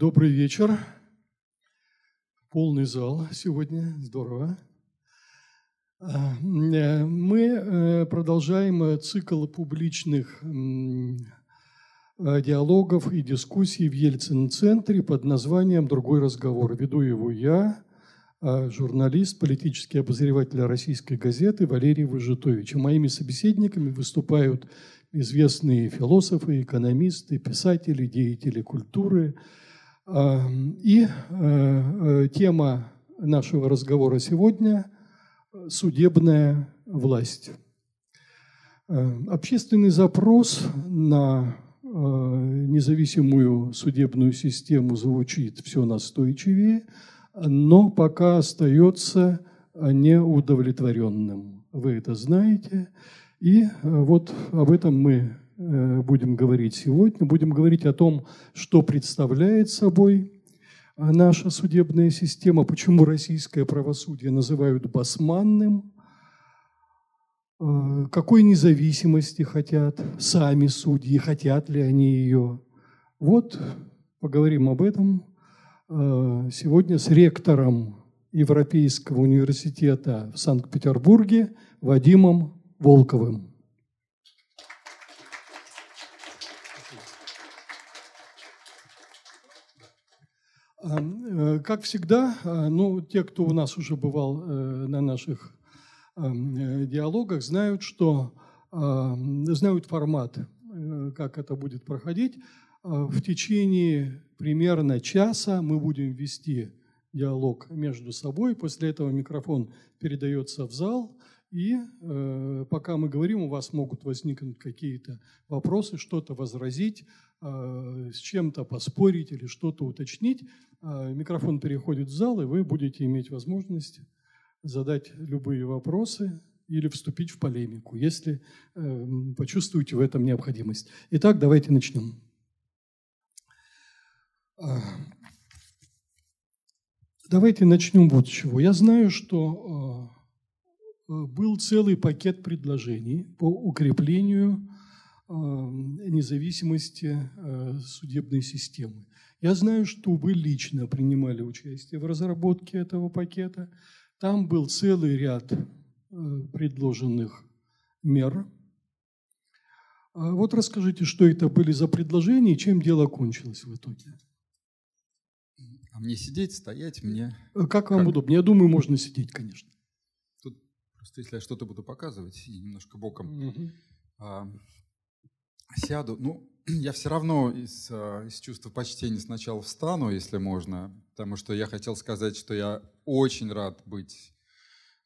Добрый вечер. Полный зал сегодня. Здорово. Мы продолжаем цикл публичных диалогов и дискуссий в Ельцин-центре под названием «Другой разговор». Веду его я, журналист, политический обозреватель российской газеты Валерий Выжитович. Моими собеседниками выступают известные философы, экономисты, писатели, деятели культуры. И тема нашего разговора сегодня – судебная власть. Общественный запрос на независимую судебную систему звучит все настойчивее, но пока остается неудовлетворенным. Вы это знаете. И вот об этом мы будем говорить сегодня. Будем говорить о том, что представляет собой наша судебная система, почему российское правосудие называют басманным, какой независимости хотят сами судьи, хотят ли они ее. Вот поговорим об этом сегодня с ректором Европейского университета в Санкт-Петербурге Вадимом Волковым. Как всегда, те, кто у нас уже бывал на наших диалогах, знают формат, как это будет проходить. В течение примерно часа мы будем вести диалог между собой. После этого микрофон передается в зал. И пока мы говорим, у вас могут возникнуть какие-то вопросы, что-то возразить, с чем-то поспорить или что-то уточнить. Микрофон переходит в зал, и вы будете иметь возможность задать любые вопросы или вступить в полемику, если почувствуете в этом необходимость. Итак, давайте начнем. Давайте начнем вот с чего. Я знаю, что был целый пакет предложений по укреплению независимости судебной системы. Я знаю, что вы лично принимали участие в разработке этого пакета. Там был целый ряд предложенных мер. Вот расскажите, что это были за предложения и чем дело кончилось в итоге. А мне сидеть, стоять, мне… Как вам удобно? Я думаю, можно сидеть, конечно. Просто если я что-то буду показывать и немножко боком сяду. Я все равно из чувства почтения сначала встану, если можно, потому что я хотел сказать, что я очень рад быть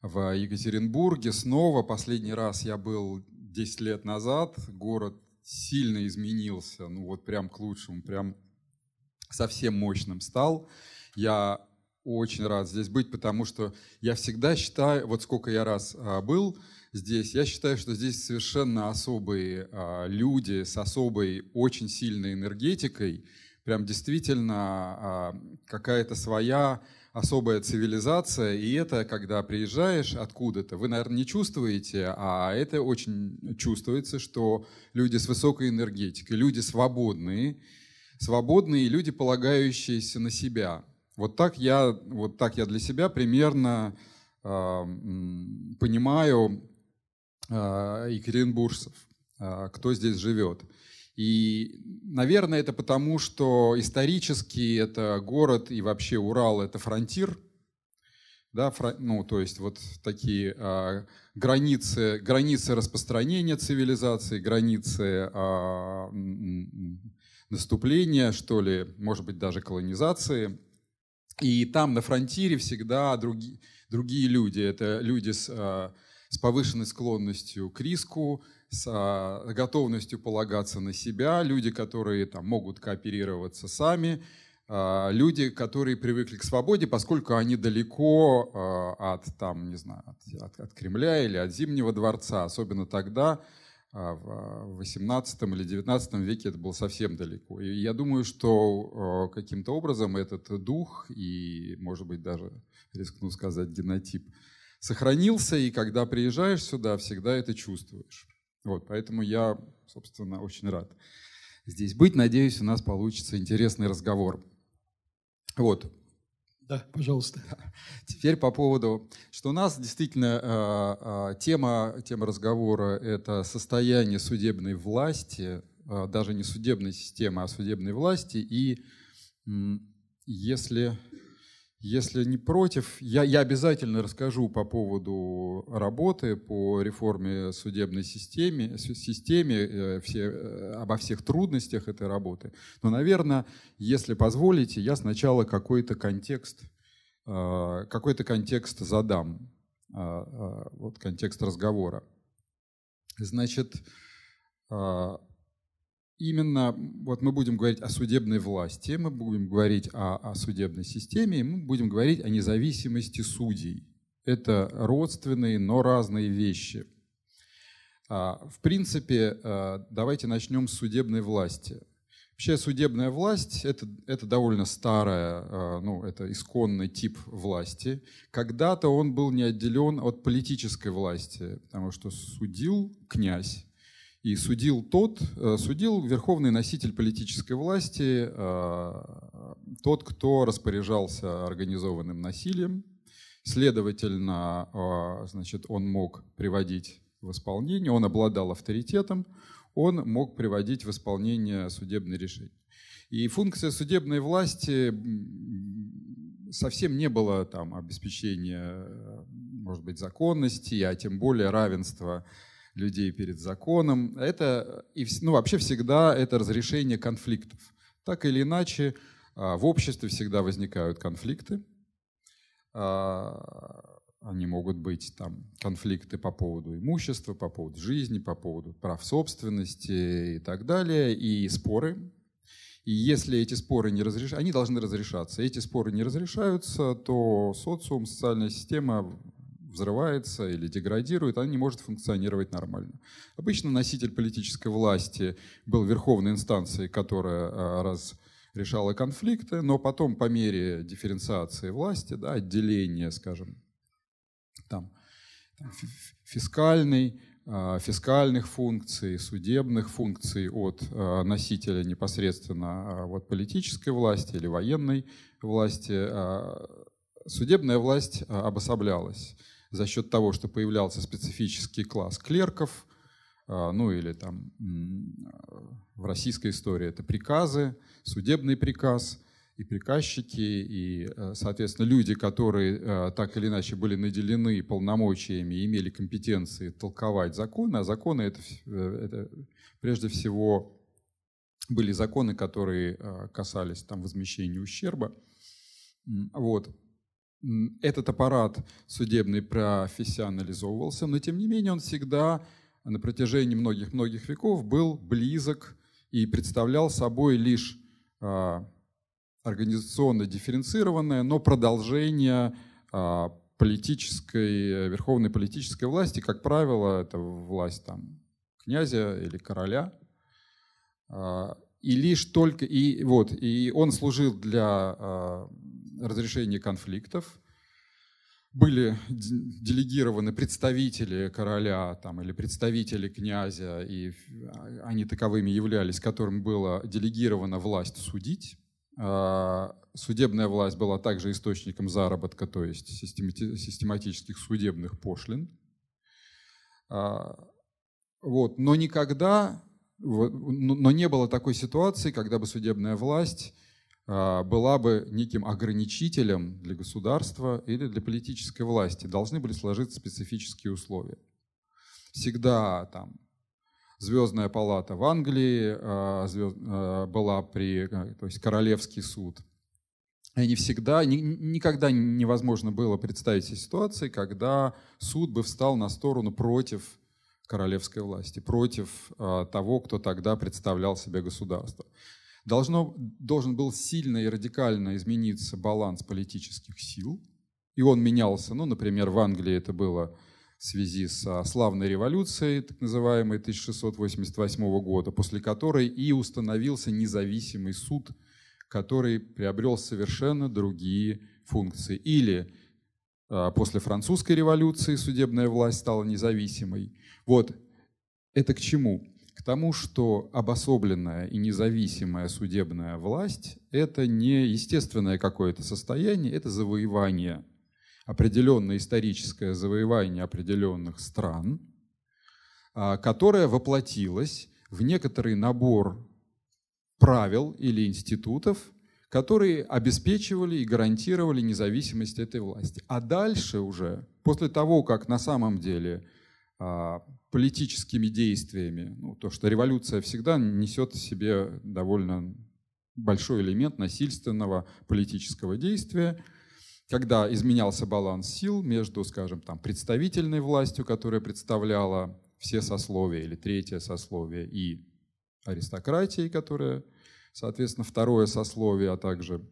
в Екатеринбурге снова. Последний раз я был 10 лет назад. Город сильно изменился, прям к лучшему, прям совсем мощным стал. Я очень рад здесь быть, потому что я всегда считаю, сколько я раз был здесь, я считаю, что здесь совершенно особые люди с особой, очень сильной энергетикой. Прям действительно какая-то своя особая цивилизация. И это, когда приезжаешь откуда-то, вы, наверное, не чувствуете, а это очень чувствуется, что люди с высокой энергетикой, люди свободные люди, полагающиеся на себя. Вот так я для себя примерно понимаю екатеринбуржцев, кто здесь живет. И, наверное, это потому, что исторически это город и вообще Урал — это фронтир. Да, такие границы распространения цивилизации, границы наступления, что ли, может быть, даже колонизации. И там на фронтире всегда другие люди. Это люди с повышенной склонностью к риску, с готовностью полагаться на себя, люди, которые могут кооперироваться сами, люди, которые привыкли к свободе, поскольку они далеко от Кремля или от Зимнего дворца, особенно тогда. В XVIII или XIX веке это было совсем далеко. И я думаю, что каким-то образом этот дух и, может быть, даже, рискну сказать, генотип сохранился, и когда приезжаешь сюда, всегда это чувствуешь. Поэтому я, собственно, очень рад здесь быть. Надеюсь, у нас получится интересный разговор. Вот. Да, пожалуйста. Теперь по поводу, что у нас действительно тема разговора – это состояние судебной власти, даже не судебной системы, а судебной власти. И если не против, я обязательно расскажу по поводу работы по реформе судебной системы, обо всех трудностях этой работы. Но, наверное, если позволите, я сначала какой-то контекст задам, вот контекст разговора. Значит, именно вот мы будем говорить о судебной власти, мы будем говорить о судебной системе, и мы будем говорить о независимости судей. Это родственные, но разные вещи. В принципе, давайте начнем с судебной власти. Вообще судебная власть – это довольно старая, это исконный тип власти. Когда-то он был не отделен от политической власти, потому что судил князь. И судил верховный носитель политической власти, тот, кто распоряжался организованным насилием. Следовательно, он мог приводить в исполнение, он обладал авторитетом, он мог приводить в исполнение судебные решения. И функция судебной власти совсем не была обеспечения, может быть, законности, а тем более равенства людей перед законом. Это вообще всегда это разрешение конфликтов. Так или иначе, в обществе всегда возникают конфликты. Они могут быть конфликты по поводу имущества, по поводу жизни, по поводу прав собственности и так далее, и споры. И если эти споры не разрешаются, они должны разрешаться. Эти споры не разрешаются, то социум, социальная система взрывается или деградирует, она не может функционировать нормально. Обычно носитель политической власти был верховной инстанцией, которая разрешала конфликты, но потом по мере дифференциации власти, отделения, скажем, фискальных функций, судебных функций от носителя непосредственно политической власти или военной власти, судебная власть обособлялась. За счет того, что появлялся специфический класс клерков, в российской истории это приказы, судебный приказ, и приказчики, и, соответственно, люди, которые так или иначе были наделены полномочиями, имели компетенции толковать законы, а законы это прежде всего были законы, которые касались возмещения ущерба. Вот. Этот аппарат судебный профессионализовывался, но тем не менее он всегда на протяжении многих-многих веков был близок и представлял собой лишь организационно дифференцированное, но продолжение верховной политической власти, как правило, это власть князя или короля. И он служил для разрешения конфликтов. Были делегированы представители короля или представители князя, и они таковыми являлись, которым была делегирована власть судить. Судебная власть была также источником заработка, то есть систематических судебных пошлин. Но не было такой ситуации, когда бы судебная власть была бы неким ограничителем для государства или для политической власти. Должны были сложиться специфические условия. Всегда Звездная палата в Англии была Королевский суд. И никогда невозможно было представить себе ситуации, когда суд бы встал на сторону против королевской власти, против того, кто тогда представлял себя государство. Должен был сильно и радикально измениться баланс политических сил, и он менялся. Например, в Англии это было в связи со славной революцией, так называемой 1688 года, после которой и установился независимый суд, который приобрел совершенно другие функции. Или после французской революции судебная власть стала независимой. Это к чему? к тому, что обособленная и независимая судебная власть – это не естественное какое-то состояние, это завоевание, определенное историческое завоевание определенных стран, которое воплотилось в некоторый набор правил или институтов, которые обеспечивали и гарантировали независимость этой власти. А дальше уже, после того, как на самом деле политическими действиями, ну, то, что революция всегда несет в себе довольно большой элемент насильственного политического действия, когда изменялся баланс сил между, скажем, там, представительной властью, которая представляла все сословия или третье сословие, и аристократией, которая, соответственно, второе сословие, а также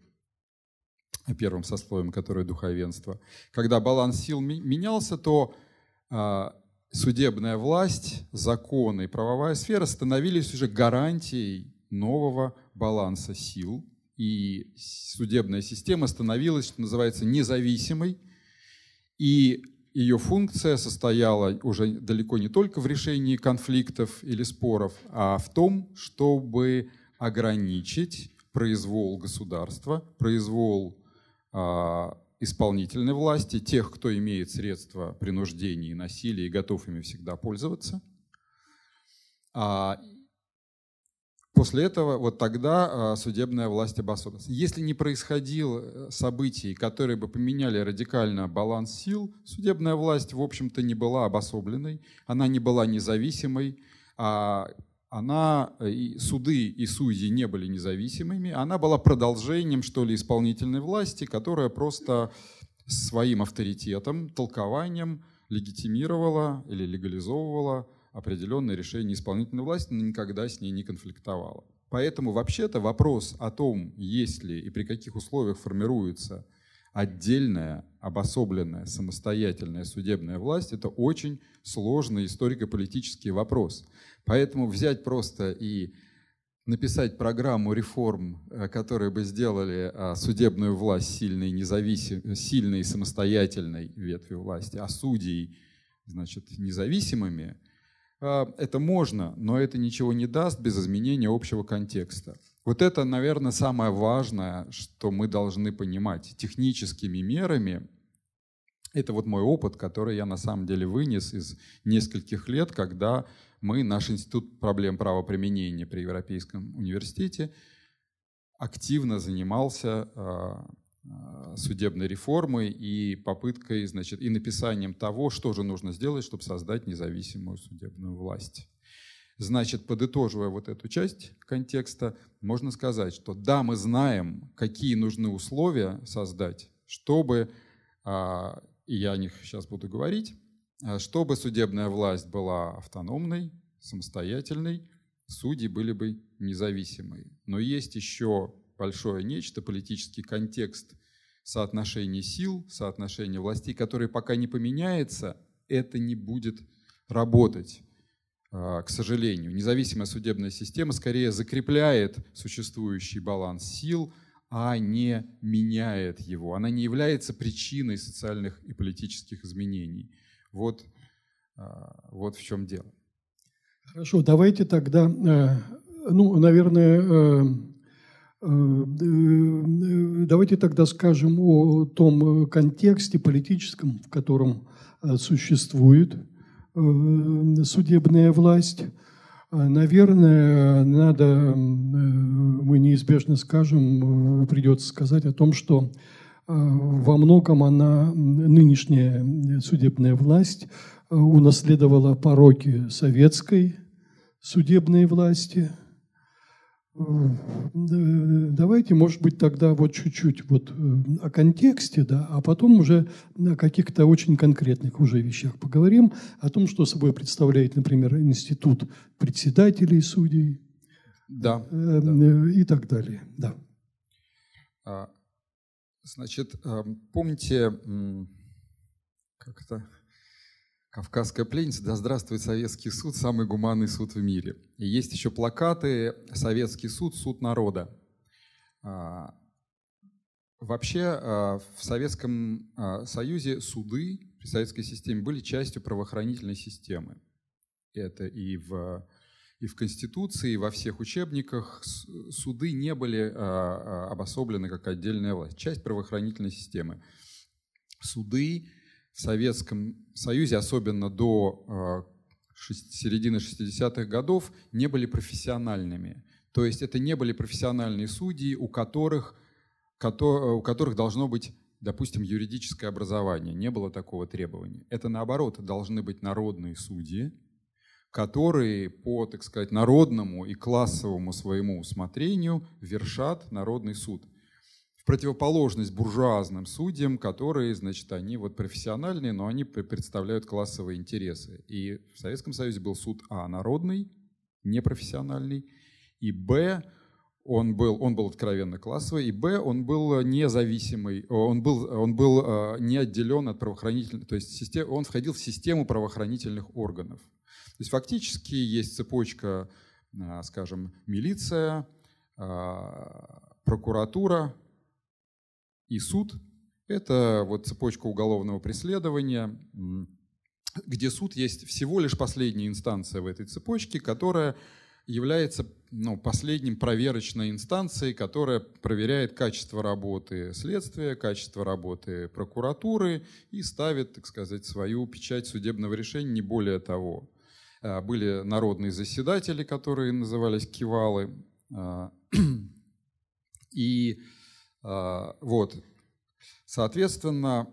первым сословием, которое духовенство. Когда баланс сил менялся, то судебная власть, законы и правовая сфера становились уже гарантией нового баланса сил, и судебная система становилась, что называется, независимой, и ее функция состояла уже далеко не только в решении конфликтов или споров, а в том, чтобы ограничить произвол государства, произвол исполнительной власти, тех, кто имеет средства принуждения и насилия и готов ими всегда пользоваться. После этого вот тогда судебная власть обособилась. Если не происходило событий, которые бы поменяли радикально баланс сил, судебная власть, в общем-то, не была обособленной, она не была независимой, суды и судьи не были независимыми, она была продолжением, что ли, исполнительной власти, которая просто своим авторитетом, толкованием легитимировала или легализовывала определенные решения исполнительной власти, но никогда с ней не конфликтовала. Поэтому вообще-то вопрос о том, есть ли и при каких условиях формируется отдельная, обособленная, самостоятельная судебная власть – это очень сложный историко-политический вопрос. Поэтому взять просто и написать программу реформ, которые бы сделали судебную власть сильной, независимой, сильной и самостоятельной ветвью власти, а судей, значит, независимыми, это можно, но это ничего не даст без изменения общего контекста. Вот это, наверное, самое важное, что мы должны понимать. Техническими мерами, это вот мой опыт, который я на самом деле вынес из нескольких лет, когда наш Институт проблем правоприменения при Европейском университете активно занимался судебной реформой и попыткой, значит, и написанием того, что же нужно сделать, чтобы создать независимую судебную власть. Значит, подытоживая вот эту часть контекста, можно сказать, что да, мы знаем, какие нужны условия создать, чтобы, и я о них сейчас буду говорить, чтобы судебная власть была автономной, самостоятельной, судьи были бы независимы. Но есть еще большое нечто, политический контекст, соотношение сил, соотношение властей, которое пока не поменяется, это не будет работать. К сожалению, независимая судебная система скорее закрепляет существующий баланс сил, а не меняет его. Она не является причиной социальных и политических изменений. Вот в чем дело. Хорошо, давайте тогда, давайте тогда скажем о том контексте политическом, в котором существует судебная власть. Наверное, мы неизбежно скажем, придется сказать о том, что во многом нынешняя судебная власть унаследовала пороки советской судебной власти. Давайте, может быть, тогда чуть-чуть о контексте, да, а потом уже о каких-то очень конкретных уже вещах поговорим, о том, что собой представляет, например, институт председателей судей, да, и так далее. Да. Значит, помните, как это? «Кавказская пленница», да здравствует советский суд, самый гуманный суд в мире. И есть еще плакаты «Советский суд, суд народа». Вообще в Советском Союзе суды при советской системе были частью правоохранительной системы. Это и в и в Конституции, и во всех учебниках суды не были обособлены как отдельная власть, часть правоохранительной системы. Суды в Советском Союзе, особенно до середины 60-х годов, не были профессиональными. То есть это не были профессиональные судьи, у которых должно быть, допустим, юридическое образование. Не было такого требования. Это, наоборот, должны быть народные судьи, которые по, так сказать, народному и классовому своему усмотрению вершат народный суд. В противоположность буржуазным судьям, которые, значит, они вот профессиональные, но они представляют классовые интересы. И в Советском Союзе был суд А, народный, непрофессиональный, и Б, он был откровенно классовый, и Б, он был независимый, он был не отделен от правоохранительных, то есть он входил в систему правоохранительных органов. То есть фактически есть цепочка, скажем, милиция, прокуратура и суд. Это вот цепочка уголовного преследования, где суд есть всего лишь последняя инстанция в этой цепочке, которая является, последним проверочной инстанцией, которая проверяет качество работы следствия, качество работы прокуратуры и ставит, так сказать, свою печать судебного решения, не более того. Были народные заседатели, которые назывались кивалы. И вот, соответственно,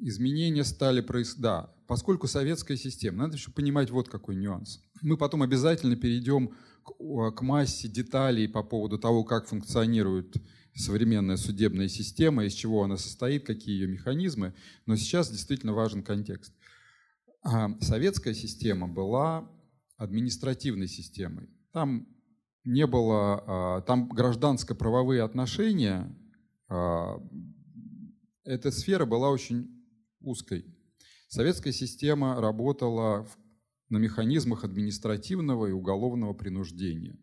изменения стали происходить. Да, поскольку советская система, надо еще понимать вот какой нюанс. Мы потом обязательно перейдем к массе деталей по поводу того, как функционирует современная судебная система, из чего она состоит, какие ее механизмы. Но сейчас действительно важен контекст. Советская система была административной системой. Там не было, там гражданско-правовые отношения, эта сфера была очень узкой. Советская система работала на механизмах административного и уголовного принуждения.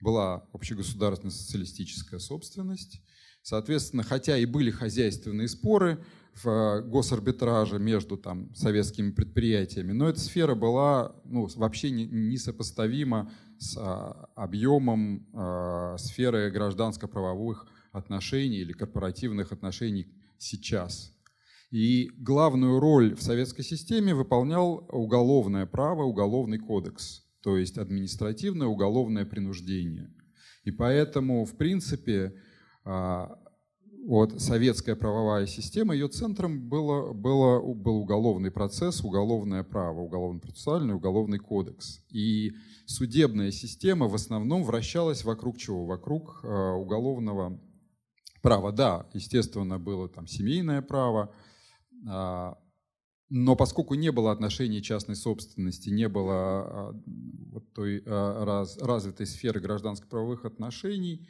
Была общегосударственная социалистическая собственность. Соответственно, хотя и были хозяйственные споры в госарбитраже между советскими предприятиями, но эта сфера была вообще несопоставима с объемом сферы гражданско-правовых отношений или корпоративных отношений сейчас. И главную роль в советской системе выполнял уголовное право, уголовный кодекс, то есть административное уголовное принуждение. И поэтому, в принципе, вот советская правовая система, ее центром был уголовный процесс, уголовное право, уголовно-процессуальный, уголовный кодекс. И судебная система в основном вращалась вокруг чего? Вокруг уголовного права. Да, естественно, было семейное право, но поскольку не было отношений частной собственности, не было той развитой сферы гражданско-правовых отношений,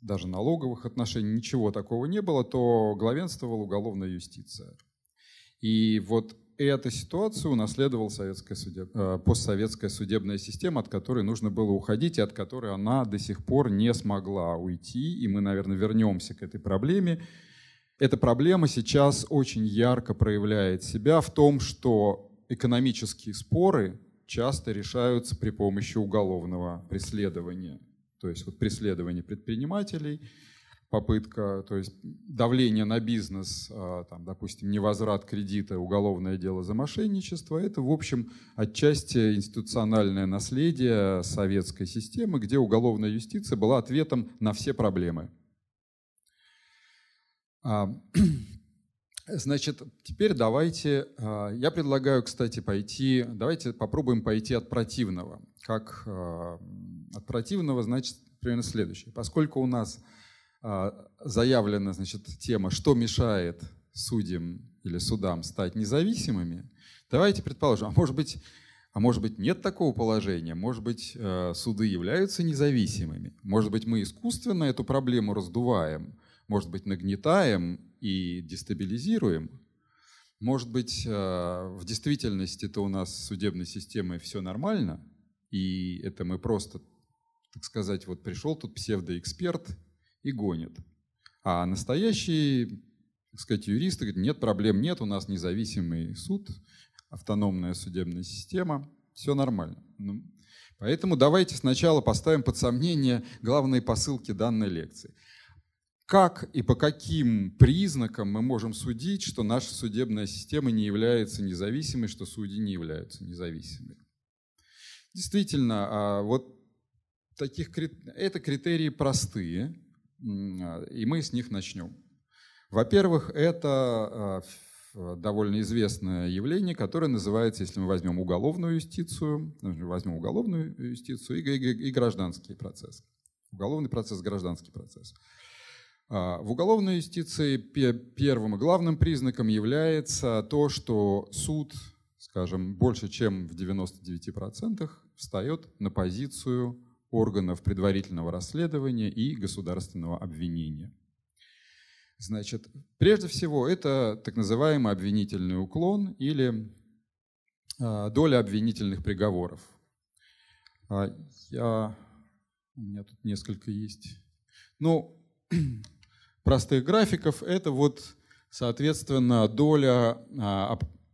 даже налоговых отношений, ничего такого не было, то главенствовала уголовная юстиция. И вот эту ситуацию унаследовала постсоветская судебная система, от которой нужно было уходить и от которой она до сих пор не смогла уйти. И мы, наверное, вернемся к этой проблеме. Эта проблема сейчас очень ярко проявляет себя в том, что экономические споры часто решаются при помощи уголовного преследования. То есть вот преследование предпринимателей, попытка, то есть давление на бизнес, допустим, невозврат кредита, уголовное дело за мошенничество, это, в общем, отчасти институциональное наследие советской системы, где уголовная юстиция была ответом на все проблемы. Значит, теперь давайте, я предлагаю, кстати, давайте попробуем пойти от противного. Как от противного, значит, примерно следующее. Поскольку у нас заявлена, значит, тема, что мешает судьям или судам стать независимыми, давайте предположим, а может быть нет такого положения, может быть, суды являются независимыми, может быть, мы искусственно эту проблему раздуваем, может быть, нагнетаем и дестабилизируем. Может быть, в действительности-то у нас с судебной системой все нормально, и это мы просто, так сказать, вот пришел тут псевдоэксперт и гонит. А настоящие, так сказать, юристы говорят, нет, проблем нет, у нас независимый суд, автономная судебная система. Все нормально. Поэтому давайте сначала поставим под сомнение главные посылки данной лекции. Как и по каким признакам мы можем судить, что наша судебная система не является независимой, что судьи не являются независимыми? Действительно, вот таких, это критерии простые, и мы с них начнем. Во-первых, это довольно известное явление, которое называется, если мы возьмем уголовную юстицию, и гражданский процесс. Уголовный процесс, гражданский процесс. В уголовной юстиции первым и главным признаком является то, что суд, скажем, больше чем в 99% встает на позицию органов предварительного расследования и государственного обвинения. Значит, прежде всего, это так называемый обвинительный уклон или доля обвинительных приговоров. У меня тут несколько есть. Ну, простых графиков, это вот, соответственно, доля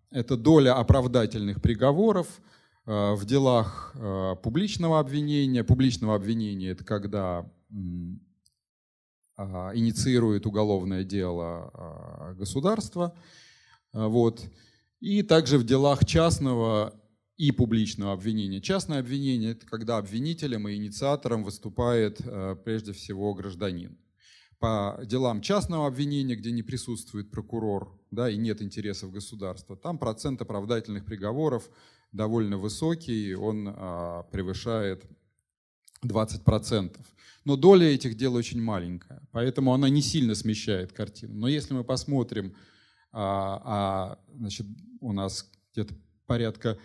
оправдательных приговоров в делах публичного обвинения. Публичного обвинения — это когда инициирует уголовное дело государство. Вот. И также в делах частного и публичного обвинения. Частное обвинение — это когда обвинителем и инициатором выступает прежде всего гражданин. По делам частного обвинения, где не присутствует прокурор, да, и нет интересов государства, там процент оправдательных приговоров довольно высокий, он превышает 20%. Но доля этих дел очень маленькая, поэтому она не сильно смещает картину. Но если мы посмотрим, значит, у нас где-то порядка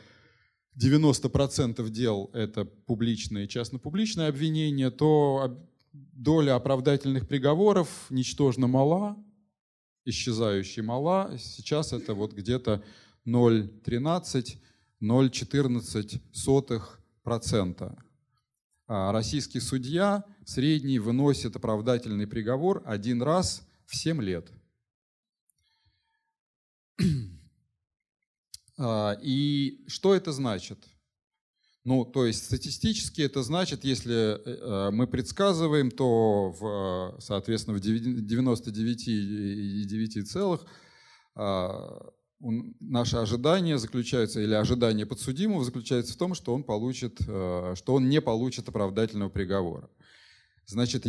90% дел — это публичное и частно-публичное обвинение, то доля оправдательных приговоров ничтожно мала, исчезающе мала. Сейчас это вот где-то 0,13–0,14%. Российский судья средний выносит оправдательный приговор один раз в 7 лет. И что это значит? Ну, то есть статистически это значит, если мы предсказываем, то, соответственно, в 99,9 наше ожидание заключается, или ожидание подсудимого заключается в том, что он не получит оправдательного приговора. Значит,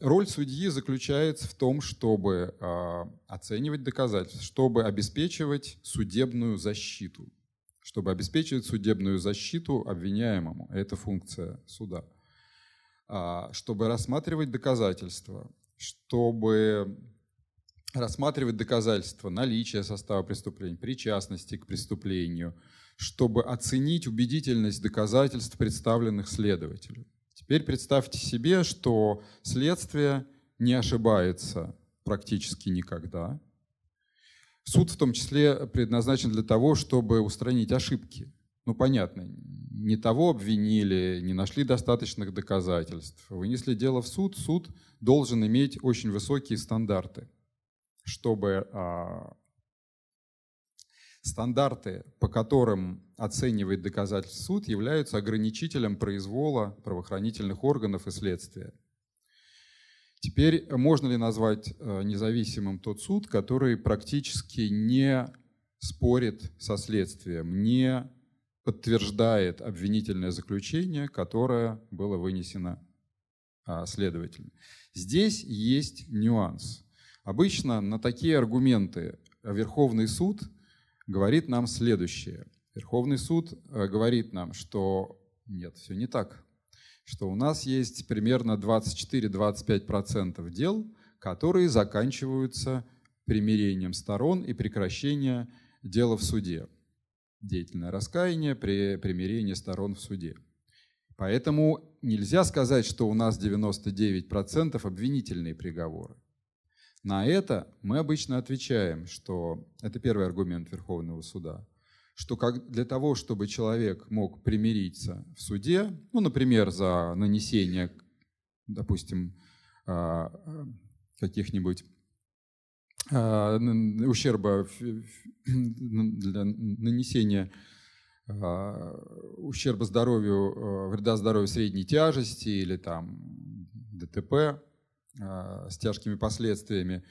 роль судьи заключается в том, чтобы оценивать доказательства, чтобы обеспечивать судебную защиту. Чтобы обеспечивать судебную защиту обвиняемому. Это функция суда. Чтобы рассматривать доказательства, наличия состава преступления, причастности к преступлению, чтобы оценить убедительность доказательств, представленных следователю. Теперь представьте себе, что следствие не ошибается практически никогда. Суд в том числе предназначен для того, чтобы устранить ошибки. Ну, понятно, не того обвинили, не нашли достаточных доказательств. Вынесли дело в суд, суд должен иметь очень высокие стандарты, чтобы стандарты, по которым оценивает доказательства суд, являются ограничителем произвола правоохранительных органов и следствия. Теперь, можно ли назвать независимым тот суд, который практически не спорит со следствием, не подтверждает обвинительное заключение, которое было вынесено следователем? Здесь есть нюанс. Обычно на такие аргументы Верховный суд говорит нам следующее. Верховный суд говорит нам, что нет, все не так. Что у нас есть примерно 24–25% дел, которые заканчиваются примирением сторон и прекращением дела в суде. Деятельное раскаяние при примирении сторон в суде. Поэтому нельзя сказать, что у нас 99% обвинительные приговоры. На это мы обычно отвечаем, что это первый аргумент Верховного суда, что для того, чтобы человек мог примириться в суде, ну, например, за нанесение, допустим, каких-нибудь ущерба для нанесения ущерба здоровью, вреда здоровью средней тяжести или там ДТП с тяжкими последствиями,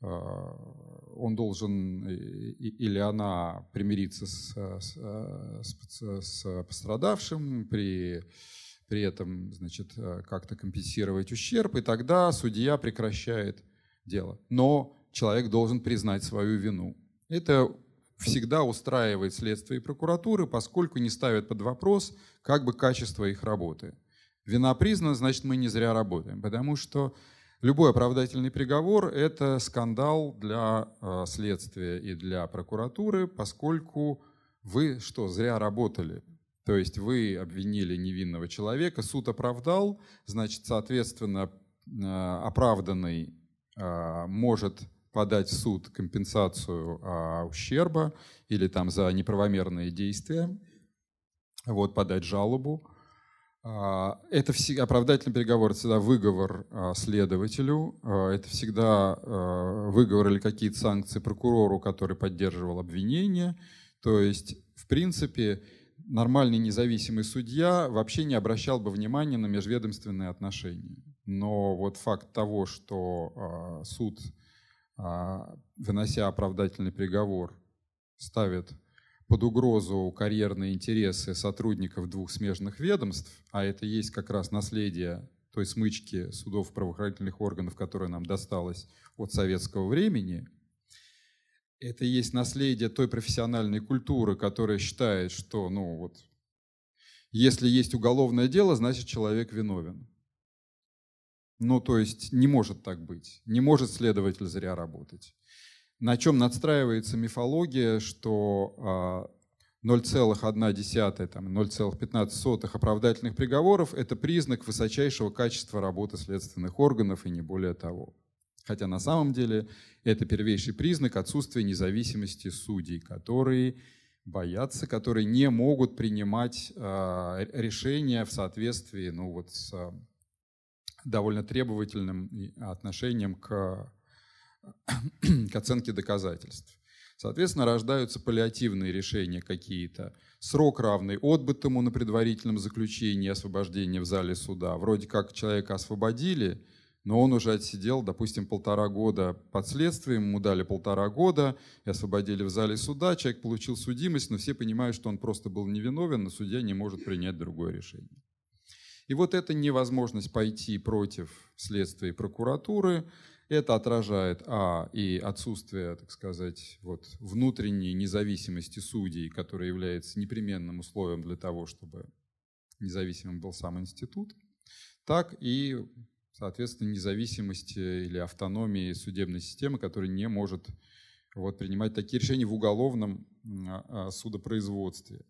он должен или она примириться с пострадавшим, при этом, значит, как-то компенсировать ущерб, и тогда судья прекращает дело. Но человек должен признать свою вину. Это всегда устраивает следствие и прокуратуры, поскольку не ставят под вопрос как бы качество их работы. Вина признана, значит, мы не зря работаем, потому что любой оправдательный приговор – это скандал для следствия и для прокуратуры, поскольку вы что, зря работали? То есть вы обвинили невинного человека, суд оправдал, значит, соответственно, оправданный может подать в суд компенсацию ущерба или там за неправомерные действия, вот, подать жалобу. Это оправдательный приговор, это всегда выговор следователю, это всегда выговор или какие-то санкции прокурору, который поддерживал обвинение. То есть, в принципе, нормальный независимый судья вообще не обращал бы внимания на межведомственные отношения. Но вот факт того, что суд, вынося оправдательный приговор, ставит под угрозу карьерные интересы сотрудников двух смежных ведомств, а это есть как раз наследие той смычки судов правоохранительных органов, которая нам досталась от советского времени, это есть наследие той профессиональной культуры, которая считает, что, ну вот, если есть уголовное дело, значит, человек виновен. Ну, то есть не может так быть, не может следователь зря работать. На чем надстраивается мифология, что 0,1, там, 0,15 оправдательных приговоров – это признак высочайшего качества работы следственных органов и не более того. Хотя на самом деле это первейший признак отсутствия независимости судей, которые боятся, которые не могут принимать решения в соответствии, ну, вот, с довольно требовательным отношением к оценке доказательств. Соответственно, рождаются паллиативные решения какие-то. Срок, равный отбытому на предварительном заключении, освобождение в зале суда. Вроде как человека освободили, но он уже отсидел, допустим, 1,5 года под следствием, ему дали 1,5 года и освободили в зале суда. Человек получил судимость, но все понимают, что он просто был невиновен, но судья не может принять другое решение. И вот эта невозможность пойти против следствия и прокуратуры, это отражает и отсутствие, так сказать, вот, внутренней независимости судей, которая является непременным условием для того, чтобы независимым был сам институт, так и, соответственно, независимости или автономии судебной системы, которая не может вот, принимать такие решения в уголовном судопроизводстве.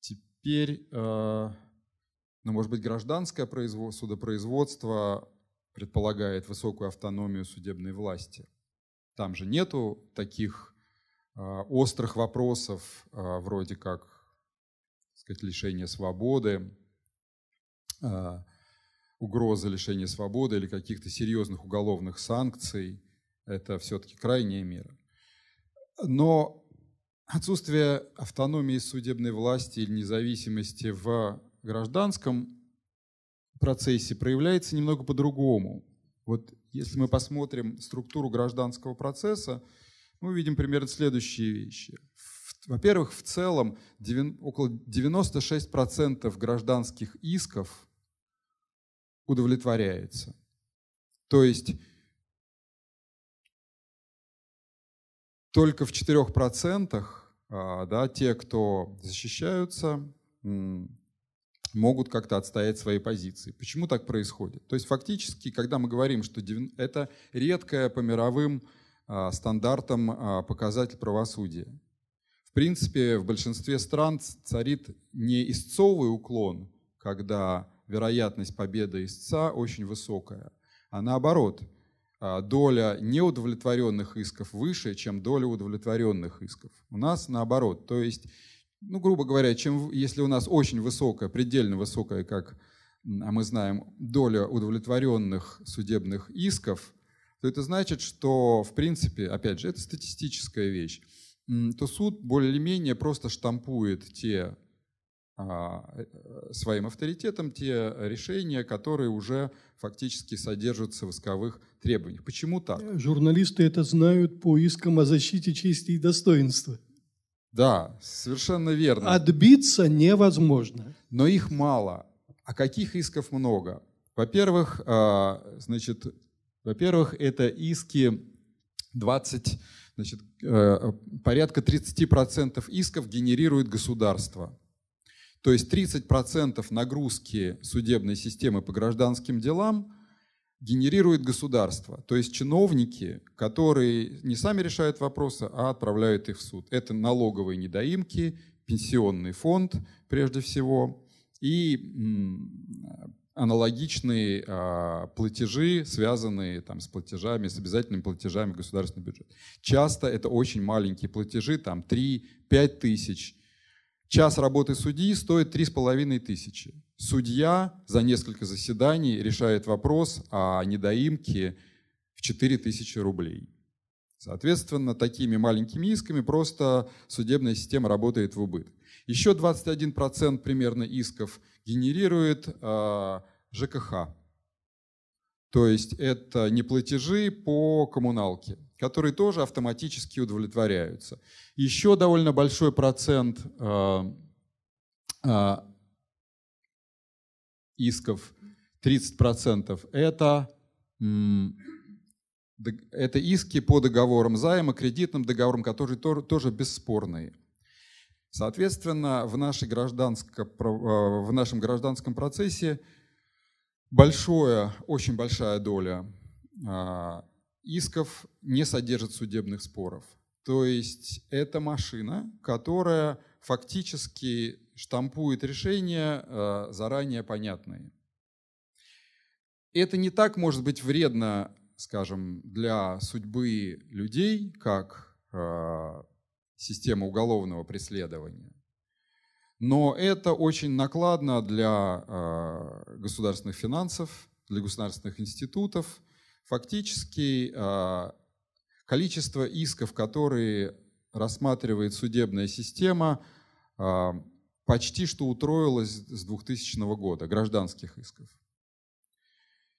Теперь, может быть, гражданское судопроизводство предполагает высокую автономию судебной власти. Там же нету таких острых вопросов, вроде как, так сказать, лишения свободы, угрозы лишения свободы или каких-то серьезных уголовных санкций. Это все-таки крайняя мера. Но отсутствие автономии судебной власти или независимости в гражданском процессе проявляется немного по-другому. Вот если мы посмотрим структуру гражданского процесса, мы увидим примерно следующие вещи. Во-первых, в целом около 96% гражданских исков удовлетворяется. То есть только в 4% те, кто защищаются, могут как-то отстоять свои позиции. Почему так происходит? То есть фактически, когда мы говорим, что это редкое по мировым стандартам показатель правосудия. В принципе, в большинстве стран царит не истцовый уклон, когда вероятность победы истца очень высокая, а наоборот, доля неудовлетворенных исков выше, чем доля удовлетворенных исков. У нас наоборот, то есть грубо говоря, если у нас очень высокая, предельно высокая, как мы знаем, доля удовлетворенных судебных исков, то это значит, что, в принципе, опять же, это статистическая вещь, то суд более-менее просто штампует своим авторитетом те решения, которые уже фактически содержатся в исковых требованиях. Почему так? Журналисты это знают по искам о защите чести и достоинства. Да, совершенно верно. Отбиться невозможно. Но их мало. А каких исков много? Во-первых, это иски порядка 30% исков генерирует государство. То есть 30% нагрузки судебной системы по гражданским делам генерирует государство. То есть чиновники, которые не сами решают вопросы, а отправляют их в суд. Это налоговые недоимки, пенсионный фонд прежде всего и аналогичные платежи, связанные с платежами, с обязательными платежами в государственный бюджет. Часто это очень маленькие платежи, 3-5 тысяч. Час работы судьи стоит 3,5 тысячи. Судья за несколько заседаний решает вопрос о недоимке в 4 тысячи рублей. Соответственно, такими маленькими исками просто судебная система работает в убыток. Еще 21% примерно исков генерирует ЖКХ. То есть это неплатежи по коммуналке, которые тоже автоматически удовлетворяются. Еще довольно большой процент исков, 30%, это иски по договорам займа, кредитным договорам, которые тоже бесспорные. Соответственно, в нашем гражданском процессе очень большая доля исков не содержит судебных споров. То есть это машина, которая фактически штампует решения заранее понятные. Это не так может быть вредно, скажем, для судьбы людей, как система уголовного преследования. Но это очень накладно для государственных финансов, для государственных институтов. Фактически количество исков, которые рассматривает судебная система, почти что утроилось с 2000 года, гражданских исков.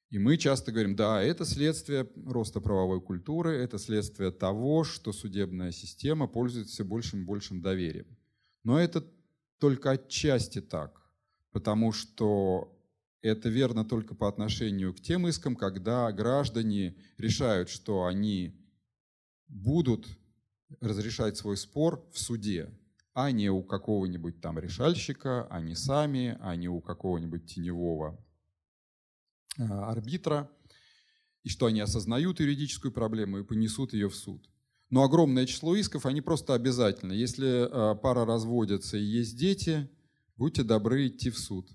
И мы часто говорим, да, это следствие роста правовой культуры, это следствие того, что судебная система пользуется все большим и большим доверием. Но это только отчасти так, потому что это верно только по отношению к тем искам, когда граждане решают, что они будут разрешать свой спор в суде, а не у какого-нибудь там решальщика, а не сами, а не у какого-нибудь теневого арбитра, и что они осознают юридическую проблему и понесут ее в суд. Но огромное число исков, они просто обязательны. Если пара разводится и есть дети, будьте добры идти в суд.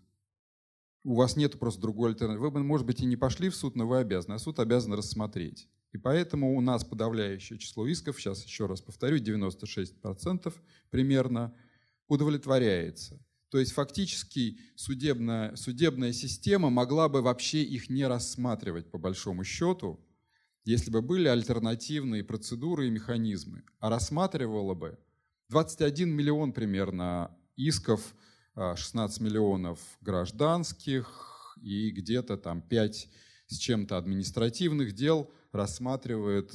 У вас нет просто другой альтернативы. Вы, может быть, и не пошли в суд, но вы обязаны. А суд обязан рассмотреть. И поэтому у нас подавляющее число исков, сейчас еще раз повторю, 96% примерно, удовлетворяется. То есть фактически судебная система могла бы вообще их не рассматривать по большому счету, если бы были альтернативные процедуры и механизмы, а рассматривала бы 21 миллион примерно исков, 16 миллионов гражданских и где-то там 5 с чем-то административных дел рассматривает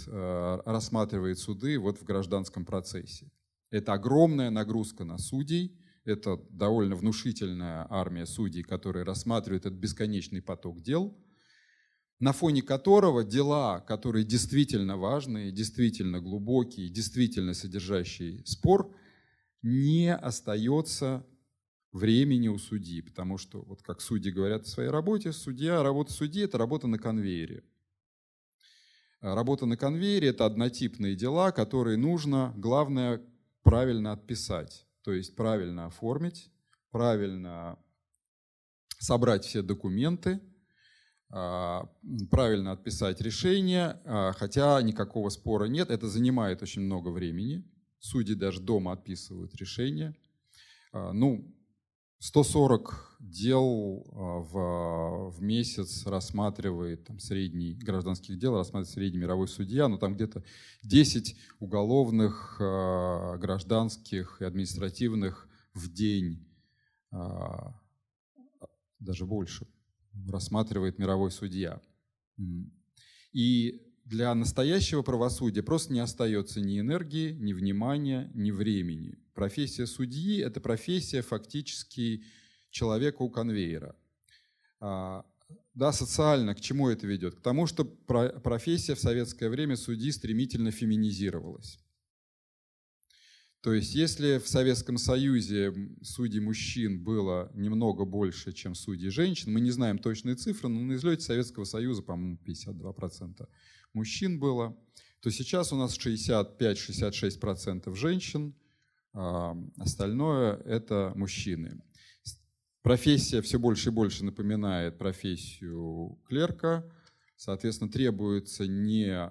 суды вот в гражданском процессе. Это огромная нагрузка на судей, это довольно внушительная армия судей, которые рассматривают этот бесконечный поток дел, на фоне которого дела, которые действительно важные, действительно глубокие, действительно содержащие спор, не остается времени у судьи, потому что, вот как судьи говорят в своей работе, работа судьи – это работа на конвейере. Работа на конвейере – это однотипные дела, которые нужно, главное, правильно отписать, то есть правильно оформить, правильно собрать все документы, правильно отписать решение, хотя никакого спора нет. Это занимает очень много времени. Судьи даже дома отписывают решение. 140 дел в месяц рассматривает, там, средний, гражданских дел рассматривает средний мировой судья, но там где-то 10 уголовных, гражданских и административных в день, даже больше, рассматривает мировой судья. И для настоящего правосудия просто не остается ни энергии, ни внимания, ни времени. Профессия судьи – это профессия фактически человека у конвейера. Да, социально к чему это ведет? К тому, что профессия в советское время судьи стремительно феминизировалась. То есть если в Советском Союзе судей мужчин было немного больше, чем судей женщин, мы не знаем точные цифры, но на излете Советского Союза, по-моему, 52% мужчин было, то сейчас у нас 65-66% женщин, остальное — это мужчины. Профессия все больше и больше напоминает профессию клерка, соответственно, требуется не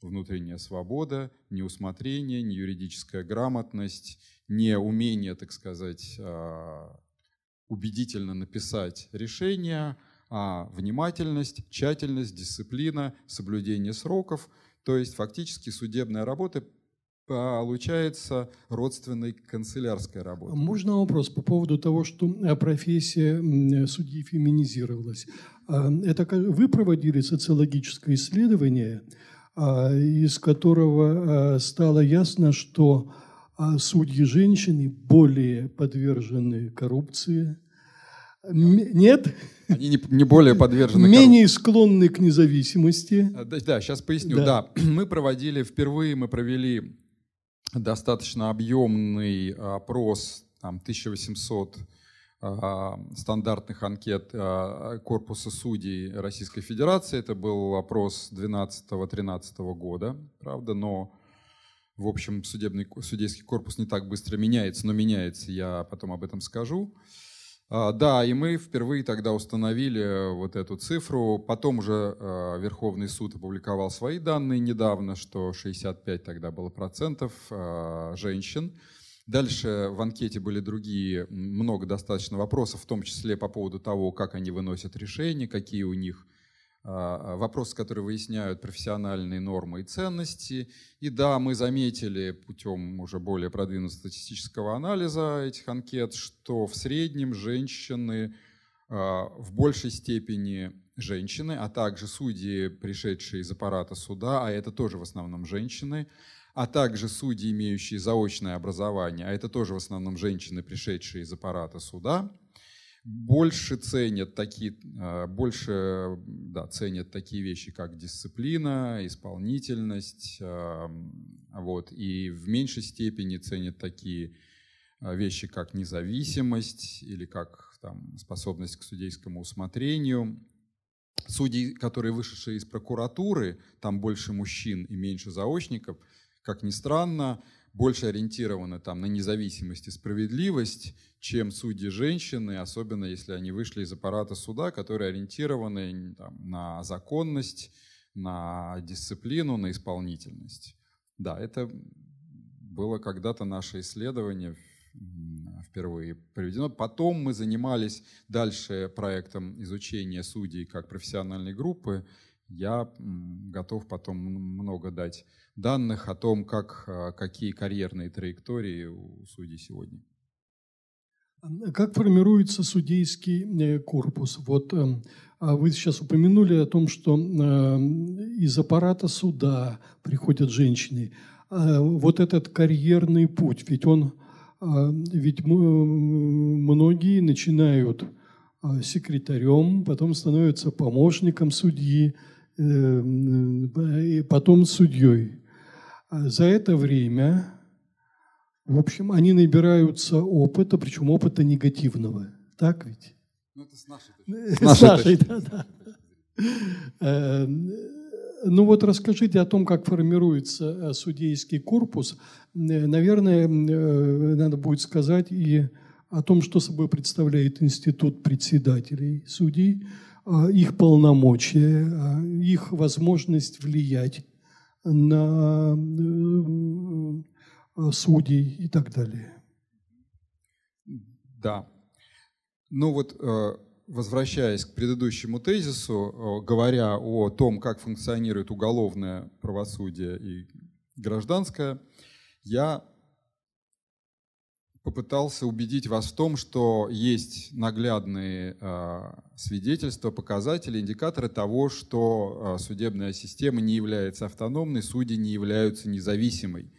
внутренняя свобода, не усмотрение, не юридическая грамотность, не умение, так сказать, убедительно написать решение, а внимательность, тщательность, дисциплина, соблюдение сроков. То есть фактически судебная работа получается родственной канцелярской работы. Можно вопрос по поводу того, что профессия судьи феминизировалась? Это вы проводили социологическое исследование, из которого стало ясно, что судьи-женщины более подвержены коррупции. Нет? Они не более подвержены. Менее склонны к независимости. Да, сейчас поясню. Да. Да. Мы провели достаточно объемный опрос, там, 1800 стандартных анкет корпуса судей Российской Федерации. Это был опрос 2012-2013 года, правда, но, в общем, судейский корпус не так быстро меняется, но меняется, я потом об этом скажу. Да, и мы впервые тогда установили вот эту цифру. Потом уже Верховный суд опубликовал свои данные недавно, что 65 тогда было процентов женщин. Дальше в анкете были другие, много достаточно вопросов, в том числе по поводу того, как они выносят решения, какие у них вопросы, которые выясняют профессиональные нормы и ценности. И да, мы заметили путем уже более продвинутого статистического анализа этих анкет, что в среднем женщины, в большей степени женщины, а также судьи, пришедшие из аппарата суда, а это тоже в основном женщины, а также судьи, имеющие заочное образование, а это тоже в основном женщины, пришедшие из аппарата суда, больше ценят такие вещи, как дисциплина, исполнительность, и в меньшей степени ценят такие вещи, как независимость или как способность к судейскому усмотрению. Судьи, которые вышедшие из прокуратуры, там больше мужчин и меньше заочников, как ни странно, больше ориентированы на независимость и справедливость, чем судьи-женщины, особенно если они вышли из аппарата суда, которые ориентированы на законность, на дисциплину, на исполнительность. Да, это было когда-то наше исследование впервые проведено. Потом мы занимались дальше проектом изучения судей как профессиональной группы. Я готов потом много дать данных о том, какие карьерные траектории у судей сегодня. Как формируется судейский корпус? Вот вы сейчас упомянули о том, что из аппарата суда приходят женщины. Вот этот карьерный путь, ведь многие начинают секретарем, потом становятся помощником судьи, и потом судьей. За это время, в общем, они набираются опыта, причем опыта негативного. Так ведь? Ну, это с нашей точки. Да. Ну вот расскажите о том, как формируется судейский корпус. Наверное, надо будет сказать и о том, что собой представляет институт председателей судей, их полномочия, их возможность влиять на судей и так далее. Да. Ну вот, возвращаясь к предыдущему тезису, говоря о том, как функционирует уголовное правосудие и гражданское, я попытался убедить вас в том, что есть наглядные свидетельства, показатели, индикаторы того, что судебная система не является автономной, судьи не являются независимой.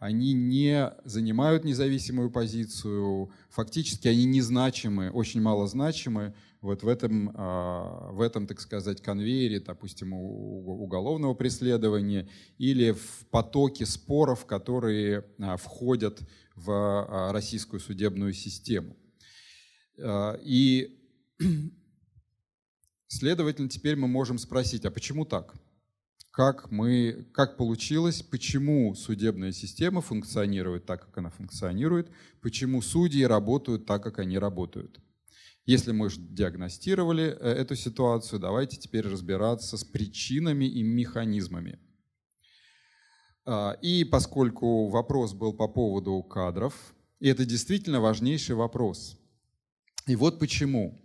Они не занимают независимую позицию, фактически они незначимы, очень малозначимы вот в этом, так сказать, конвейере, допустим, уголовного преследования или в потоке споров, которые входят в российскую судебную систему. И, следовательно, теперь мы можем спросить, а почему так? Как получилось, почему судебная система функционирует так, как она функционирует, почему судьи работают так, как они работают. Если мы диагностировали эту ситуацию, давайте теперь разбираться с причинами и механизмами. И поскольку вопрос был по поводу кадров, и это действительно важнейший вопрос, и вот почему.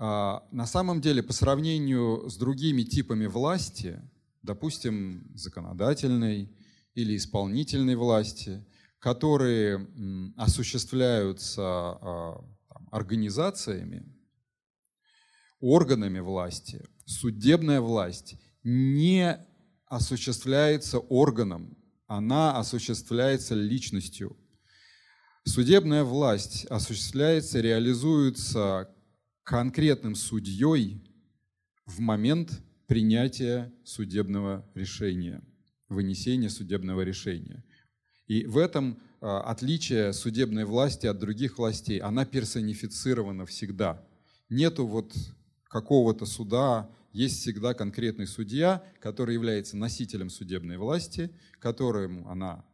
На самом деле, по сравнению с другими типами власти, допустим, законодательной или исполнительной власти, которые осуществляются организациями, органами власти, судебная власть не осуществляется органом, она осуществляется личностью. Судебная власть осуществляется, реализуется конкретным судьей в момент принятия судебного решения, вынесения судебного решения. И в этом отличие судебной власти от других властей. Она персонифицирована всегда. Нету вот какого-то суда, есть всегда конкретный судья, который является носителем судебной власти, которому она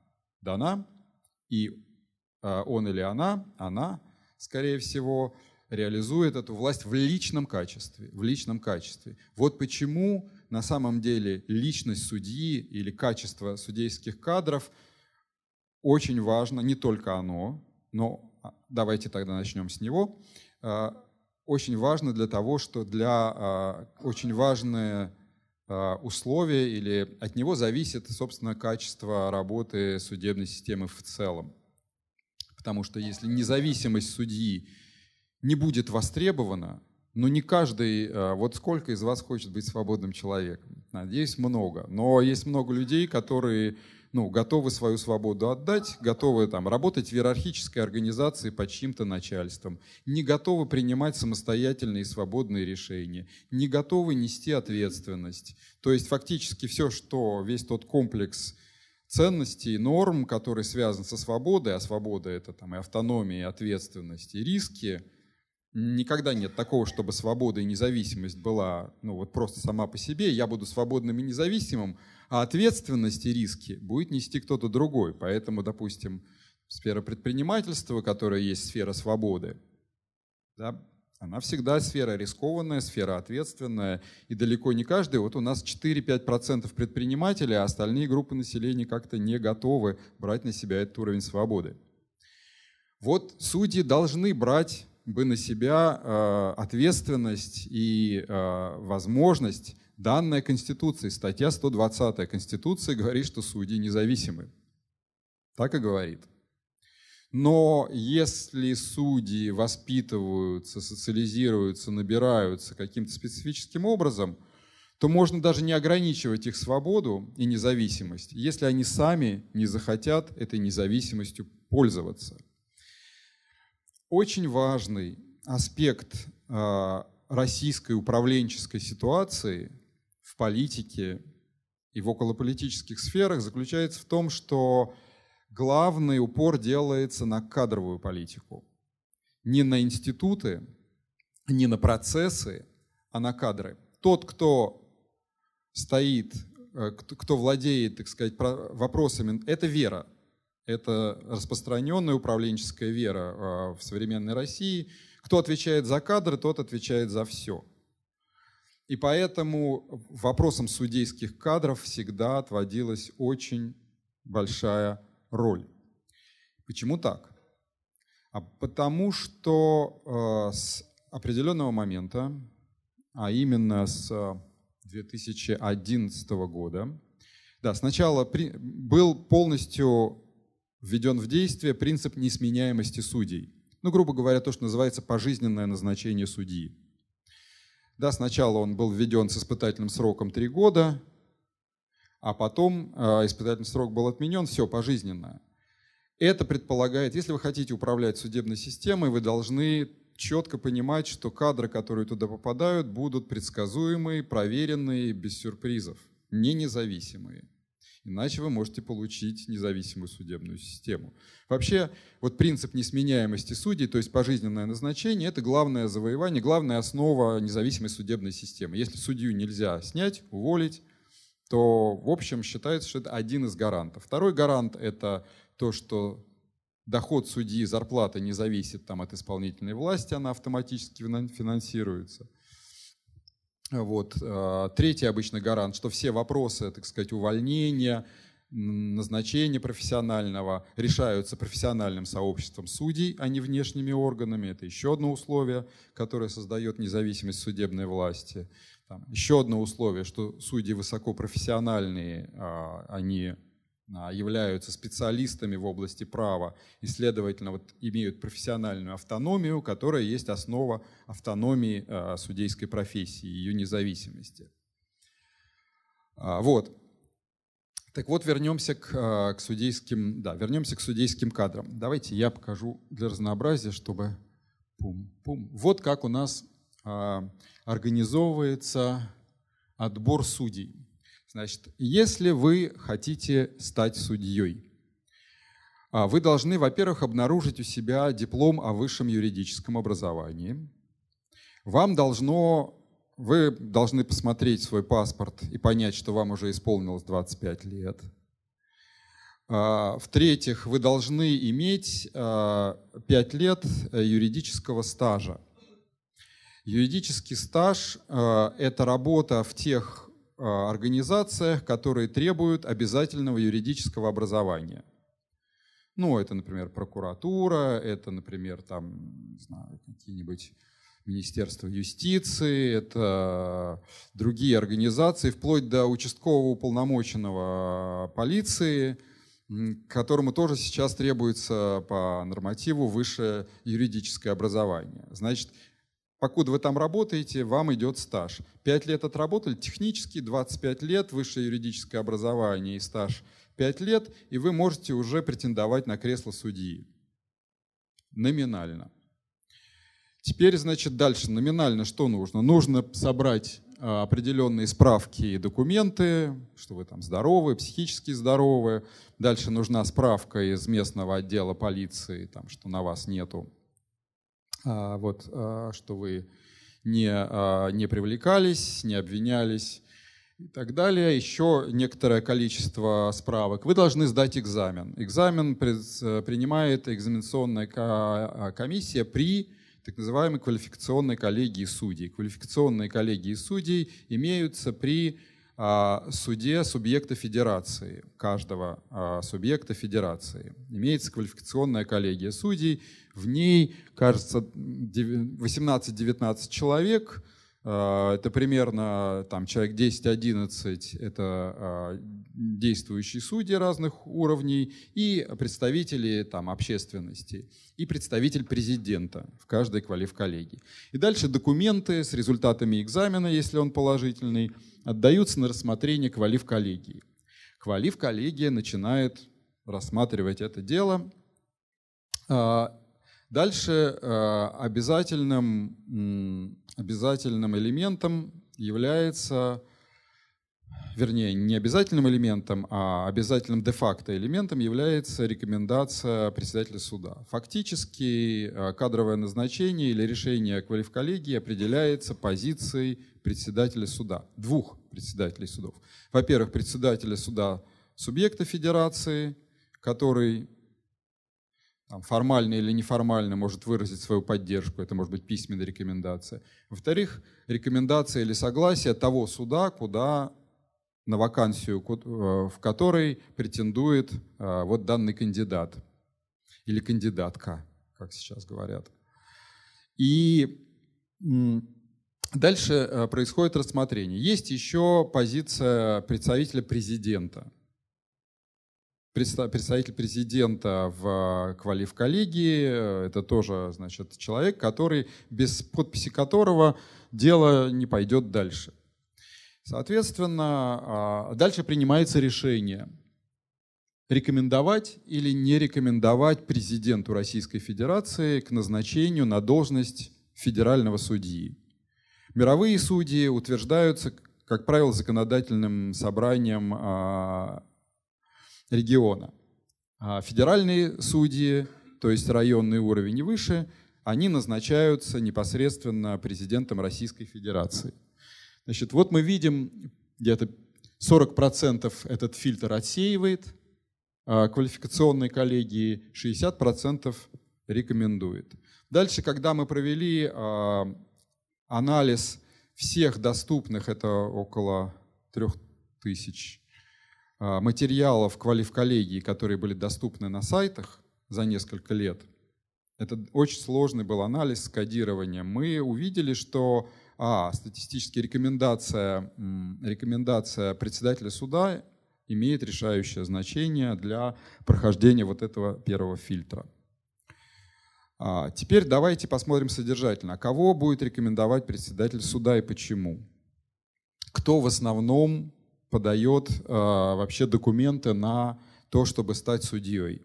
дана, и он или она, скорее всего, реализует эту власть в личном качестве. Вот почему на самом деле личность судьи или качество судейских кадров очень важно, не только оно, но давайте тогда начнем с него. Очень важно для того, что очень важное условие или от него зависит, собственно, качество работы судебной системы в целом. Потому что если независимость судьи не будет востребована, но не каждый, вот сколько из вас хочет быть свободным человеком? Надеюсь, много. Но есть много людей, которые готовы свою свободу отдать, готовы работать в иерархической организации под чьим-то начальством, не готовы принимать самостоятельные и свободные решения, не готовы нести ответственность. То есть фактически весь тот комплекс ценностей и норм, который связан со свободой, а свобода — это и автономия, и ответственность, и риски. Никогда нет такого, чтобы свобода и независимость была просто сама по себе. Я буду свободным и независимым, а ответственность и риски будет нести кто-то другой. Поэтому, допустим, сфера предпринимательства, которая есть сфера свободы, да, она всегда сфера рискованная, сфера ответственная. И далеко не каждый. Вот у нас 4-5% предпринимателей, а остальные группы населения как-то не готовы брать на себя этот уровень свободы. Вот судьи должны брать на себя ответственность и возможность, данная Конституцией. Статья 120 Конституции говорит, что судьи независимы. Так и говорит. Но если судьи воспитываются, социализируются, набираются каким-то специфическим образом, то можно даже не ограничивать их свободу и независимость, если они сами не захотят этой независимостью пользоваться. Очень важный аспект российской управленческой ситуации в политике и в околополитических сферах заключается в том, что главный упор делается на кадровую политику. Не на институты, не на процессы, а на кадры. Тот, кто стоит, кто владеет, так сказать, вопросами, это вера. Это распространенная управленческая вера в современной России. Кто отвечает за кадры, тот отвечает за все. И поэтому вопросам судейских кадров всегда отводилась очень большая роль. Почему так? А Потому что с определенного момента, а именно с 2011 года, да, сначала был полностью введен в действие принцип несменяемости судей. Ну, грубо говоря, то, что называется пожизненное назначение судьи. Да, сначала он был введен с испытательным сроком 3 года, а потом испытательный срок был отменен, все, пожизненное. Это предполагает, если вы хотите управлять судебной системой, вы должны четко понимать, что кадры, которые туда попадают, будут предсказуемые, проверенные, без сюрпризов, не независимые. Иначе вы можете получить независимую судебную систему. Вообще, вот принцип несменяемости судей, то есть пожизненное назначение, это главное завоевание, главная основа независимой судебной системы. Если судью нельзя снять, уволить, то, в общем, считается, что это один из гарантов. Второй гарант — это то, что доход судьи, зарплата не зависит там, от исполнительной власти, она автоматически финансируется. Вот. Третий обычный гарант, что все вопросы, так сказать, увольнения, назначения профессионального решаются профессиональным сообществом судей, а не внешними органами. Это еще одно условие, которое создает независимость судебной власти. Там еще одно условие, что судьи высокопрофессиональные, они являются специалистами в области права и, следовательно, вот, имеют профессиональную автономию, которая есть основа автономии судейской профессии, ее независимости. Вот. Так вот, вернемся к судейским кадрам. Давайте я покажу для разнообразия, чтобы... Пум-пум. Вот как у нас организовывается отбор судей. Значит, если вы хотите стать судьей, вы должны, во-первых, обнаружить у себя диплом о высшем юридическом образовании. Вы должны посмотреть свой паспорт и понять, что вам уже исполнилось 25 лет. В-третьих, вы должны иметь 5 лет юридического стажа. Юридический стаж – это работа в тех организациях, которые требуют обязательного юридического образования. Ну, это, например, прокуратура, это, например, там, не знаю, какие-нибудь министерства юстиции, это другие организации, вплоть до участкового уполномоченного полиции, которому тоже сейчас требуется по нормативу высшее юридическое образование. Значит, покуда вы там работаете, вам идет стаж. 5 лет отработали, технически 25 лет, высшее юридическое образование и стаж 5 лет, и вы можете уже претендовать на кресло судьи. Номинально. Теперь, значит, дальше. Номинально что нужно? Нужно собрать определенные справки и документы, что вы там здоровы, психически здоровы. Дальше нужна справка из местного отдела полиции, там, что на вас нету. Вот, что вы не привлекались, не обвинялись и так далее. Еще некоторое количество справок. Вы должны сдать экзамен. Экзамен принимает экзаменационная комиссия при так называемой квалификационной коллегии судей. Квалификационные коллегии судей имеются при суде субъекта федерации, каждого субъекта федерации. Имеется квалификационная коллегия судей, в ней, кажется, 18-19 человек, это примерно там, человек 10-11, это действующие судьи разных уровней и представители там, общественности, и представитель президента в каждой квалифколлегии. И дальше документы с результатами экзамена, если он положительный, отдаются на рассмотрение квалифколлегии. Квалифколлегия начинает рассматривать это дело. Дальше обязательным элементом является, вернее, не обязательным элементом, а обязательным де-факто элементом является рекомендация председателя суда. Фактически кадровое назначение или решение квалифколлегии определяется позицией председателя суда, двух председателей судов. Во-первых, председателя суда субъекта федерации, который формально или неформально может выразить свою поддержку, это может быть письменная рекомендация. Во-вторых, рекомендация или согласие того суда, куда, на вакансию, в которой претендует вот данный кандидат или кандидатка, как сейчас говорят. И дальше происходит рассмотрение. Есть еще позиция представителя президента. Представитель президента в коллегии — это тоже, значит, человек, который, без подписи которого дело не пойдет дальше. Соответственно, дальше принимается решение, рекомендовать или не рекомендовать президенту Российской Федерации к назначению на должность федерального судьи. Мировые судьи утверждаются, как правило, законодательным собранием региона. А федеральные судьи, то есть районный уровень и выше, они назначаются непосредственно президентом Российской Федерации. Значит, вот мы видим, где-то 40% этот фильтр отсеивает, квалификационной коллегии 60% рекомендует. Дальше, когда мы провели анализ всех доступных, это около 3000 материалов квалифколлегии, которые были доступны на сайтах за несколько лет, это очень сложный был анализ с кодированием, мы увидели, что статистически рекомендация председателя суда имеет решающее значение для прохождения вот этого первого фильтра. Теперь давайте посмотрим содержательно, кого будет рекомендовать председатель суда и почему. Кто в основном подает вообще документы на то, чтобы стать судьей.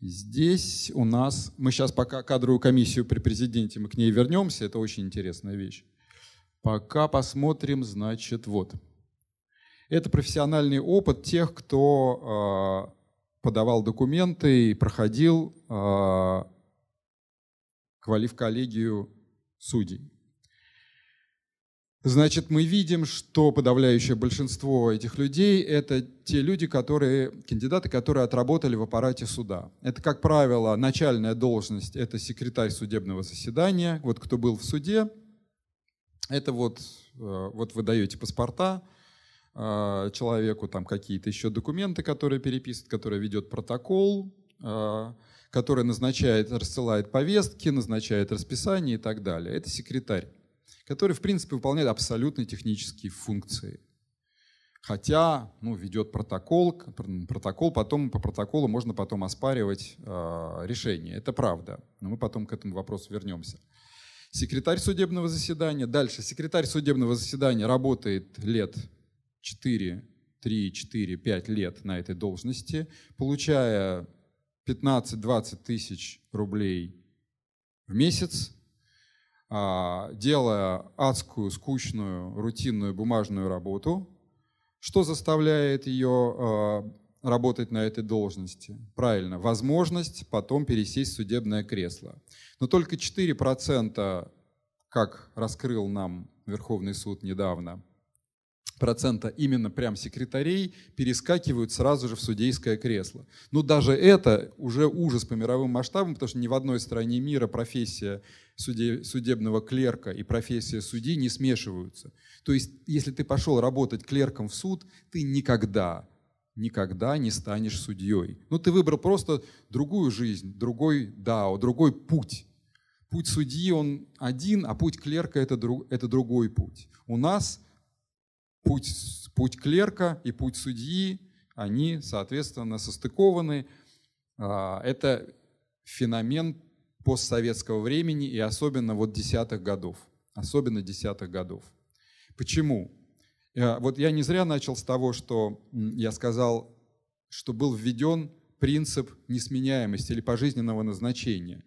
Здесь у нас, мы сейчас пока кадровую комиссию при президенте, мы к ней вернемся, это очень интересная вещь. Пока посмотрим, значит, вот. Это профессиональный опыт тех, кто подавал документы и проходил квалифколлегию судей. Значит, мы видим, что подавляющее большинство этих людей — это те люди, кандидаты, которые отработали в аппарате суда. Это, как правило, начальная должность, это секретарь судебного заседания. Вот кто был в суде, это вот вы даете паспорта человеку, там какие-то еще документы, которые переписывают, который ведет протокол, который назначает, рассылает повестки, назначает расписание и так далее. Это секретарь, который, в принципе, выполняет абсолютно технические функции. Хотя, ведет протокол, потом по протоколу можно потом оспаривать решение. Это правда. Но мы потом к этому вопросу вернемся. Секретарь судебного заседания. Дальше. Секретарь судебного заседания работает лет 3-4-5 лет на этой должности, получая 15-20 тысяч рублей в месяц, делая адскую, скучную, рутинную бумажную работу, что заставляет ее работать на этой должности. Правильно, возможность потом пересесть в судебное кресло. Но только 4%, как раскрыл нам Верховный суд недавно, процента именно прям секретарей перескакивают сразу же в судейское кресло. Но даже это уже ужас по мировым масштабам, потому что ни в одной стране мира профессия судебного клерка и профессия судьи не смешиваются. То есть, если ты пошел работать клерком в суд, ты никогда не станешь судьей. Ты выбрал просто другую жизнь, другой путь. Путь судьи он один, а путь клерка это другой путь. У нас путь клерка и путь судьи, они, соответственно, состыкованы. Это феномен постсоветского времени и особенно десятых годов. Почему? Вот я не зря начал с того, что я сказал, что был введен принцип несменяемости или пожизненного назначения.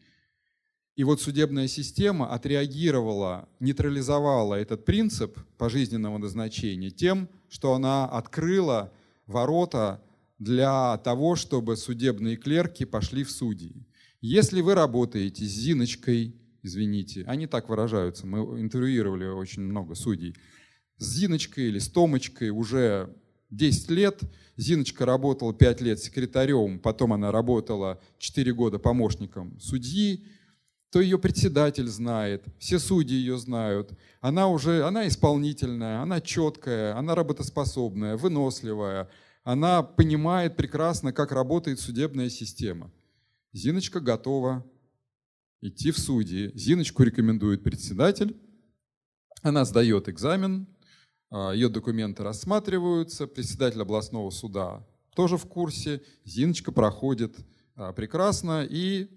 И вот судебная система отреагировала, нейтрализовала этот принцип пожизненного назначения тем, что она открыла ворота для того, чтобы судебные клерки пошли в судьи. Если вы работаете с Зиночкой, извините, они так выражаются, мы интервьюировали очень много судей, с Зиночкой или с Томочкой уже 10 лет, Зиночка работала 5 лет секретарем, потом она работала 4 года помощником судьи, то ее председатель знает, все судьи ее знают. Она исполнительная, она четкая, она работоспособная, выносливая. Она понимает прекрасно, как работает судебная система. Зиночка готова идти в судьи. Зиночку рекомендует председатель. Она сдает экзамен, ее документы рассматриваются, председатель областного суда тоже в курсе. Зиночка проходит прекрасно и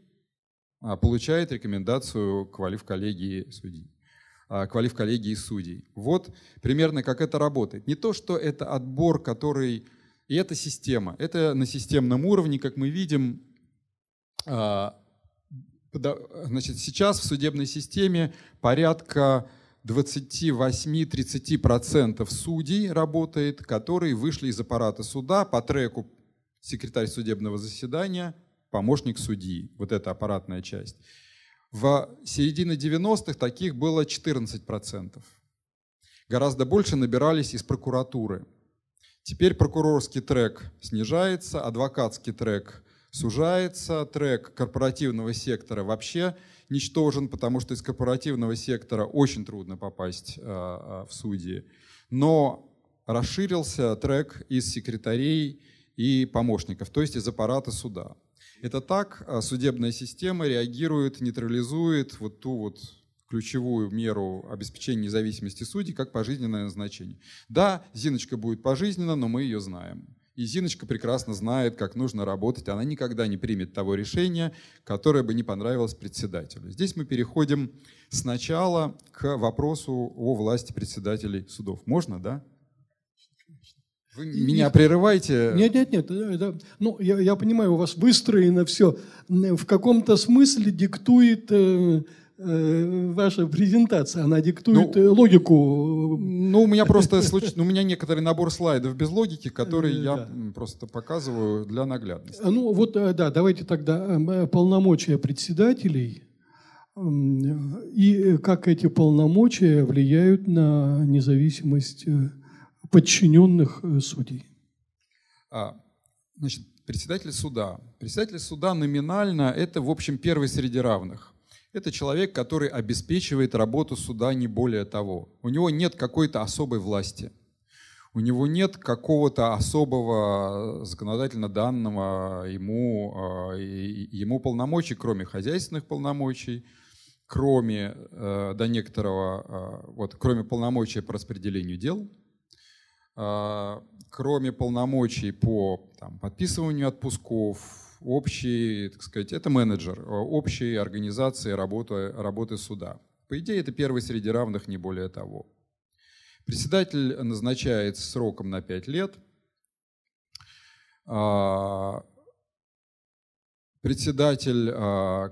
получает рекомендацию квалифколлегии судей. Вот примерно как это работает. Не то, что это отбор, который... И это система. Это на системном уровне, как мы видим, значит, сейчас в судебной системе порядка 28-30% судей работает, которые вышли из аппарата суда по треку секретарь судебного заседания, помощник судьи. Вот эта аппаратная часть. В середине 90-х таких было 14%. Гораздо больше набирались из прокуратуры. Теперь прокурорский трек снижается, адвокатский трек сужается, трек корпоративного сектора вообще ничтожен, потому что из корпоративного сектора очень трудно попасть в судьи. Но расширился трек из секретарей и помощников, то есть из аппарата суда. Это так судебная система реагирует, нейтрализует вот ту вот ключевую меру обеспечения независимости судей как пожизненное назначение. Да, Зиночка будет пожизненно, но мы ее знаем. И Зиночка прекрасно знает, как нужно работать. Она никогда не примет того решения, которое бы не понравилось председателю. Здесь мы переходим сначала к вопросу о власти председателей судов. Можно, да? Вы меня прерываете? Нет. Ну, я понимаю, у вас выстроено все. В каком-то смысле диктует ваша презентация. Она диктует логику. Ну, у меня просто некоторый набор слайдов без логики, которые я просто показываю для наглядности. Ну, вот, да, давайте тогда полномочия председателей и как эти полномочия влияют на независимость подчиненных судей. Значит, председатель суда. Председатель суда номинально это, в общем, первый среди равных. Это человек, который обеспечивает работу суда, не более того. У него нет какой-то особой власти. У него нет какого-то особого законодательно данного ему полномочий, кроме хозяйственных полномочий, кроме, до некоторого, вот, кроме полномочий по распределению дел, кроме полномочий по подписыванию отпусков, общий, так сказать, это менеджер общей организации работы суда. По идее, это первый среди равных, не более того. Председатель назначает сроком на 5 лет. Председатель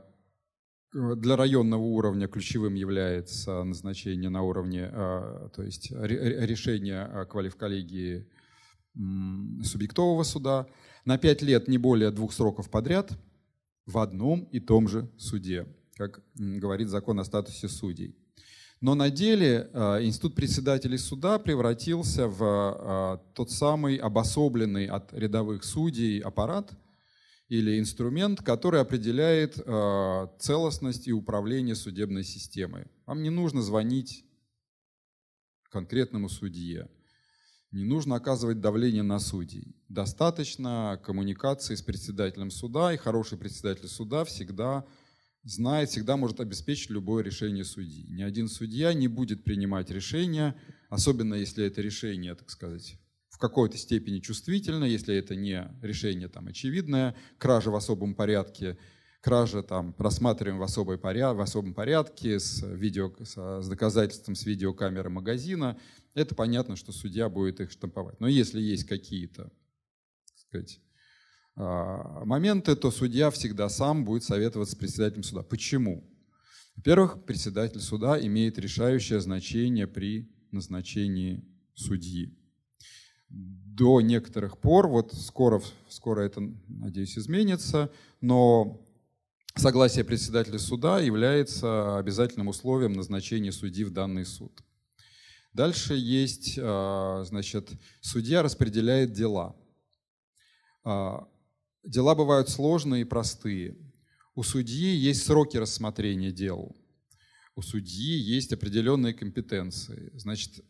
для районного уровня ключевым является назначение на уровне, то есть решение квалифколлегии субъектового суда. На 5 лет не более 2 сроков подряд в одном и том же суде, как говорит закон о статусе судей. Но на деле институт председателей суда превратился в тот самый обособленный от рядовых судей аппарат или инструмент, который определяет целостность и управление судебной системой. Вам не нужно звонить конкретному судье. Не нужно оказывать давление на судей. Достаточно коммуникации с председателем суда, и хороший председатель суда всегда знает, всегда может обеспечить любое решение судьи. Ни один судья не будет принимать решение, особенно если это решение, так сказать, в какой-то степени чувствительно, если это не решение очевидное, кража в особом порядке, кража просматриваем в особом порядке с доказательством с видеокамеры магазина, это понятно, что судья будет их штамповать. Но если есть какие-то, так сказать, моменты, то судья всегда сам будет советоваться с председателем суда. Почему? Во-первых, председатель суда имеет решающее значение при назначении судьи. До некоторых пор, вот скоро это, надеюсь, изменится, но согласие председателя суда является обязательным условием назначения судьи в данный суд. Дальше есть, значит, судья распределяет дела. Дела бывают сложные и простые. У судьи есть сроки рассмотрения дел. У судьи есть определенные компетенции. Значит,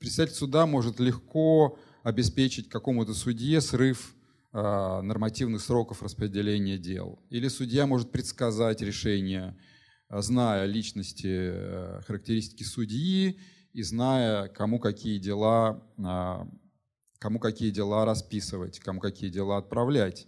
председатель суда может легко обеспечить какому-то судье срыв нормативных сроков распределения дел. Или судья может предсказать решение, зная личности, характеристики судьи и зная, кому какие дела расписывать, кому какие дела отправлять.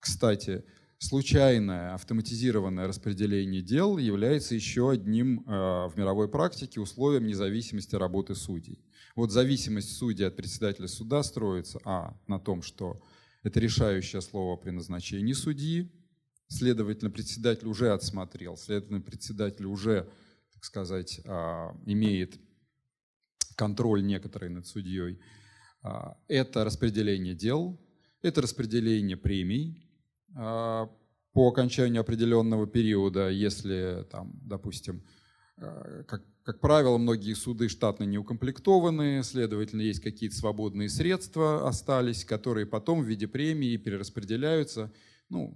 Кстати, случайное автоматизированное распределение дел является еще одним в мировой практике условием независимости работы судей. Вот зависимость судей от председателя суда строится на том, что это решающее слово при назначении судьи, следовательно, председатель уже отсмотрел, следовательно, председатель уже, так сказать, имеет контроль некоторый над судьей. Это распределение дел, это распределение премий по окончанию определенного периода, если, там, допустим, как правило, многие суды штатно не укомплектованы, следовательно, есть какие-то свободные средства остались, которые потом в виде премии перераспределяются, в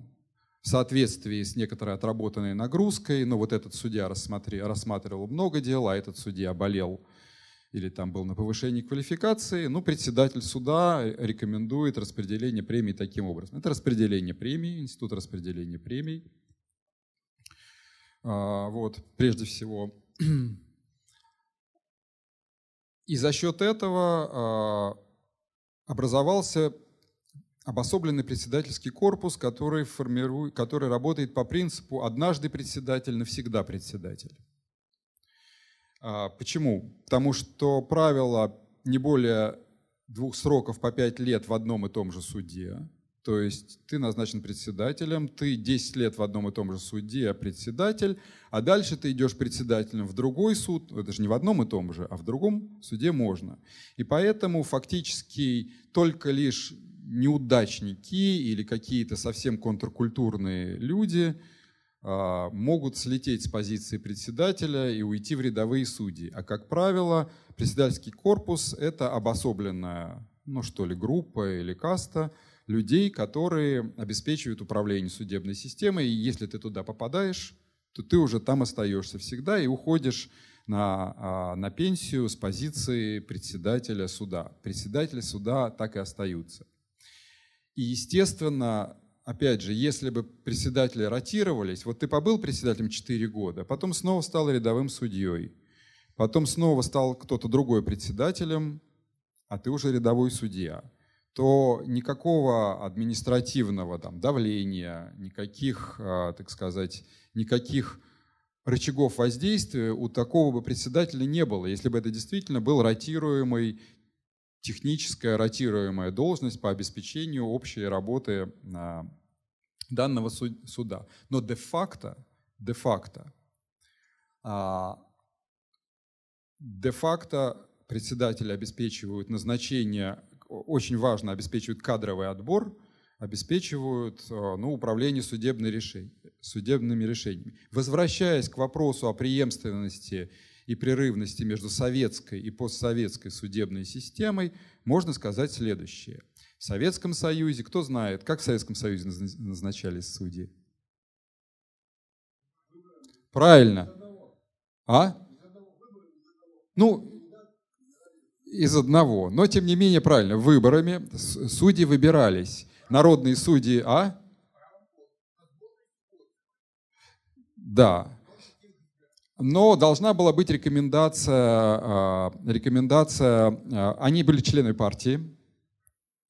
соответствии с некоторой отработанной нагрузкой. Вот этот судья рассматривал много дел, а этот судья болел или там был на повышении квалификации. Председатель суда рекомендует распределение премий таким образом. Это распределение премий, институт распределения премий. Прежде всего. И за счет этого образовался обособленный председательский корпус, который работает по принципу «однажды председатель, навсегда председатель». Почему? Потому что правило не более 2 сроков по 5 лет в одном и том же суде. То есть ты назначен председателем, ты 10 лет в одном и том же суде, председатель, а дальше ты идешь председателем в другой суд, это же не в одном и том же, а в другом суде можно. И поэтому фактически только лишь неудачники или какие-то совсем контркультурные люди могут слететь с позиции председателя и уйти в рядовые судьи. А, как правило, председательский корпус — это обособленная, группа или каста людей, которые обеспечивают управление судебной системой. И если ты туда попадаешь, то ты уже там остаешься всегда и уходишь на пенсию с позиции председателя суда. Председатели суда так и остаются. И, естественно, опять же, если бы председатели ротировались, вот ты побыл председателем 4 года, потом снова стал рядовым судьей, потом снова стал кто-то другой председателем, а ты уже рядовой судья, то никакого административного давления, никаких рычагов воздействия у такого бы председателя не было, если бы это действительно был ротируемый техническая ротируемая должность по обеспечению общей работы данного суда. Но де-факто председатели обеспечивают назначение, очень важно, обеспечивают кадровый отбор, обеспечивают управление судебными решениями. Возвращаясь к вопросу о преемственности и прерывности между советской и постсоветской судебной системой, можно сказать следующее. В Советском Союзе, кто знает, как в Советском Союзе назначались судьи? Правильно. Из одного. Но, тем не менее, правильно, выборами судьи выбирались. Народные судьи, Да. Но должна была быть рекомендация, они были членами партии,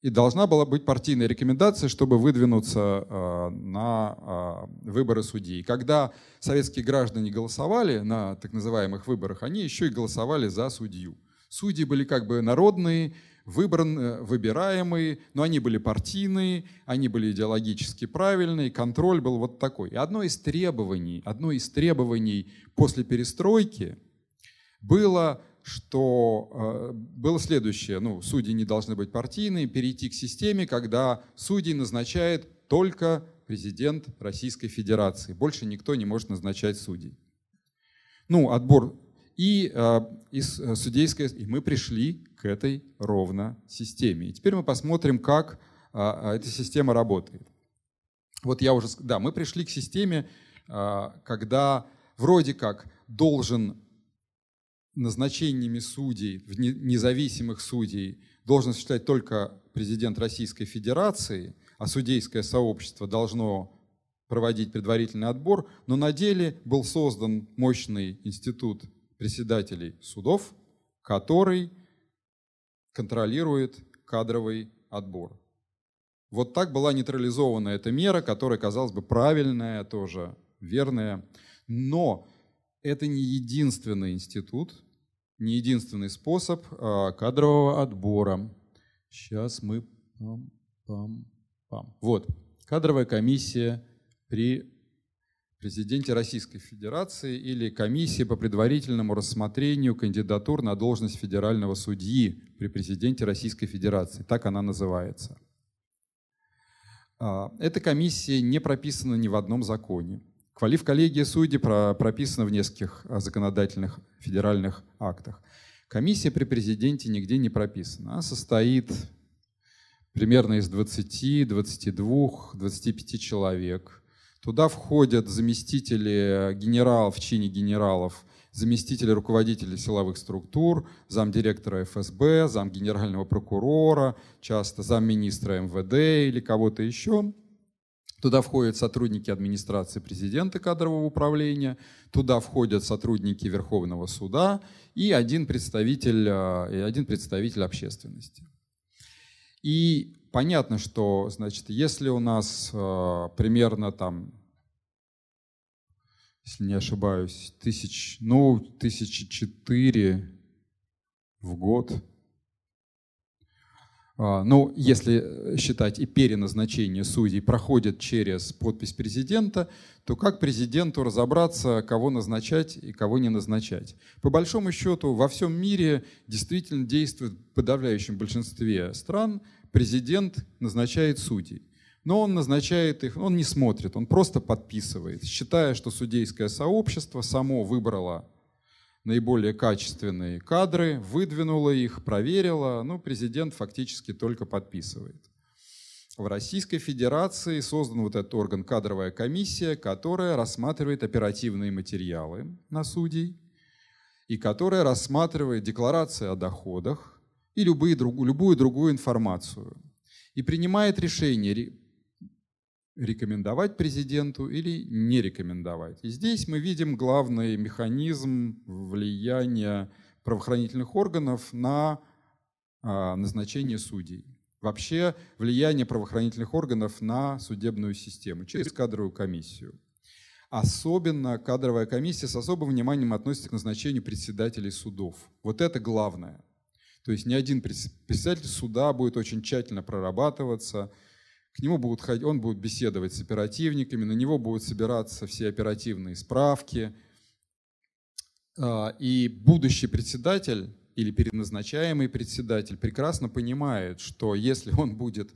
и должна была быть партийная рекомендация, чтобы выдвинуться на выборы судей. Когда советские граждане голосовали на так называемых выборах, они еще и голосовали за судью. Судьи были как бы народные, выбираемые, но они были партийные, они были идеологически правильные, контроль был вот такой. И одно из требований после перестройки было, что было следующее. Судьи не должны быть партийные, перейти к системе, когда судьи назначает только президент Российской Федерации. Больше никто не может назначать судей. Отбор... И мы пришли к этой ровно системе. И теперь мы посмотрим, как эта система работает. Мы пришли к системе, когда вроде как должен назначениями судей, независимых судей, должен осуществлять только президент Российской Федерации, а судейское сообщество должно проводить предварительный отбор, но на деле был создан мощный институт председателей судов, который контролирует кадровый отбор. Вот так была нейтрализована эта мера, которая, казалось бы, правильная тоже, верная. Но это не единственный институт, не единственный способ кадрового отбора. Сейчас мы... Вот, кадровая комиссия при президенте Российской Федерации или комиссия по предварительному рассмотрению кандидатур на должность федерального судьи при президенте Российской Федерации. Так она называется. Эта комиссия не прописана ни в одном законе. Квалифколлегия судей прописана в нескольких законодательных федеральных актах. Комиссия при президенте нигде не прописана. Она состоит примерно из 20, 22, 25 человек. Туда входят заместители генералов в чине генералов, заместители руководителей силовых структур, замдиректора ФСБ, замгенерального прокурора, часто замминистра МВД или кого-то еще. Туда входят сотрудники администрации президента кадрового управления, туда входят сотрудники Верховного суда и один представитель общественности. И понятно, что, значит, если у нас примерно там, если не ошибаюсь, 1004 в год, ну, если считать и переназначение судей, проходит через подпись президента, то как президенту разобраться, кого назначать и кого не назначать? По большому счету, во всем мире действительно действует в подавляющем большинстве стран президент назначает судей. Но он назначает их, он не смотрит, он просто подписывает, считая, что судейское сообщество само выбрало наиболее качественные кадры, выдвинуло их, проверило, но президент фактически только подписывает. В Российской Федерации создан вот этот орган кадровая комиссия, которая рассматривает оперативные материалы на судей и которая рассматривает декларации о доходах и любую другую информацию и принимает решение рекомендовать президенту или не рекомендовать. И здесь мы видим главный механизм влияния правоохранительных органов на назначение судей. Вообще влияние правоохранительных органов на судебную систему через кадровую комиссию. Особенно кадровая комиссия с особым вниманием относится к назначению председателей судов. Вот это главное. То есть ни один председатель суда будет очень тщательно прорабатываться. К нему он будет беседовать с оперативниками, на него будут собираться все оперативные справки. И будущий председатель или переназначаемый председатель прекрасно понимает, что если он будет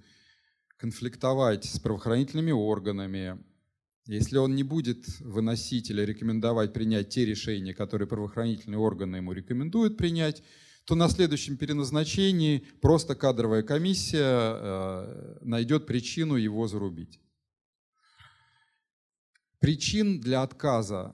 конфликтовать с правоохранительными органами, если он не будет выносить или рекомендовать принять те решения, которые правоохранительные органы ему рекомендуют принять, то на следующем переназначении просто кадровая комиссия найдет причину его зарубить. Причин для отказа,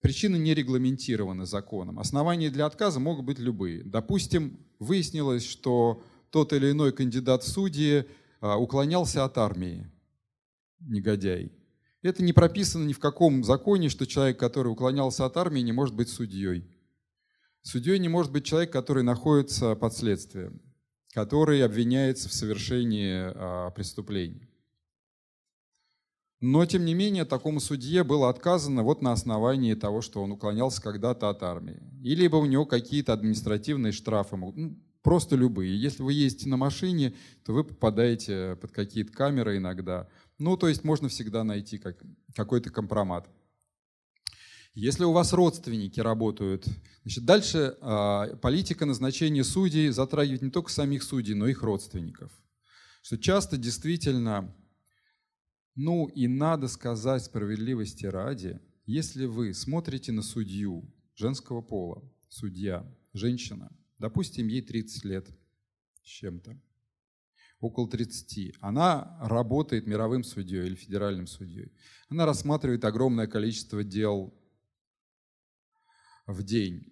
причины не регламентированы законом. Основания для отказа могут быть любые. Допустим, выяснилось, что тот или иной кандидат в судьи уклонялся от армии, негодяй. Это не прописано ни в каком законе, что человек, который уклонялся от армии, не может быть судьей. Судьей не может быть человек, который находится под следствием, который обвиняется в совершении преступлений. Но, тем не менее, такому судье было отказано вот на основании того, что он уклонялся когда-то от армии. И либо у него какие-то административные штрафы, просто любые. Если вы ездите на машине, то вы попадаете под какие-то камеры иногда. Ну, то есть можно всегда найти какой-то компромат. Если у вас родственники работают, значит, дальше политика назначения судей затрагивает не только самих судей, но и их родственников. Что часто действительно, ну и надо сказать справедливости ради, если вы смотрите на судью женского пола, судья, женщина, допустим, ей 30 лет с чем-то, около 30. Она работает мировым судьей или федеральным судьей. Она рассматривает огромное количество дел в день.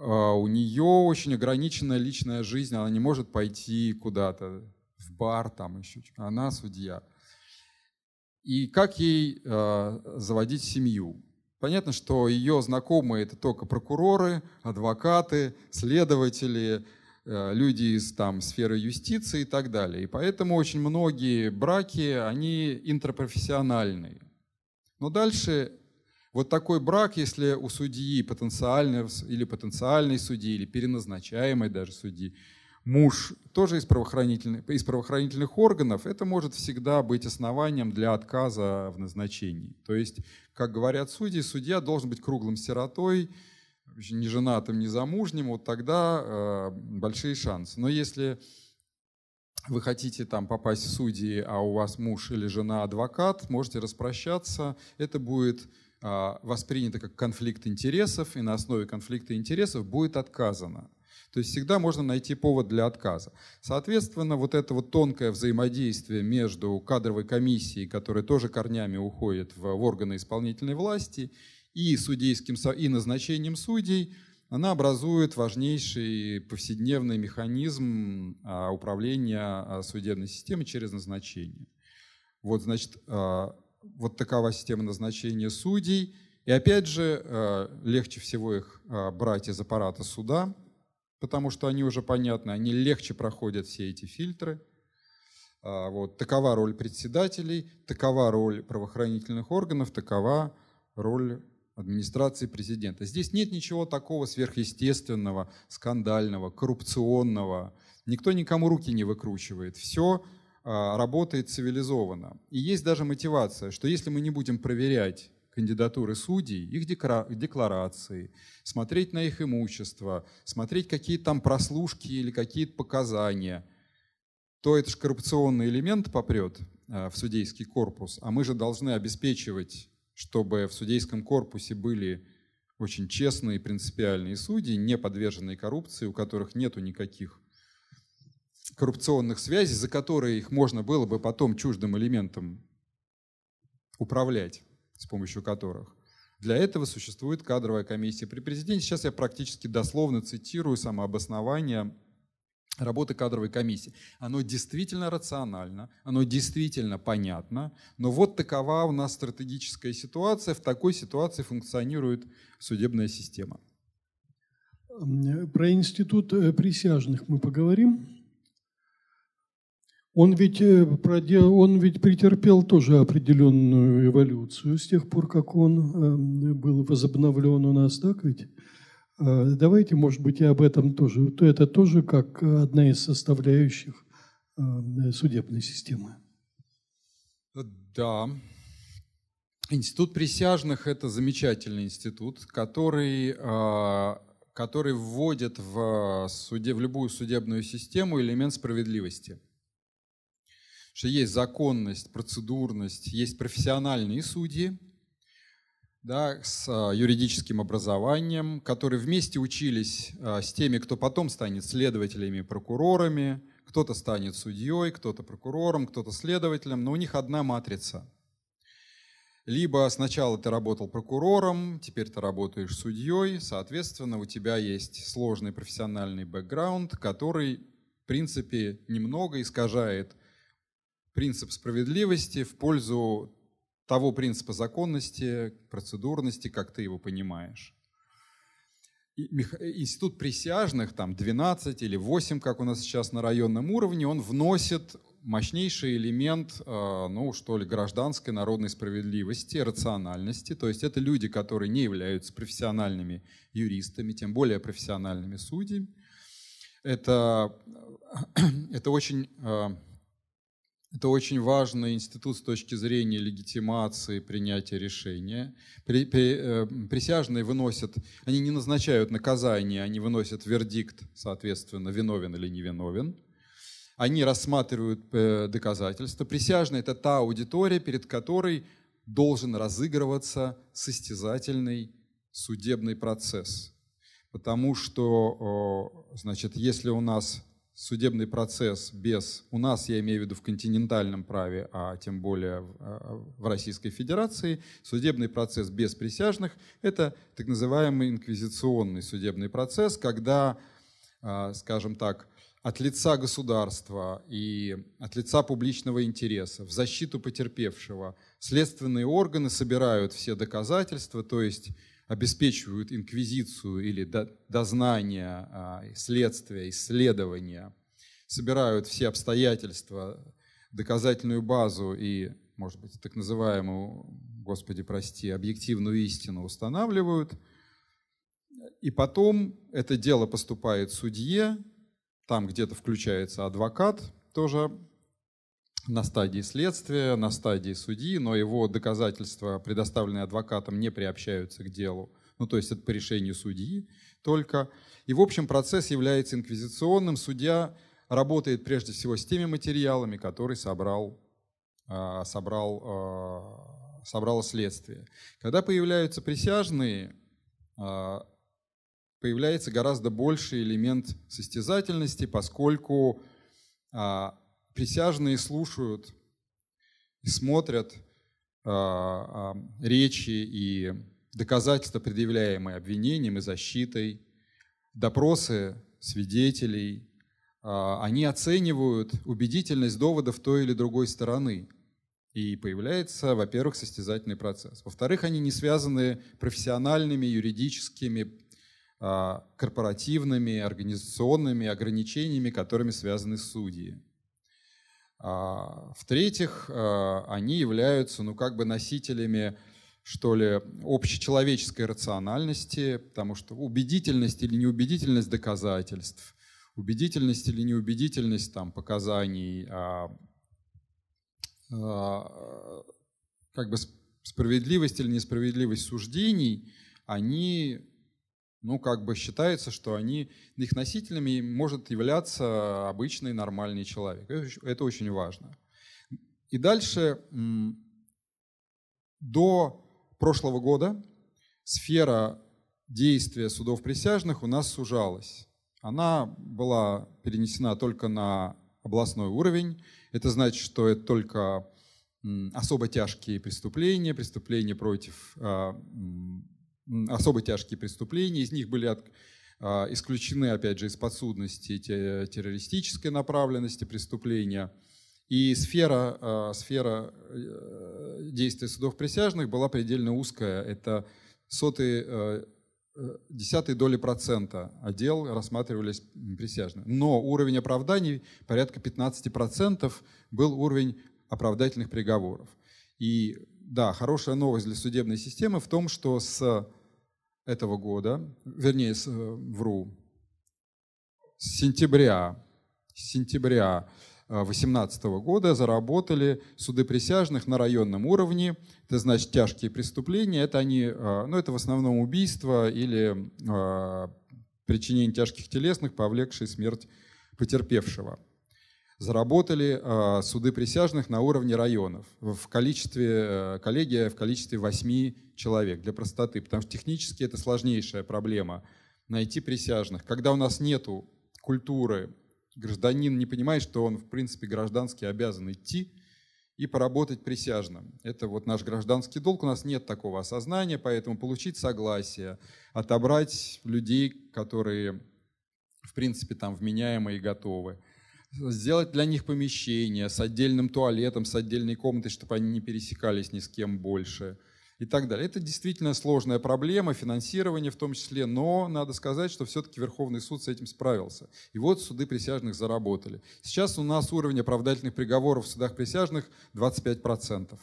у нее очень ограниченная личная жизнь, она не может пойти куда-то в бар, там еще, она судья. И как ей заводить семью? Понятно, что ее знакомые — это только прокуроры, адвокаты, следователи, люди из там сферы юстиции и так далее. И поэтому очень многие браки, они интерпрофессиональные. Но дальше вот такой брак, если у судьи потенциальной судьи или переназначаемой даже судьи, муж тоже из правоохранительных органов, это может всегда быть основанием для отказа в назначении. То есть, как говорят судьи, судья должен быть круглым сиротой, не женатым, не замужним, вот тогда большие шансы. Но если вы хотите там попасть в судьи, а у вас муж или жена адвокат, можете распрощаться, это будет воспринято как конфликт интересов, и на основе конфликта интересов будет отказано. То есть всегда можно найти повод для отказа. Соответственно, вот это вот тонкое взаимодействие между кадровой комиссией, которая тоже корнями уходит в органы исполнительной власти, и судейским, и назначением судей, она образует важнейший повседневный механизм управления судебной системой через назначение. Вот, значит, вот такова система назначения судей. И опять же, легче всего их брать из аппарата суда, потому что они уже понятны, они легче проходят все эти фильтры. Вот, такова роль председателей, такова роль правоохранительных органов, такова роль администрации президента. Здесь нет ничего такого сверхъестественного, скандального, коррупционного. Никто никому руки не выкручивает. Все работает цивилизованно. И есть даже мотивация, что если мы не будем проверять кандидатуры судей, их декларации, смотреть на их имущество, смотреть какие-то там прослушки или какие-то показания, то это же коррупционный элемент попрет в судейский корпус, а мы же должны обеспечивать, чтобы в судейском корпусе были очень честные, принципиальные судьи, не подверженные коррупции, у которых нет никаких коррупционных связей, за которые их можно было бы потом чуждым элементом управлять, с помощью которых. Для этого существует кадровая комиссия при президенте. Сейчас я практически дословно цитирую самообоснование работы кадровой комиссии. Оно действительно рационально, оно действительно понятно, но вот такова у нас стратегическая ситуация, в такой ситуации функционирует судебная система. Про институт присяжных мы поговорим. Он ведь претерпел тоже определенную эволюцию с тех пор, как он был возобновлен у нас, так ведь? Давайте, может быть, и об этом тоже. Это тоже как одна из составляющих судебной системы. Да. Институт присяжных – это замечательный институт, который вводит в любую судебную систему элемент справедливости. Что есть законность, процедурность, есть профессиональные судьи, да, с юридическим образованием, которые вместе учились с теми, кто потом станет следователями и прокурорами, кто-то станет судьей, кто-то прокурором, кто-то следователем, но у них одна матрица. Либо сначала ты работал прокурором, теперь ты работаешь судьей, соответственно, у тебя есть сложный профессиональный бэкграунд, который, в принципе, немного искажает принцип справедливости в пользу того принципа законности, процедурности, как ты его понимаешь. Институт присяжных, там 12 или 8, как у нас сейчас на районном уровне, он вносит мощнейший элемент, ну что ли, гражданской народной справедливости, рациональности. То есть это люди, которые не являются профессиональными юристами, тем более профессиональными судьями. Это очень важный институт с точки зрения легитимации принятия решения. Присяжные выносят, они не назначают наказание, они выносят вердикт, соответственно, виновен или невиновен. Они рассматривают доказательства. Присяжные — это та аудитория, перед которой должен разыгрываться состязательный судебный процесс. Потому что, значит, если у нас судебный процесс без, у нас, я имею в виду в континентальном праве, а тем более в Российской Федерации, судебный процесс без присяжных — это так называемый инквизиционный судебный процесс, когда, скажем так, от лица государства и от лица публичного интереса в защиту потерпевшего следственные органы собирают все доказательства, то есть обеспечивают инквизицию или дознание, следствие, исследование, собирают все обстоятельства, доказательную базу и, может быть, так называемую, Господи, прости, объективную истину устанавливают. И потом это дело поступает судье, там где-то включается адвокат, тоже на стадии следствия, на стадии судьи, но его доказательства, предоставленные адвокатом, не приобщаются к делу. Ну, то есть это по решению судьи только. И, в общем, процесс является инквизиционным. Судья работает прежде всего с теми материалами, которые собрало следствие. Когда появляются присяжные, появляется гораздо больший элемент состязательности, поскольку присяжные слушают и смотрят речи и доказательства, предъявляемые обвинением и защитой, допросы свидетелей. Они оценивают убедительность доводов той или другой стороны. И появляется, во-первых, состязательный процесс. Во-вторых, они не связаны профессиональными, юридическими, корпоративными, организационными ограничениями, которыми связаны судьи. В-третьих, они являются, ну, как бы носителями, что ли, общечеловеческой рациональности, потому что убедительность или неубедительность доказательств, убедительность или неубедительность там, показаний, как бы справедливость или несправедливость суждений, они, ну, как бы считается, что они, их носителями может являться обычный нормальный человек. Это очень важно. И дальше, до прошлого года сфера действия судов присяжных у нас сужалась. Она была перенесена только на областной уровень. Это значит, что это только особо тяжкие преступления, преступления против... особо тяжкие преступления, из них были исключены, опять же, из подсудности террористической направленности преступления. И сфера действия судов присяжных была предельно узкая. Это десятые доли процента отдел рассматривались присяжные. Но уровень оправданий, порядка 15%, был уровень оправдательных приговоров. И да, хорошая новость для судебной системы в том, что с этого года, вернее, с сентября 2018 года заработали суды присяжных на районном уровне. Это значит тяжкие преступления. Это они, ну, это в основном убийство или причинение тяжких телесных, повлекшие смерть потерпевшего. Заработали суды присяжных на уровне районов в количестве, коллегия в количестве 8 человек для простоты, потому что технически это сложнейшая проблема — найти присяжных. Когда у нас нету культуры, гражданин не понимает, что он, в принципе, гражданский обязан идти и поработать присяжным. Это вот наш гражданский долг, у нас нет такого осознания, поэтому получить согласие, отобрать людей, которые, в принципе, там вменяемые и готовы, сделать для них помещение с отдельным туалетом, с отдельной комнатой, чтобы они не пересекались ни с кем больше и так далее. Это действительно сложная проблема, финансирование в том числе, но надо сказать, что все-таки Верховный суд с этим справился. И вот суды присяжных заработали. Сейчас у нас уровень оправдательных приговоров в судах присяжных 25%.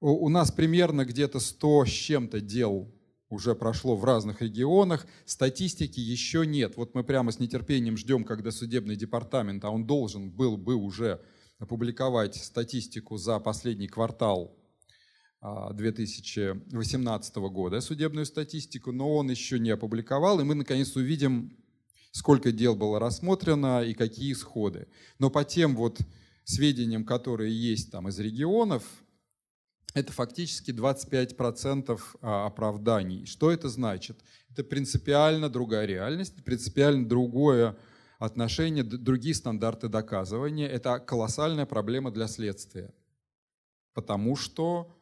У нас примерно где-то 100 с чем-то дел уже прошло в разных регионах, статистики еще нет. Вот мы прямо с нетерпением ждем, когда судебный департамент, а он должен был бы уже опубликовать статистику за последний квартал 2018 года, судебную статистику, но он еще не опубликовал, и мы наконец увидим, сколько дел было рассмотрено и какие исходы. Но по тем вот сведениям, которые есть там из регионов, это фактически 25% оправданий. Что это значит? Это принципиально другая реальность, принципиально другое отношения, другие стандарты доказывания. Это колоссальная проблема для следствия, потому что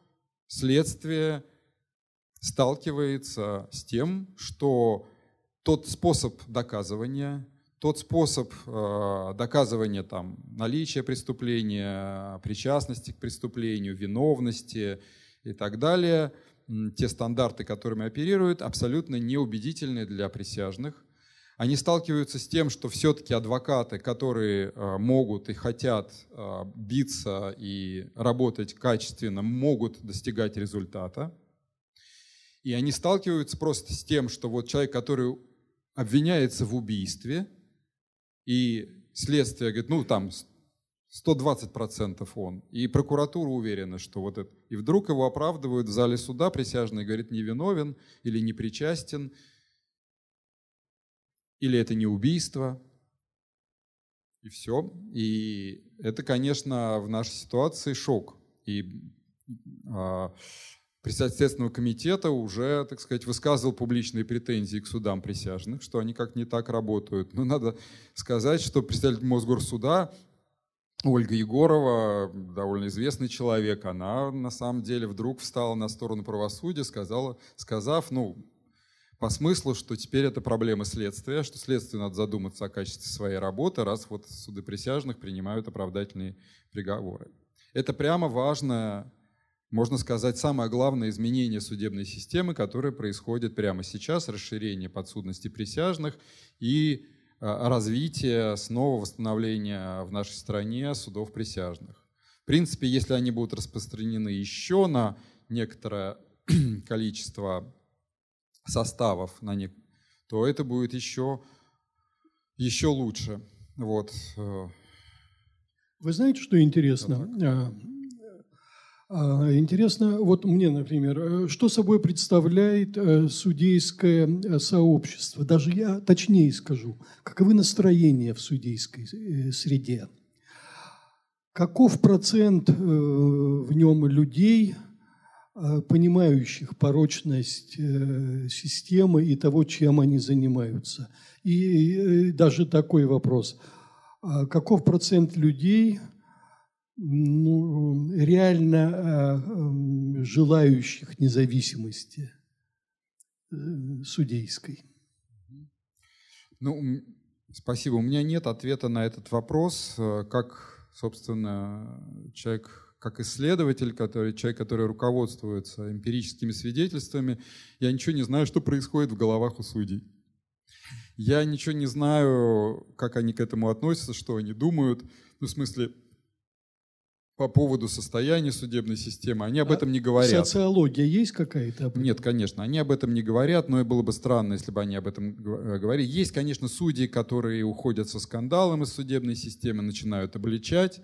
следствие сталкивается с тем, что тот способ доказывания, доказывания там, наличия преступления, причастности к преступлению, виновности и так далее, те стандарты, которыми оперируют, абсолютно неубедительны для присяжных. Они сталкиваются с тем, что все-таки адвокаты, которые могут и хотят биться и работать качественно, могут достигать результата. И они сталкиваются просто с тем, что вот человек, который обвиняется в убийстве, и следствие говорит, ну там 120% он, и прокуратура уверена, что вот это... И вдруг его оправдывают в зале суда, присяжный говорит, невиновен или не причастен, или это не убийство, и все. И это, конечно, в нашей ситуации шок. И председатель Следственного комитета уже, так сказать, высказывал публичные претензии к судам присяжных, что они как-то не так работают. Но надо сказать, что председатель Мосгорсуда Ольга Егорова, довольно известный человек, она на самом деле вдруг встала на сторону правосудия, сказав, ну, по смыслу, что теперь это проблема следствия, что следствию надо задуматься о качестве своей работы, раз вот суды присяжных принимают оправдательные приговоры. Это прямо важное, можно сказать, самое главное изменение судебной системы, которое происходит прямо сейчас, расширение подсудности присяжных и развитие, снова восстановление в нашей стране судов присяжных. В принципе, если они будут распространены еще на некоторое количество составов, то это будет еще лучше. Вот. Вы знаете, что интересно? Интересно, вот мне, например, что собой представляет судейское сообщество? Даже я точнее скажу, каковы настроения в судейской среде? Каков процент в нем людей, понимающих порочность системы и того, чем они занимаются? И даже такой вопрос. Каков процент людей... Ну, реально желающих независимости судейской? Ну, спасибо. У меня нет ответа на этот вопрос. Как, собственно, человек, как исследователь, человек, который руководствуется эмпирическими свидетельствами, я ничего не знаю, что происходит в головах у судей. Я ничего не знаю, как они к этому относятся, что они думают. Ну, в смысле... По поводу состояния судебной системы, они об этом не говорят. Социология есть какая-то? Нет, конечно, они об этом не говорят, но и было бы странно, если бы они об этом говорили. Есть, конечно, судьи, которые уходят со скандалом из судебной системы, начинают обличать,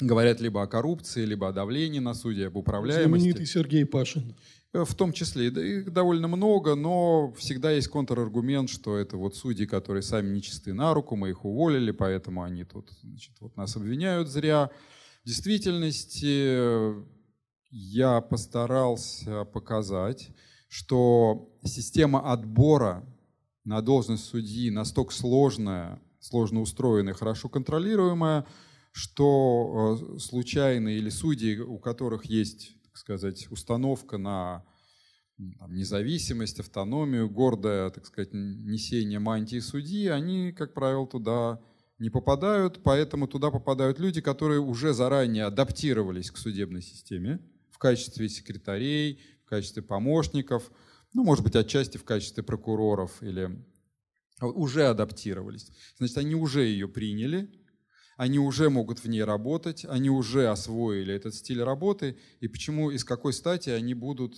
говорят либо о коррупции, либо о давлении на судей, об управляемости. Знаменитый Сергей Пашин. В том числе, их довольно много, но всегда есть контраргумент, что это вот судьи, которые сами нечисты на руку, мы их уволили, поэтому они тут, значит, вот нас обвиняют зря. В действительности я постарался показать, что система отбора на должность судьи настолько сложная, сложно устроенная, хорошо контролируемая, что случайные или судьи, у которых есть, так сказать, установка на независимость, автономию, гордое, так сказать, несение мантии судьи, они, как правило, туда не попадают, поэтому туда попадают люди, которые уже заранее адаптировались к судебной системе в качестве секретарей, в качестве помощников, ну, может быть, отчасти в качестве прокуроров, или уже адаптировались. Значит, они уже ее приняли, они уже могут в ней работать, они уже освоили этот стиль работы, и почему, из какой стати они будут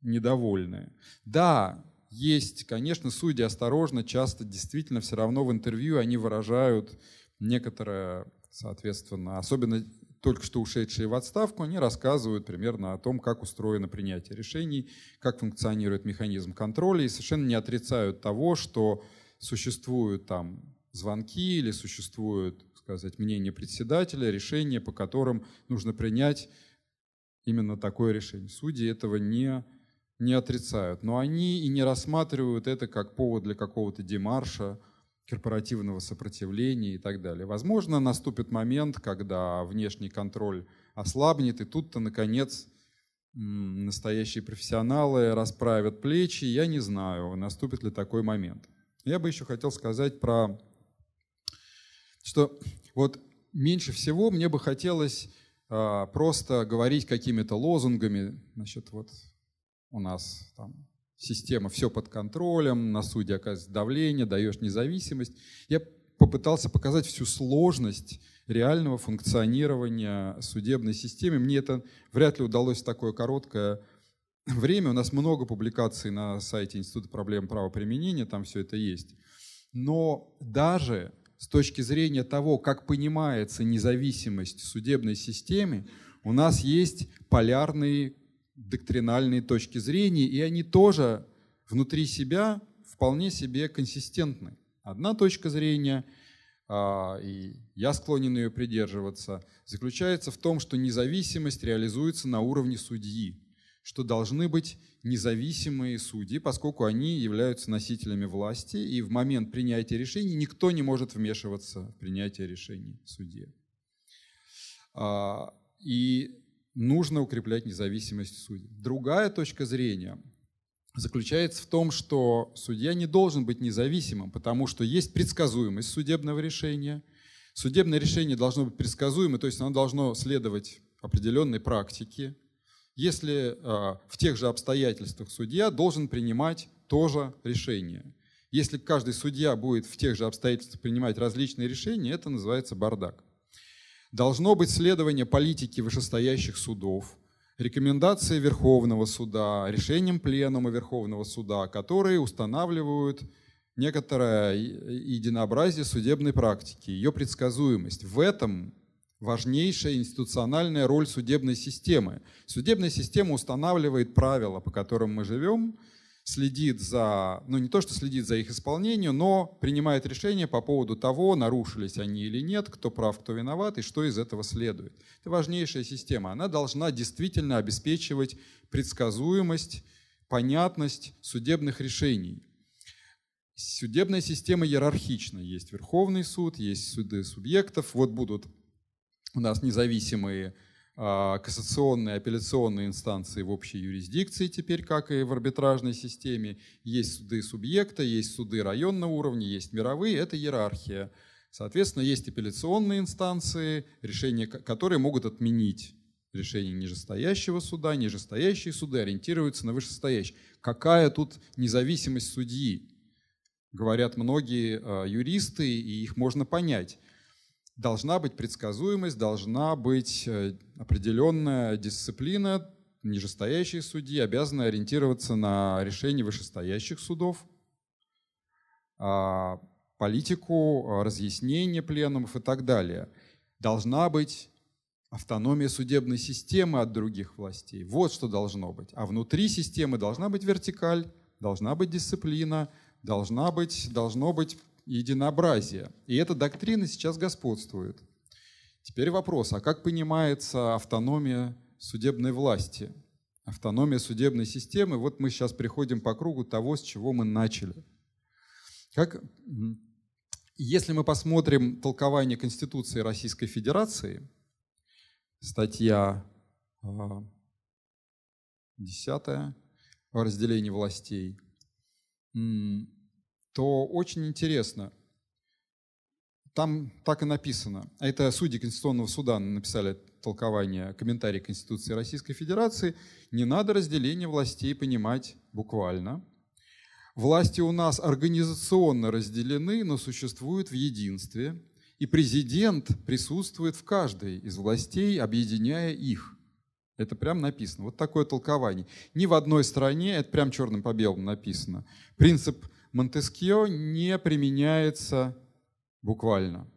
недовольны. Да, есть, конечно, судьи осторожно, часто действительно все равно в интервью они выражают некоторое, соответственно, особенно только что ушедшие в отставку, они рассказывают примерно о том, как устроено принятие решений, как функционирует механизм контроля, и совершенно не отрицают того, что существуют там звонки или существуют, так сказать, мнение председателя, решения, по которым нужно принять именно такое решение. Судьи этого не отрицают, но они и не рассматривают это как повод для какого-то демарша, корпоративного сопротивления и так далее. Возможно, наступит момент, когда внешний контроль ослабнет, и тут-то, наконец, настоящие профессионалы расправят плечи. Я не знаю, наступит ли такой момент. Я бы еще хотел сказать про... что вот меньше всего мне бы хотелось просто говорить какими-то лозунгами. Значит, вот у нас там система «все под контролем», на суде оказывается давление, даешь независимость. Я попытался показать всю сложность реального функционирования судебной системы. Мне это вряд ли удалось в такое короткое время. У нас много публикаций на сайте Института проблем правоприменения, там все это есть. Но даже с точки зрения того, как понимается независимость в судебной системе, у нас есть полярные доктринальные точки зрения, и они тоже внутри себя вполне себе консистентны. Одна точка зрения, и я склонен ее придерживаться, заключается в том, что независимость реализуется на уровне судьи, что должны быть независимые судьи, поскольку они являются носителями власти, и в момент принятия решений никто не может вмешиваться в принятие решений судьи. И нужно укреплять независимость судей. Другая точка зрения заключается в том, что судья не должен быть независимым, потому что есть предсказуемость судебного решения. Судебное решение должно быть предсказуемым, то есть оно должно следовать определенной практике. Если в тех же обстоятельствах судья должен принимать тоже решение. Если каждый судья будет в тех же обстоятельствах принимать различные решения, это называется бардак. Должно быть следование политики вышестоящих судов, рекомендации Верховного суда, решениям Пленума Верховного суда, которые устанавливают некоторое единообразие судебной практики, ее предсказуемость. В этом важнейшая институциональная роль судебной системы. Судебная система устанавливает правила, по которым мы живем, следит за, ну не то что следит за их исполнением, но принимает решение по поводу того, нарушились они или нет, кто прав, кто виноват и что из этого следует. Это важнейшая система. Она должна действительно обеспечивать предсказуемость, понятность судебных решений. Судебная система иерархична. Есть Верховный суд, есть суды субъектов. Вот будут у нас независимые кассационные, апелляционные инстанции в общей юрисдикции теперь, как и в арбитражной системе. Есть суды субъекта, есть суды районного уровня, есть мировые, это иерархия. Соответственно, есть апелляционные инстанции, решения, которые могут отменить решение нижестоящего суда. Нижестоящие суды ориентируются на вышестоящие. Какая тут независимость судьи? Говорят многие юристы, и их можно понять. Должна быть предсказуемость, должна быть определенная дисциплина. Нижестоящие судьи обязаны ориентироваться на решения вышестоящих судов, политику, разъяснение пленумов и так далее. Должна быть автономия судебной системы от других властей. Вот что должно быть. А внутри системы должна быть вертикаль, должна быть дисциплина, должно быть единообразие. И эта доктрина сейчас господствует. Теперь вопрос, а как понимается автономия судебной власти, автономия судебной системы? Вот мы сейчас приходим по кругу того, с чего мы начали. Если мы посмотрим толкование Конституции Российской Федерации, статья 10 о разделении властей, то очень интересно. Там так и написано. Это судьи Конституционного суда написали толкование, комментарий Конституции Российской Федерации. Не надо разделение властей понимать буквально. Власти у нас организационно разделены, но существуют в единстве. И президент присутствует в каждой из властей, объединяя их. Это прям написано. Вот такое толкование. Ни в одной стране, это прям черным по белому написано, принцип Монтескье не применяется буквально.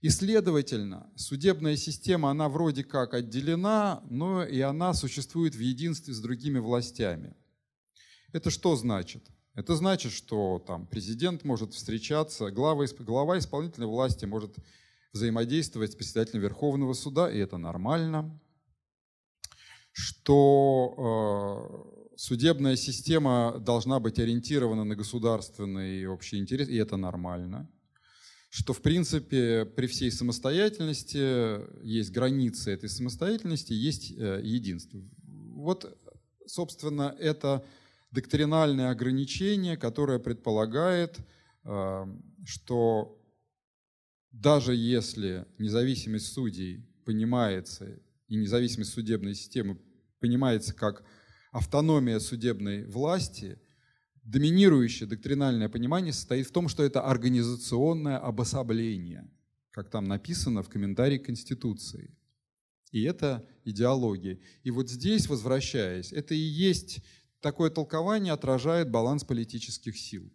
И, следовательно, судебная система, она вроде как отделена, но и она существует в единстве с другими властями. Это что значит? Это значит, что там президент может встречаться, глава исполнительной власти может взаимодействовать с председателем Верховного суда, и это нормально. Что судебная система должна быть ориентирована на государственный и общий интерес, и это нормально. Что, в принципе, при всей самостоятельности есть границы этой самостоятельности, есть единство. Вот, собственно, это доктринальное ограничение, которое предполагает, что даже если независимость судей понимается и независимость судебной системы понимается как автономия судебной власти, доминирующее доктринальное понимание состоит в том, что это организационное обособление, как там написано в комментарии к Конституции. И это идеология. И вот здесь, возвращаясь, это и есть такое толкование, отражает баланс политических сил.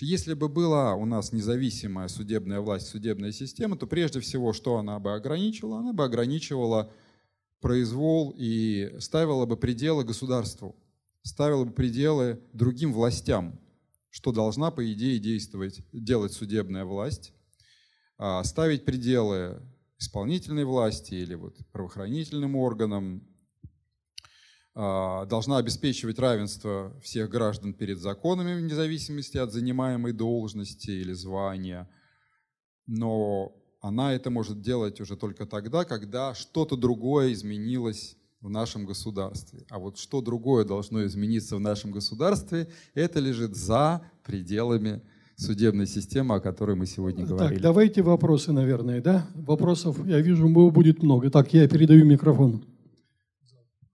Если бы была у нас независимая судебная власть, судебная система, то прежде всего, что она бы ограничивала? Она бы ограничивала произвол и ставила бы пределы государству, ставила бы пределы другим властям, что должна, по идее, делать судебная власть, ставить пределы исполнительной власти или вот правоохранительным органам, должна обеспечивать равенство всех граждан перед законами вне зависимости от занимаемой должности или звания. Но она это может делать уже только тогда, когда что-то другое изменилось в нашем государстве. А вот что другое должно измениться в нашем государстве, это лежит за пределами судебной системы, о которой мы сегодня говорили. Так, давайте вопросы, наверное, да? Вопросов, я вижу, будет много. Так, я передаю микрофон.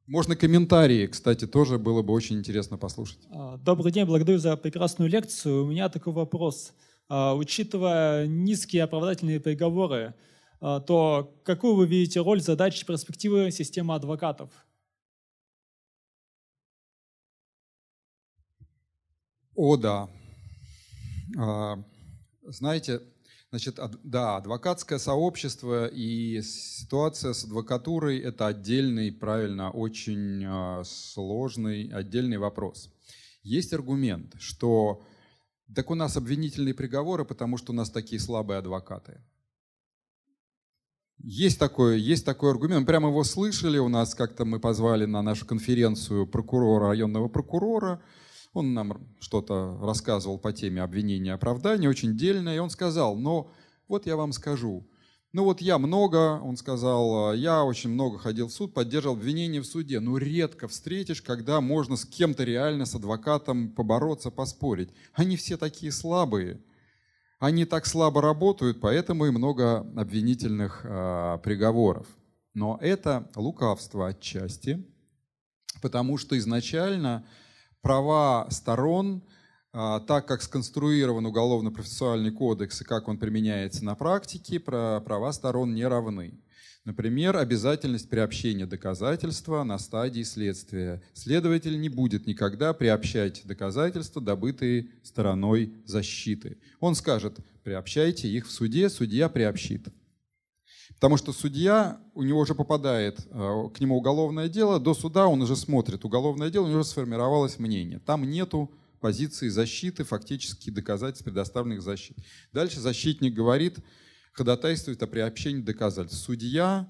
Можно комментарии, кстати, тоже было бы очень интересно послушать. Добрый день, благодарю за прекрасную лекцию. У меня такой вопрос. Учитывая низкие оправдательные приговоры, то какую вы видите роль, задачи, перспективы системы адвокатов? О, да. Знаете, значит, да, адвокатское сообщество и ситуация с адвокатурой – это отдельный, правильно, очень сложный, отдельный вопрос. Есть аргумент, что так у нас обвинительные приговоры, потому что у нас такие слабые адвокаты. Есть такой аргумент. Прямо его слышали у нас, как-то мы позвали на нашу конференцию районного прокурора. Он нам что-то рассказывал по теме обвинения и оправдания, очень дельно. И он сказал, я очень много ходил в суд, поддерживал обвинение в суде. Но редко встретишь, когда можно с кем-то реально, с адвокатом побороться, поспорить. Они все такие слабые. Они так слабо работают, поэтому и много обвинительных приговоров. Но это лукавство отчасти, потому что изначально права сторон, так как сконструирован Уголовно-процессуальный кодекс и как он применяется на практике, права сторон не равны. Например, обязательность приобщения доказательства на стадии следствия. Следователь не будет никогда приобщать доказательства, добытые стороной защиты. Он скажет, приобщайте их в суде, судья приобщит. Потому что судья, у него уже попадает к нему уголовное дело, до суда он уже смотрит уголовное дело, у него уже сформировалось мнение. Там нету позиции защиты, фактически доказательств, предоставленных защитой. Дальше защитник говорит, ходатайствует о приобщении доказательств. Судья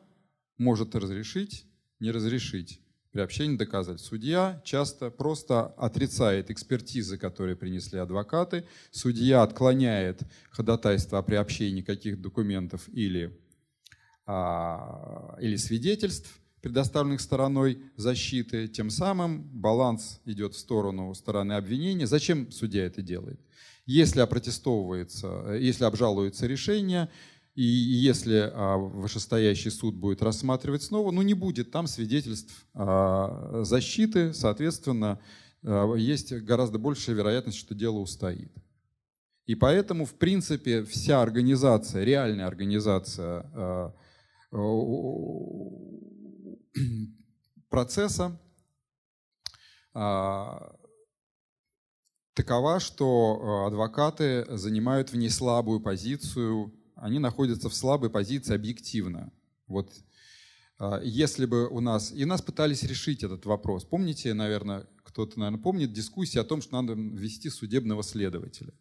может разрешить, не разрешить приобщение доказательств. Судья часто просто отрицает экспертизы, которые принесли адвокаты. Судья отклоняет ходатайство о приобщении каких-то документов или свидетельств, предоставленных стороной защиты. Тем самым баланс идет в сторону стороны обвинения. Зачем судья это делает? Если обжалуется решение, и если вышестоящий суд будет рассматривать снова, не будет там свидетельств защиты, соответственно, есть гораздо большая вероятность, что дело устоит. И поэтому, в принципе, вся организация, реальная организация процесса такова, что адвокаты занимают в ней слабую позицию, они находятся в слабой позиции объективно. Вот если бы нас пытались решить этот вопрос. Помните, наверное, кто-то помнит дискуссию о том, что надо ввести судебного следователя.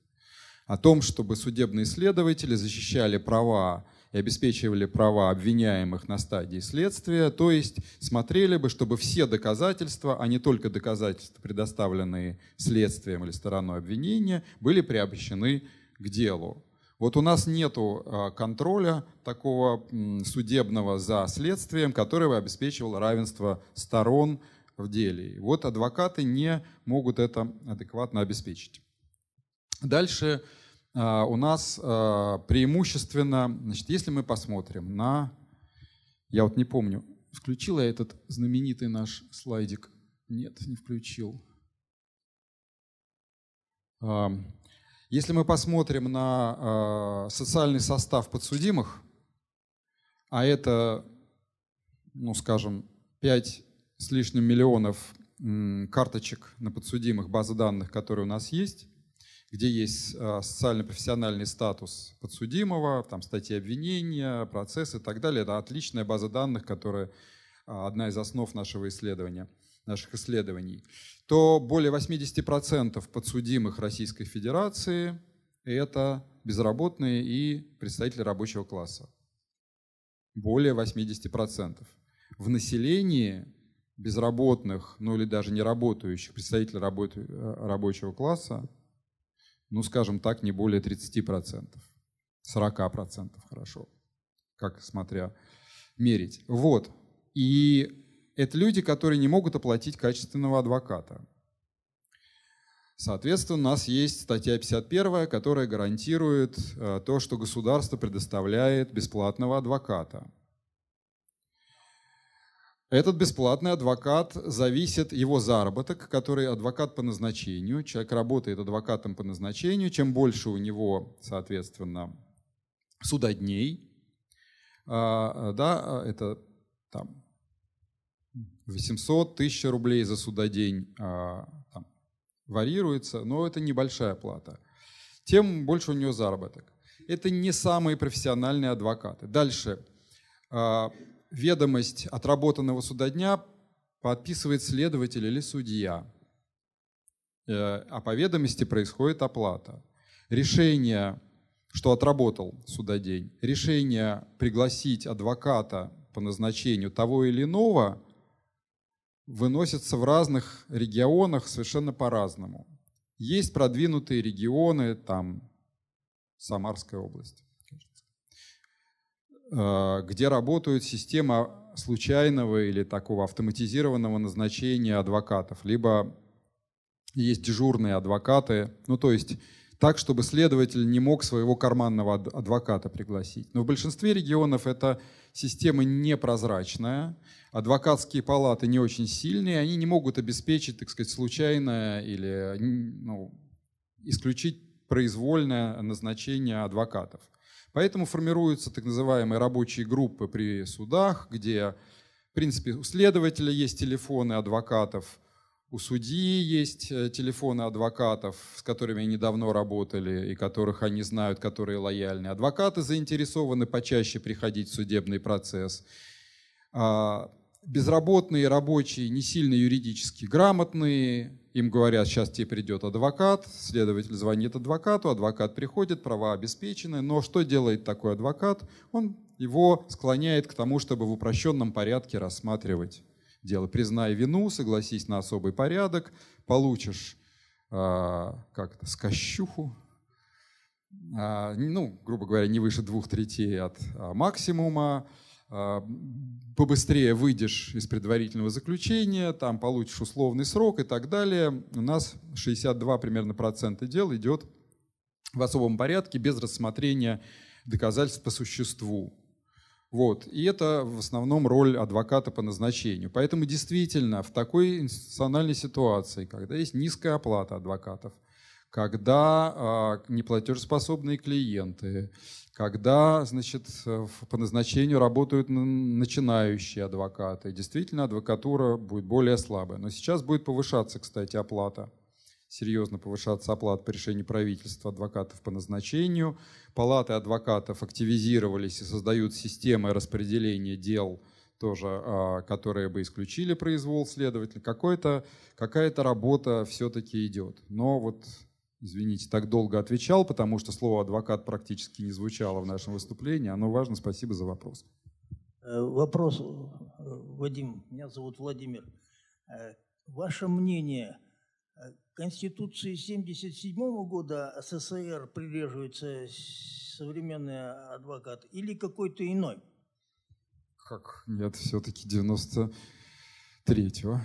о том, чтобы судебные следователи защищали права и обеспечивали права обвиняемых на стадии следствия, то есть смотрели бы, чтобы все доказательства, а не только доказательства, предоставленные следствием или стороной обвинения, были приобщены к делу. Вот у нас нет контроля такого судебного за следствием, который бы обеспечивал равенство сторон в деле. Вот адвокаты не могут это адекватно обеспечить. Дальше у нас преимущественно, значит, если мы посмотрим на, я вот не помню, включил я этот знаменитый наш слайдик? Нет, не включил. Если мы посмотрим на социальный состав подсудимых, а это, ну скажем, 5 с лишним миллионов карточек на подсудимых, базы данных, которые у нас есть, где есть социально-профессиональный статус подсудимого, там статьи обвинения, процессы и так далее. Это отличная база данных, которая одна из основ нашего исследования. Наших исследований, то более 80% подсудимых Российской Федерации – это безработные и представители рабочего класса. Более 80%. В населении безработных, ну или даже не работающих представителей рабочего класса, ну скажем так, не более 30%. 40% хорошо, как смотря мерить. Вот. И это люди, которые не могут оплатить качественного адвоката. Соответственно, у нас есть статья 51, которая гарантирует то, что государство предоставляет бесплатного адвоката. Этот бесплатный адвокат зависит его заработок, который адвокат по назначению. Человек работает адвокатом по назначению. Чем больше у него, соответственно, судодней, да, это там 800 тысяч рублей за судодень там, варьируется, но это небольшая плата. Тем больше у него заработок. Это не самые профессиональные адвокаты. Дальше. Ведомость отработанного судодня подписывает следователь или судья. А по ведомости происходит оплата. Решение, что отработал судодень, решение пригласить адвоката по назначению того или иного выносятся в разных регионах совершенно по-разному. Есть продвинутые регионы, там Самарская область, где работает система случайного или такого автоматизированного назначения адвокатов, либо есть дежурные адвокаты, ну то есть так, чтобы следователь не мог своего карманного адвоката пригласить. Но в большинстве регионов это система непрозрачная, адвокатские палаты не очень сильные, они не могут обеспечить, так сказать, случайное или исключить произвольное назначение адвокатов. Поэтому формируются так называемые рабочие группы при судах, где, в принципе, у следователя есть телефоны адвокатов, у судьи есть телефоны адвокатов, с которыми они давно работали и которых они знают, которые лояльны. Адвокаты заинтересованы почаще приходить в судебный процесс. Безработные рабочие, не сильно юридически грамотные, им говорят, сейчас тебе придет адвокат, следователь звонит адвокату, адвокат приходит, права обеспечены. Но что делает такой адвокат? Он его склоняет к тому, чтобы в упрощенном порядке рассматривать дело. Признай вину, согласись на особый порядок, получишь как-то скощуху, грубо говоря, не выше 2/3 от максимума, побыстрее выйдешь из предварительного заключения, там получишь условный срок и так далее. У нас 62 примерно процента дел идет в особом порядке без рассмотрения доказательств по существу. Вот. И это в основном роль адвоката по назначению. Поэтому действительно в такой институциональной ситуации, когда есть низкая оплата адвокатов, когда неплатежеспособные клиенты, когда, значит, по назначению работают начинающие адвокаты, действительно адвокатура будет более слабая. Но сейчас будет повышаться, кстати, оплата. Серьезно повышаться оплата по решению правительства адвокатов по назначению. Палаты адвокатов активизировались и создают системы распределения дел, тоже, которые бы исключили произвол следователя. Какая-то работа все-таки идет. Но вот извините, так долго отвечал, потому что слово «адвокат» практически не звучало в нашем выступлении. Оно важно. Спасибо за вопрос. Вопрос, Вадим. Меня зовут Владимир. Ваше мнение, Конституции 1977 года СССР придерживается современный адвокат или какой-то иной? Как? Нет, все-таки 93-го.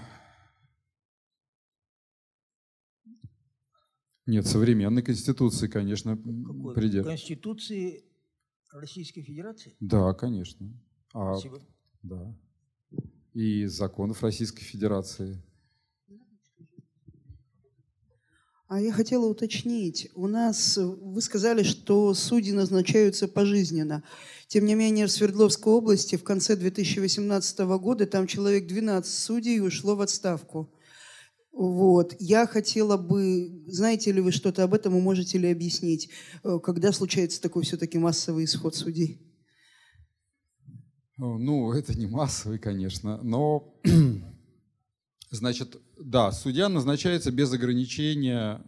Нет, современной Конституции, конечно, придерживается. Конституции Российской Федерации? Да, конечно. Спасибо. Да. И законов Российской Федерации. А я хотела уточнить. У нас, вы сказали, что судьи назначаются пожизненно. Тем не менее, в Свердловской области в конце 2018 года там человек 12 судей ушло в отставку. Вот. Я хотела бы, знаете ли вы что-то об этом и можете ли объяснить, когда случается такой все-таки массовый исход судей? Ну, это не массовый, конечно, но, значит, да, судья назначается без ограничения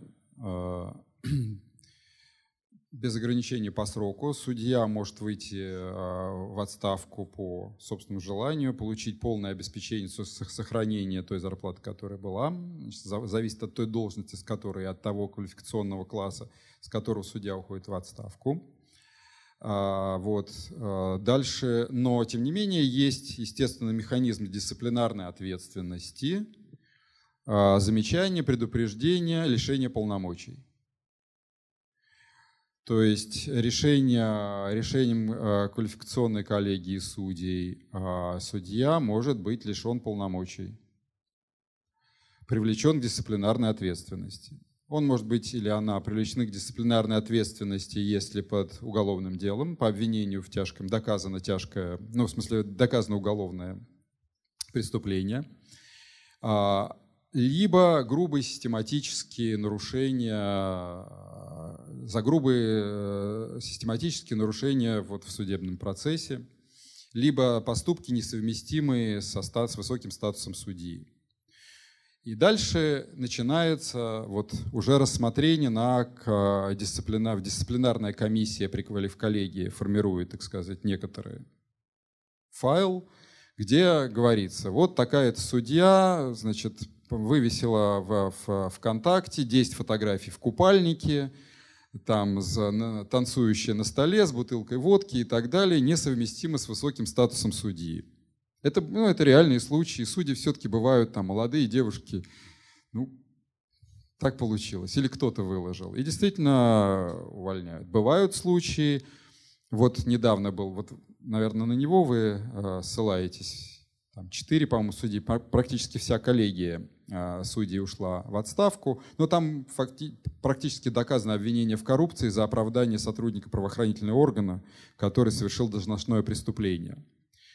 по сроку. Судья может выйти в отставку по собственному желанию, получить полное обеспечение сохранения той зарплаты, которая была. Зависит от той должности, с которой, от того квалификационного класса, с которого судья уходит в отставку. Вот. Дальше, но тем не менее есть, естественно, механизм дисциплинарной ответственности, замечания, предупреждения, лишения полномочий. То есть решением квалификационной коллегии судей судья может быть лишен полномочий, привлечен к дисциплинарной ответственности. Он может быть или она привлечены к дисциплинарной ответственности, если под уголовным делом по обвинению в тяжком доказано тяжкое, ну, в смысле, доказано уголовное преступление, либо грубые систематические нарушения, за грубые систематические нарушения вот в судебном процессе, либо поступки, несовместимые с высоким статусом судьи. И дальше начинается вот уже рассмотрение дисциплинарная комиссия в коллегии формирует, так сказать, некоторый файл, где говорится, вот такая-то судья, значит, вывесила в ВКонтакте 10 фотографий в купальнике, там танцующая на столе с бутылкой водки и так далее, несовместимо с высоким статусом судьи. Это, ну, это реальные случаи. Судьи все-таки бывают там молодые девушки. Ну, так получилось. Или кто-то выложил. И действительно увольняют. Бывают случаи. Вот недавно был, вот, наверное, на него вы ссылаетесь. Там 4, по-моему, судьи. Практически вся коллегия судей ушла в отставку. Но там практически доказано обвинение в коррупции за оправдание сотрудника правоохранительного органа, который совершил должностное преступление.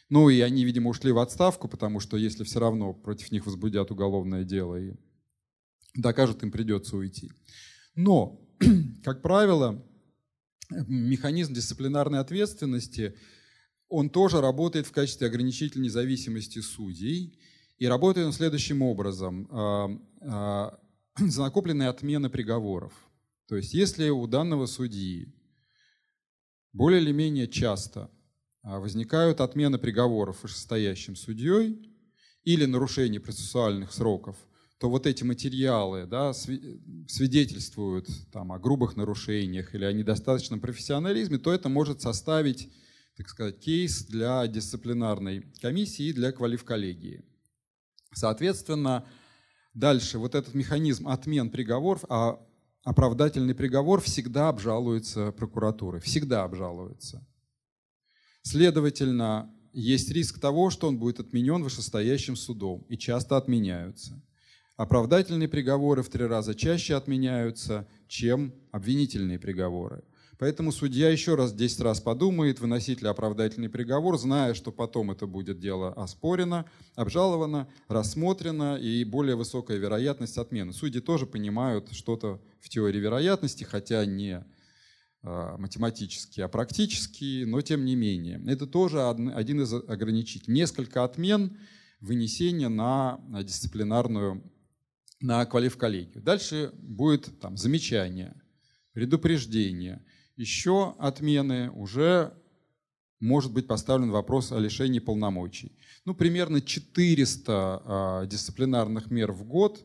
Ну и они, видимо, ушли в отставку, потому что если все равно против них возбудят уголовное дело и докажут, им придется уйти. Но, как правило, механизм дисциплинарной ответственности, он тоже работает в качестве ограничителя независимости судей. И работает он следующим образом. Накопленные отмены приговоров. То есть если у данного судьи более или менее часто возникают отмены приговоров вышестоящим судьей или нарушение процессуальных сроков, то вот эти материалы, да, свидетельствуют там о грубых нарушениях или о недостаточном профессионализме, то это может составить, так сказать, кейс для дисциплинарной комиссии и для квалифколлегии. Соответственно, дальше вот этот механизм отмен приговоров, а оправдательный приговор всегда обжалуется прокуратурой, всегда обжалуется. Следовательно, есть риск того, что он будет отменен вышестоящим судом, и часто отменяются. Оправдательные приговоры в 3 раза чаще отменяются, чем обвинительные приговоры. Поэтому судья еще раз 10 раз подумает, выносить ли оправдательный приговор, зная, что потом это будет дело оспорено, обжаловано, рассмотрено и более высокая вероятность отмены. Судьи тоже понимают что-то в теории вероятности, хотя не математические, а практические, но тем не менее. Это тоже один из ограничителей. Несколько отмен вынесения на дисциплинарную на квалифколлегию. Дальше будет там замечание, предупреждение, еще отмены, уже может быть поставлен вопрос о лишении полномочий. Ну, примерно 400 дисциплинарных мер в год,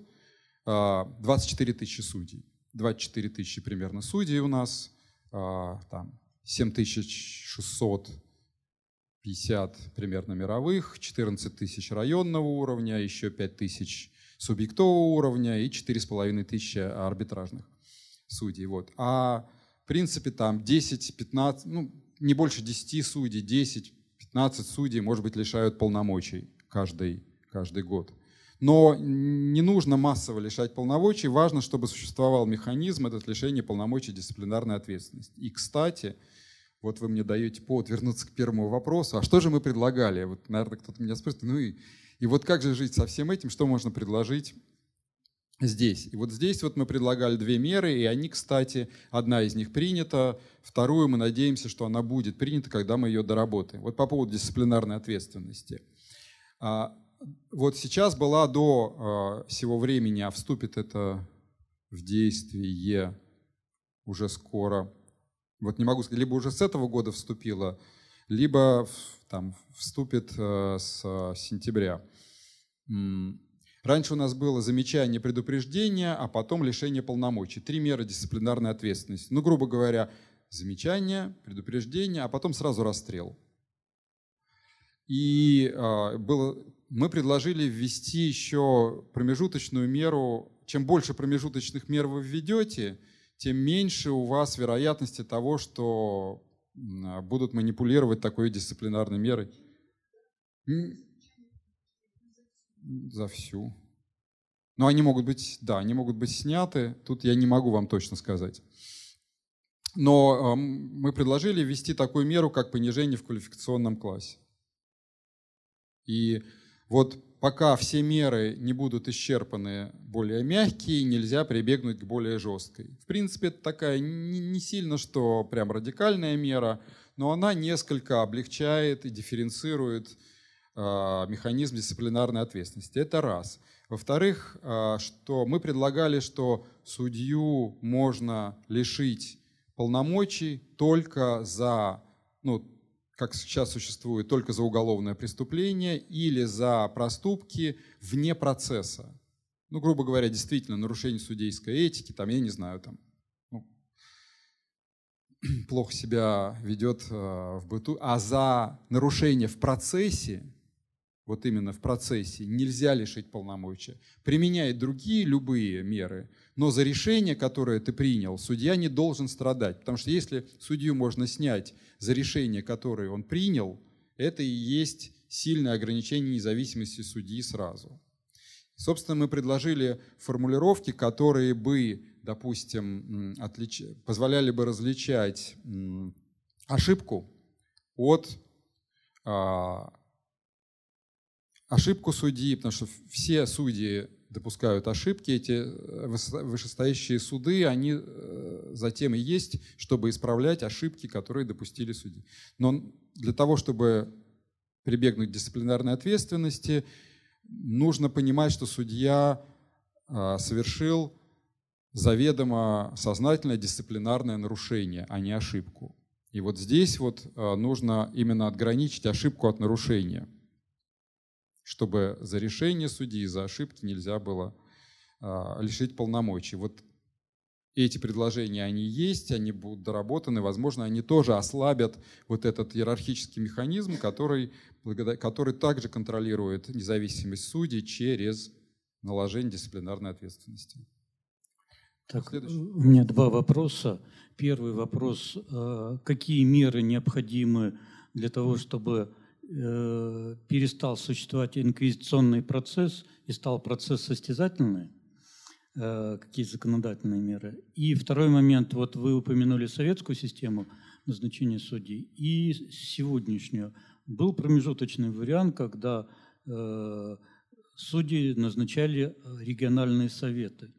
24 тысячи судей. 24 тысячи примерно судей у нас, там 7650 примерно мировых, 14 тысяч районного уровня, еще 5 тысяч субъектового уровня и 4,5 тысячи арбитражных судей. Вот. А в принципе там 10-15, ну, не больше 10 судей, 10-15 судей, может быть, лишают полномочий каждый год. Но не нужно массово лишать полномочий, важно, чтобы существовал механизм этот лишения полномочий дисциплинарной ответственности. И, кстати, вот вы мне даете повод вернуться к первому вопросу, а что же мы предлагали? Вот, наверное, кто-то меня спросит, ну и вот как же жить со всем этим, что можно предложить здесь? И вот здесь вот мы предлагали две меры, и они, кстати, одна из них принята, вторую мы надеемся, что она будет принята, когда мы ее доработаем. Вот по поводу дисциплинарной ответственности. Вот сейчас была до сего времени, а вступит это в действие уже скоро. Вот не могу сказать, либо уже с этого года вступила, либо там вступит с сентября. Раньше у нас было замечание, предупреждение, а потом лишение полномочий. Три меры дисциплинарной ответственности. Ну, грубо говоря, замечание, предупреждение, а потом сразу расстрел. И мы предложили ввести еще промежуточную меру. Чем больше промежуточных мер вы введете, тем меньше у вас вероятности того, что будут манипулировать такой дисциплинарной мерой. За всю. Но они могут быть, да, они могут быть сняты. Тут я не могу вам точно сказать. Но мы предложили ввести такую меру, как понижение в квалификационном классе. И вот пока все меры не будут исчерпаны более мягкие, нельзя прибегнуть к более жесткой. В принципе, это такая не сильно, что прям радикальная мера, но она несколько облегчает и дифференцирует механизм дисциплинарной ответственности. Это раз. Во-вторых, что мы предлагали, что судью можно лишить полномочий только за... ну, как сейчас существует, только за уголовное преступление или за проступки вне процесса. Ну, грубо говоря, действительно, нарушение судейской этики, там, я не знаю, там, ну, плохо себя ведет в быту. А за нарушение в процессе, вот именно в процессе, нельзя лишить полномочия. Применяет другие любые меры, но за решение, которое ты принял, судья не должен страдать. Потому что если судью можно снять за решение, которое он принял, это и есть сильное ограничение независимости судьи сразу. Собственно, мы предложили формулировки, которые бы, допустим, позволяли бы различать ошибку от... ошибку судьи, потому что все судьи допускают ошибки, эти вышестоящие суды, они затем и есть, чтобы исправлять ошибки, которые допустили судьи. Но для того, чтобы прибегнуть к дисциплинарной ответственности, нужно понимать, что судья совершил заведомо сознательное дисциплинарное нарушение, а не ошибку. И вот здесь вот нужно именно отграничить ошибку от нарушения, чтобы за решение судьи, за ошибки нельзя было лишить полномочий. Вот эти предложения, они есть, они будут доработаны, возможно, они тоже ослабят вот этот иерархический механизм, который также контролирует независимость судей через наложение дисциплинарной ответственности. Так, у меня два вопроса. Первый вопрос. Какие меры необходимы для того, чтобы... перестал существовать инквизиционный процесс и стал процесс состязательный, какие законодательные меры. И второй момент, вот вы упомянули советскую систему назначения судей и сегодняшнюю. Был промежуточный вариант, когда судьи назначали региональные советы.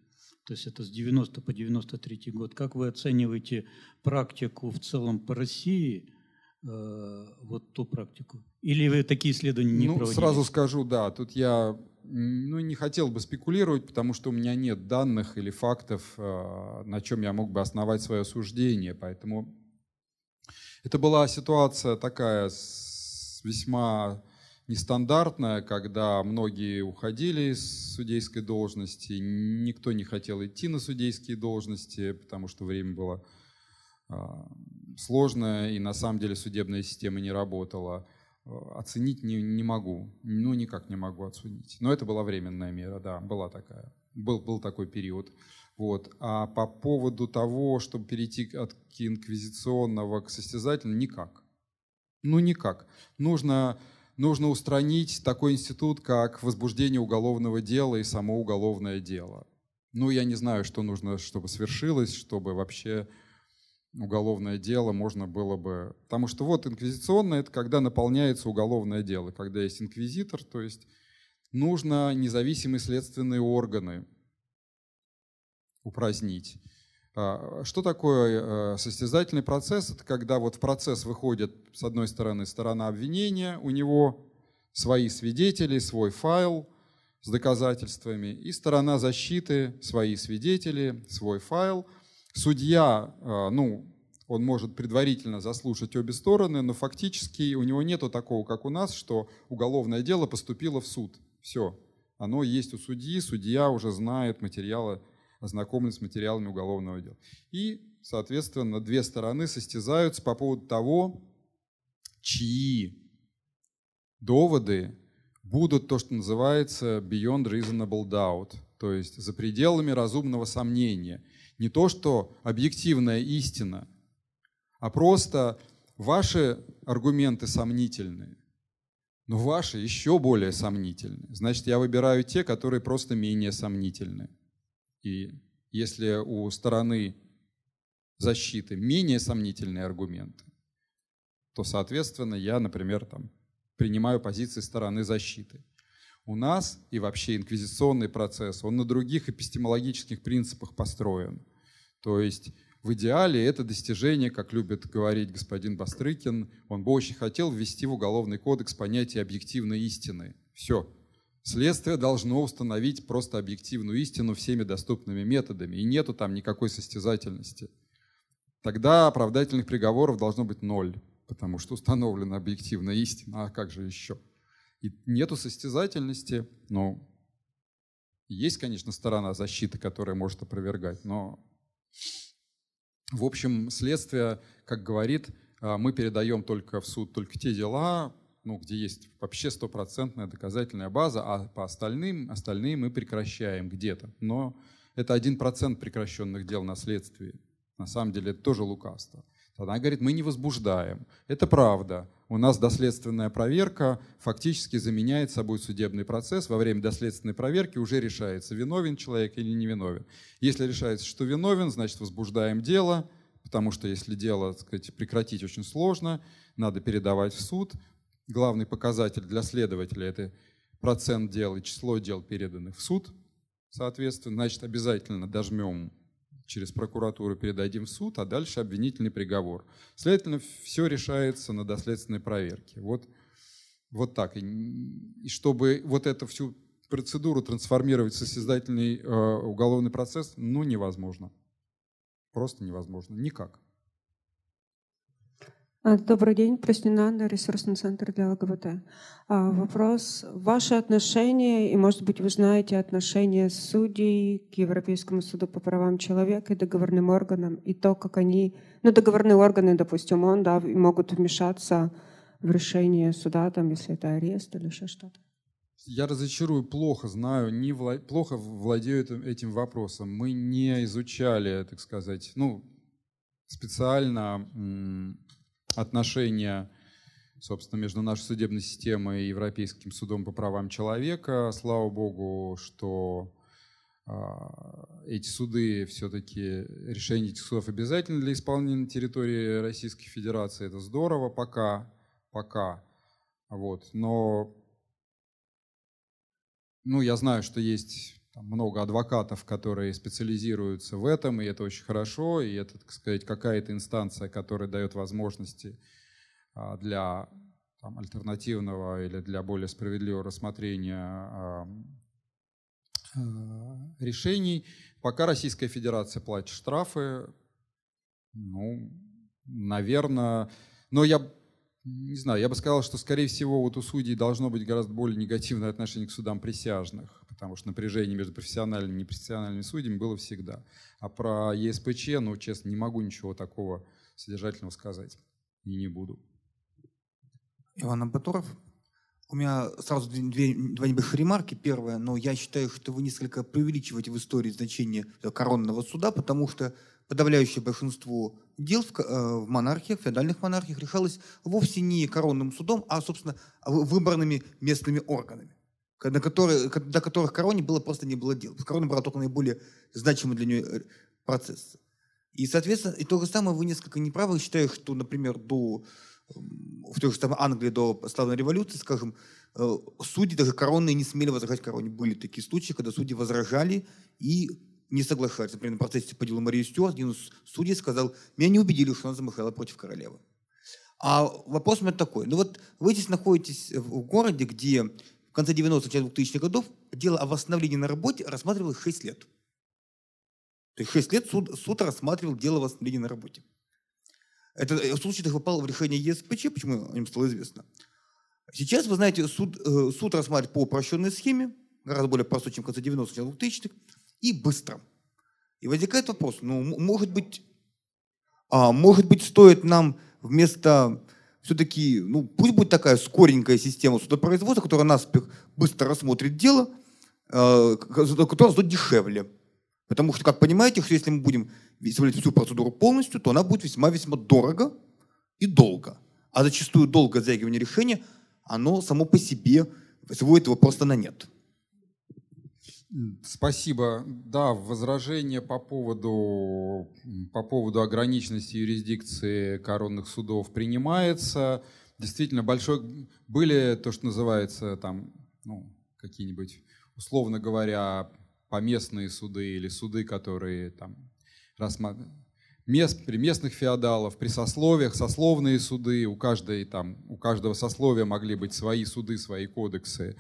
То есть это с 90 по 93 год. Как вы оцениваете практику в целом по России? Вот ту практику? Или вы такие исследования не проводили? Сразу скажу, да, тут я ну, не хотел бы спекулировать, потому что у меня нет данных или фактов, на чем я мог бы основать свое суждение. Поэтому это была ситуация такая весьма нестандартная, когда многие уходили с судейской должности, никто не хотел идти на судейские должности, потому что время было сложное, и на самом деле судебная система не работала. Оценить не могу, ну никак не могу оценить. Но это была временная мера, да, была такая, был такой период. Вот. А по поводу того, чтобы перейти от инквизиционного к состязательному, никак. Ну никак. Нужно устранить такой институт, как возбуждение уголовного дела и само уголовное дело. Ну я не знаю, что нужно, чтобы свершилось, чтобы вообще... уголовное дело можно было бы... Потому что вот инквизиционное — это когда наполняется уголовное дело, когда есть инквизитор, то есть нужно независимые следственные органы упразднить. Что такое состязательный процесс? Это когда вот в процесс выходит, с одной стороны, сторона обвинения, у него свои свидетели, свой файл с доказательствами, и сторона защиты, свои свидетели, свой файл. Судья, ну, он может предварительно заслушать обе стороны, но фактически у него нету такого, как у нас, что уголовное дело поступило в суд. Все, оно есть у судьи, судья уже знает материалы, ознакомлен с материалами уголовного дела. И, соответственно, две стороны состязаются по поводу того, чьи доводы будут то, что называется beyond reasonable doubt, то есть за пределами разумного сомнения. Не то, что объективная истина, а просто ваши аргументы сомнительные, но ваши еще более сомнительны. Значит, я выбираю те, которые просто менее сомнительны. И если у стороны защиты менее сомнительные аргументы, то, соответственно, я, например, там, принимаю позиции стороны защиты. У нас и вообще инквизиционный процесс, он на других эпистемологических принципах построен. То есть в идеале это достижение, как любит говорить господин Бастрыкин, он бы очень хотел ввести в Уголовный кодекс понятие объективной истины. Все. Следствие должно установить просто объективную истину всеми доступными методами, и нету там никакой состязательности. Тогда оправдательных приговоров должно быть 0, потому что установлена объективная истина, а как же еще? И нету состязательности, но есть, конечно, сторона защиты, которая может опровергать, но, в общем, следствие, как говорит, мы передаем только в суд только те дела, ну, где есть вообще стопроцентная доказательная база, а по остальные мы прекращаем где-то. Но это 1% прекращенных дел на следствии. На самом деле это тоже лукавство. Она говорит, мы не возбуждаем. Это правда. У нас доследственная проверка фактически заменяет собой судебный процесс. Во время доследственной проверки уже решается, виновен человек или невиновен. Если решается, что виновен, значит, возбуждаем дело, потому что если дело, так сказать, прекратить очень сложно, надо передавать в суд. Главный показатель для следователя — это процент дел и число дел, переданных в суд. Соответственно, значит, обязательно дожмем, через прокуратуру передадим в суд, а дальше обвинительный приговор. Следовательно, все решается на доследственной проверке. Вот так. И чтобы вот эту всю процедуру трансформировать в состязательный уголовный процесс, ну, невозможно. Просто невозможно. Никак. Добрый день. Проснина, ресурсный центр для ЛГБТ. Вопрос. Ваше отношение, и, может быть, вы знаете отношение судей к Европейскому суду по правам человека и договорным органам, и то, как они, ну, договорные органы, допустим, могут вмешаться в решение суда, там, если это арест или еще что-то. Я разочарую, плохо знаю, плохо владею этим вопросом. Мы не изучали, так сказать, ну, специально... отношения, собственно, между нашей судебной системой и Европейским судом по правам человека. Слава богу, что эти суды все-таки, решение этих судов обязательно для исполнения на территории Российской Федерации. Это здорово пока. Вот. Но ну, я знаю, что есть там много адвокатов, которые специализируются в этом, и это очень хорошо, и это, так сказать, какая-то инстанция, которая дает возможности для там, альтернативного или для более справедливого рассмотрения решений. Пока Российская Федерация платит штрафы, ну, наверное, но я не знаю, я бы сказал, что, скорее всего, вот у судей должно быть гораздо более негативное отношение к судам присяжных, потому что напряжение между профессиональными и непрофессиональными судьями было всегда. А про ЕСПЧ, ну, честно, не могу ничего такого содержательного сказать и не буду. Иван Абатуров. У меня сразу две небольших ремарки. Первое, но я считаю, что вы несколько преувеличиваете в истории значение коронного суда, потому что подавляющее большинство дел в монархиях, в феодальных монархиях решалось вовсе не коронным судом, а, собственно, выборными местными органами, до которых короне было просто не было дела. Корона брала только наиболее значимые для нее процессы. И, соответственно, и то же самое вы несколько неправы. Я считаю, что, например, в той же самой Англии до славной революции, скажем, судьи, даже коронные, не смели возражать короне. Были такие случаи, когда судьи возражали и не соглашались. Например, на процессе по делу Марии Стюарт один из судей сказал: меня не убедили, что она замахала против королевы. А вопрос у меня такой. Ну вот вы здесь находитесь в городе, где в конце 90-х, начале 2000-х годов дело о восстановлении на работе рассматривалось 6 лет. То есть 6 лет суд рассматривал дело о восстановлении на работе. Этот случай попал в решение ЕСПЧ, почему о нем стало известно. Сейчас, вы знаете, суд рассматривает по упрощенной схеме, гораздо более простой, чем в конце 90-х, 2000-х, и быстро. И возникает вопрос, ну, может быть, стоит нам вместо все-таки, ну, пусть будет такая скоренькая система судопроизводства, которая наспех быстро рассмотрит дело, которая стоит дешевле. Потому что, как понимаете, что если мы будем соблюдать всю процедуру полностью, то она будет весьма-весьма дорого и долго. А зачастую долгое затягивание решения, оно само по себе сводит его просто на нет. Спасибо. Да, возражение по поводу ограниченности юрисдикции коронных судов принимается. Действительно, были то, что называется, там, ну, какие-нибудь, условно говоря, поместные суды или суды, которые там при местных феодалов, при сословиях, сословные суды, у каждого сословия могли быть свои суды, свои кодексы.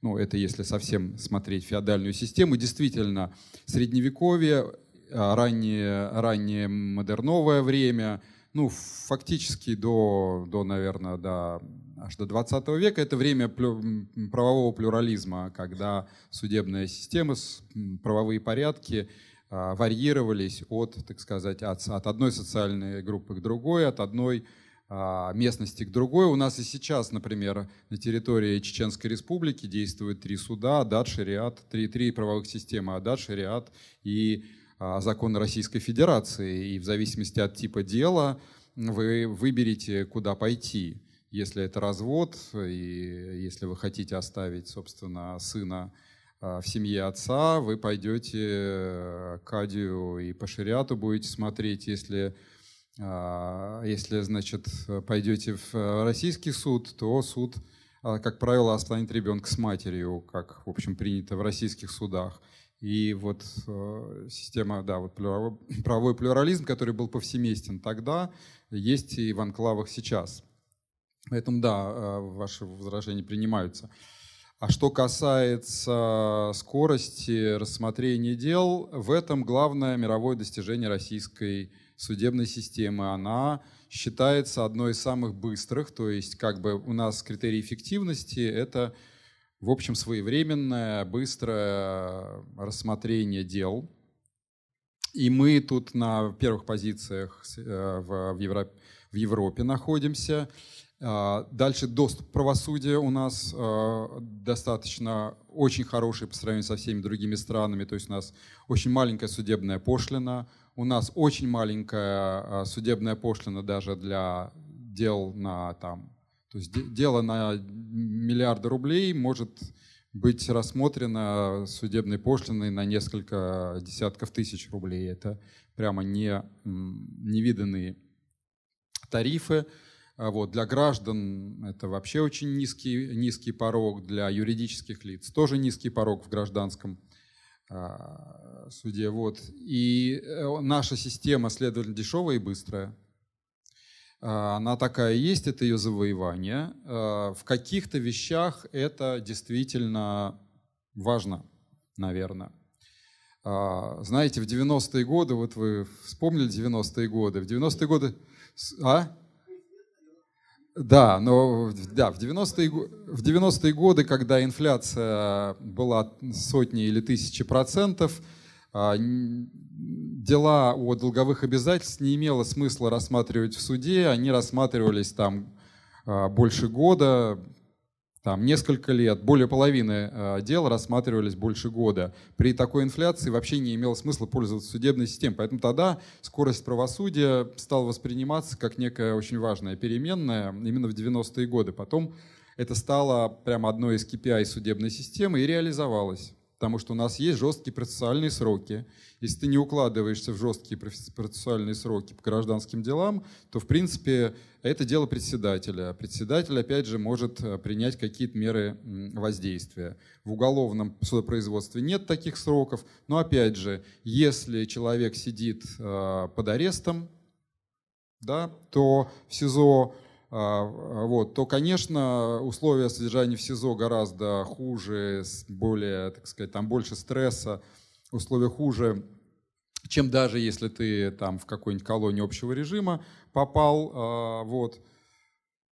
Ну, это если совсем смотреть феодальную систему. Действительно, средневековье, раннее модерновое время, ну, фактически наверное, аж до 20 века это время правового плюрализма, когда судебная система, правовые порядки варьировались так сказать, от одной социальной группы к другой, от одной местности к другой. У нас и сейчас, например, на территории Чеченской Республики действуют 3 суда, Адат, Шариат, три правовых системы, Адат, Шариат и закон Российской Федерации. И в зависимости от типа дела вы выберете, куда пойти. Если это развод, и если вы хотите оставить, собственно, сына в семье отца, вы пойдете к кадию и по шариату будете смотреть. Если, значит, пойдете в российский суд, то суд, как правило, останет ребенка с матерью, как, в общем, принято в российских судах. И вот система, да, вот правовой плюрализм, который был повсеместен тогда, есть и в анклавах сейчас. Поэтому, да, ваши возражения принимаются. А что касается скорости рассмотрения дел, в этом главное мировое достижение российской судебной системы. Она считается одной из самых быстрых, то есть как бы у нас критерий эффективности — это, в общем, своевременное, быстрое рассмотрение дел. И мы тут на первых позициях в Европе находимся. Дальше доступ к правосудию у нас достаточно очень хороший по сравнению со всеми другими странами. То есть у нас очень маленькая судебная пошлина. У нас очень маленькая судебная пошлина даже для дел дело на миллиарды рублей может быть рассмотрено судебной пошлиной на несколько десятков тысяч рублей. Это прямо невиданные тарифы. Вот. Для граждан это вообще очень низкий порог, для юридических лиц тоже низкий порог в гражданском суде. Вот. И наша система, следовательно, дешевая и быстрая. Она такая есть, это ее завоевание. В каких-то вещах это действительно важно, наверное. Знаете, в 90-е годы, вот вы вспомнили 90-е годы, в 90-е годы... А? Да, но да, в 90-е годы, когда инфляция была сотни или тысячи %, дела о долговых обязательствах не имело смысла рассматривать в суде, они рассматривались там больше года, там несколько лет, более половины дел рассматривались больше года. При такой инфляции вообще не имело смысла пользоваться судебной системой. Поэтому тогда скорость правосудия стала восприниматься как некая очень важная переменная именно в 90-е годы. Потом это стало прямо одной из KPI судебной системы и реализовалось. Потому что у нас есть жесткие процессуальные сроки. Если ты не укладываешься в жесткие процессуальные сроки по гражданским делам, то, в принципе, это дело председателя. Председатель, опять же, может принять какие-то меры воздействия. В уголовном судопроизводстве нет таких сроков. Но, опять же, если человек сидит под арестом, да, то в СИЗО... Вот, то, конечно, условия содержания в СИЗО гораздо хуже, более, так сказать, там больше стресса, условия хуже, чем даже если ты там в какой-нибудь колонии общего режима попал, вот,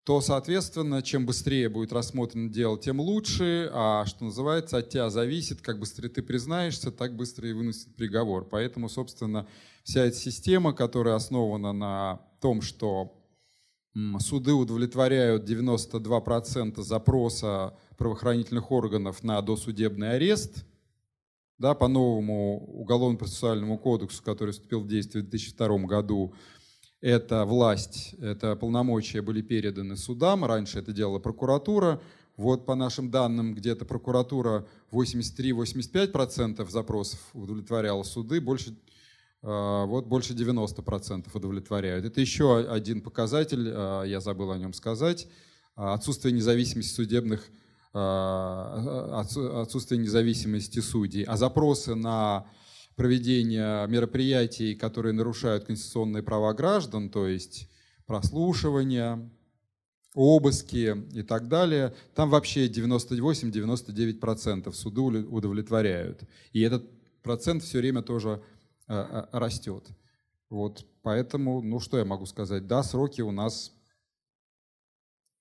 то, соответственно, чем быстрее будет рассмотрено дело, тем лучше, а, что называется, от тебя зависит, как быстрее ты признаешься, так быстро и вынесет приговор. Поэтому, собственно, вся эта система, которая основана на том, что суды удовлетворяют 92% запроса правоохранительных органов на досудебный арест. Да, по новому Уголовно-процессуальному кодексу, который вступил в действие в 2002 году, эта власть, это полномочия были переданы судам. Раньше это делала прокуратура. Вот по нашим данным, где-то прокуратура 83-85% запросов удовлетворяла суды, больше... Вот больше 90% удовлетворяют. Это еще один показатель, я забыл о нем сказать, отсутствие независимости судей. А запросы на проведение мероприятий, которые нарушают конституционные права граждан, то есть прослушивание, обыски и так далее, там вообще 98-99% суды удовлетворяют. И этот процент все время тоже растет. Вот, поэтому, ну что я могу сказать? Да, сроки у нас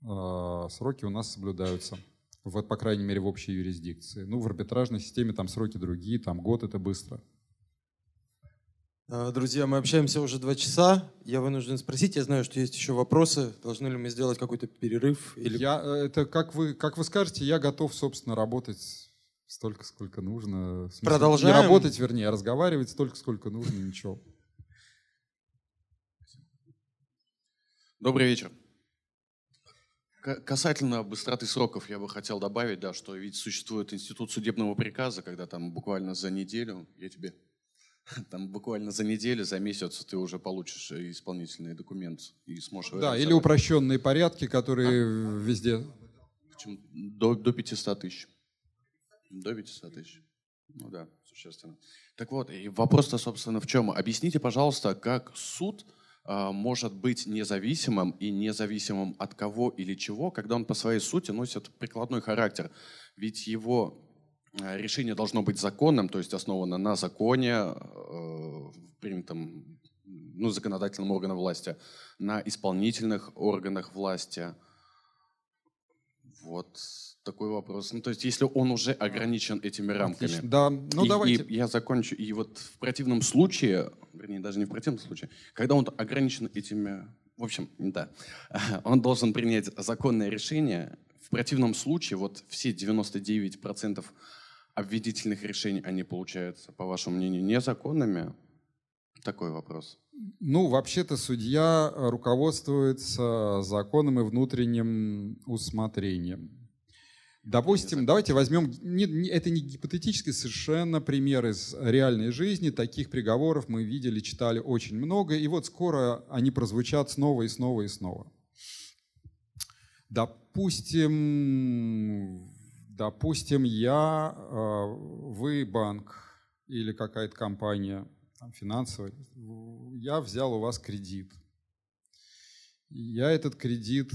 соблюдаются. Вот, по крайней мере, в общей юрисдикции. Ну, в арбитражной системе там сроки другие, там год — это быстро. Друзья, мы общаемся уже 2 часа. Я вынужден спросить, я знаю, что есть еще вопросы. Должны ли мы сделать какой-то перерыв? Или... Как вы скажете, я готов, собственно, работать... Столько, сколько нужно. Продолжаем. Не работать, вернее, а разговаривать столько, сколько нужно, ничего. Добрый вечер. Касательно быстроты сроков я бы хотел добавить, да, что ведь существует институт судебного приказа, когда там буквально за неделю, за месяц ты уже получишь исполнительный документ и сможешь... Да, или упрощенные порядки, которые везде... До 500 тысяч. До 500 тысяч. Ну да, существенно. Так вот, и вопрос-то, собственно, в чем? Объясните, пожалуйста, как суд может быть независимым и независимым от кого или чего, когда он по своей сути носит прикладной характер. Ведь его решение должно быть законным, то есть основано на законе, принятом законодательным органом власти, на исполнительных органах власти. Вот... Такой вопрос. То есть, если он уже ограничен этими рамками. Отлично. Да. Ну, давайте. И я закончу. И вот в противном случае, вернее, даже не в противном случае, когда он ограничен этими... В общем, да. Он должен принять законное решение. В противном случае вот все 99% обвинительных решений, они получаются, по вашему мнению, незаконными? Такой вопрос. Ну, вообще-то судья руководствуется законом и внутренним усмотрением. Допустим, давайте возьмем, это не гипотетический совершенно пример из реальной жизни, таких приговоров мы видели, читали очень много, и вот скоро они прозвучат снова и снова и снова. Допустим, вы банк или какая-то компания финансовая, я взял у вас кредит. Я этот кредит,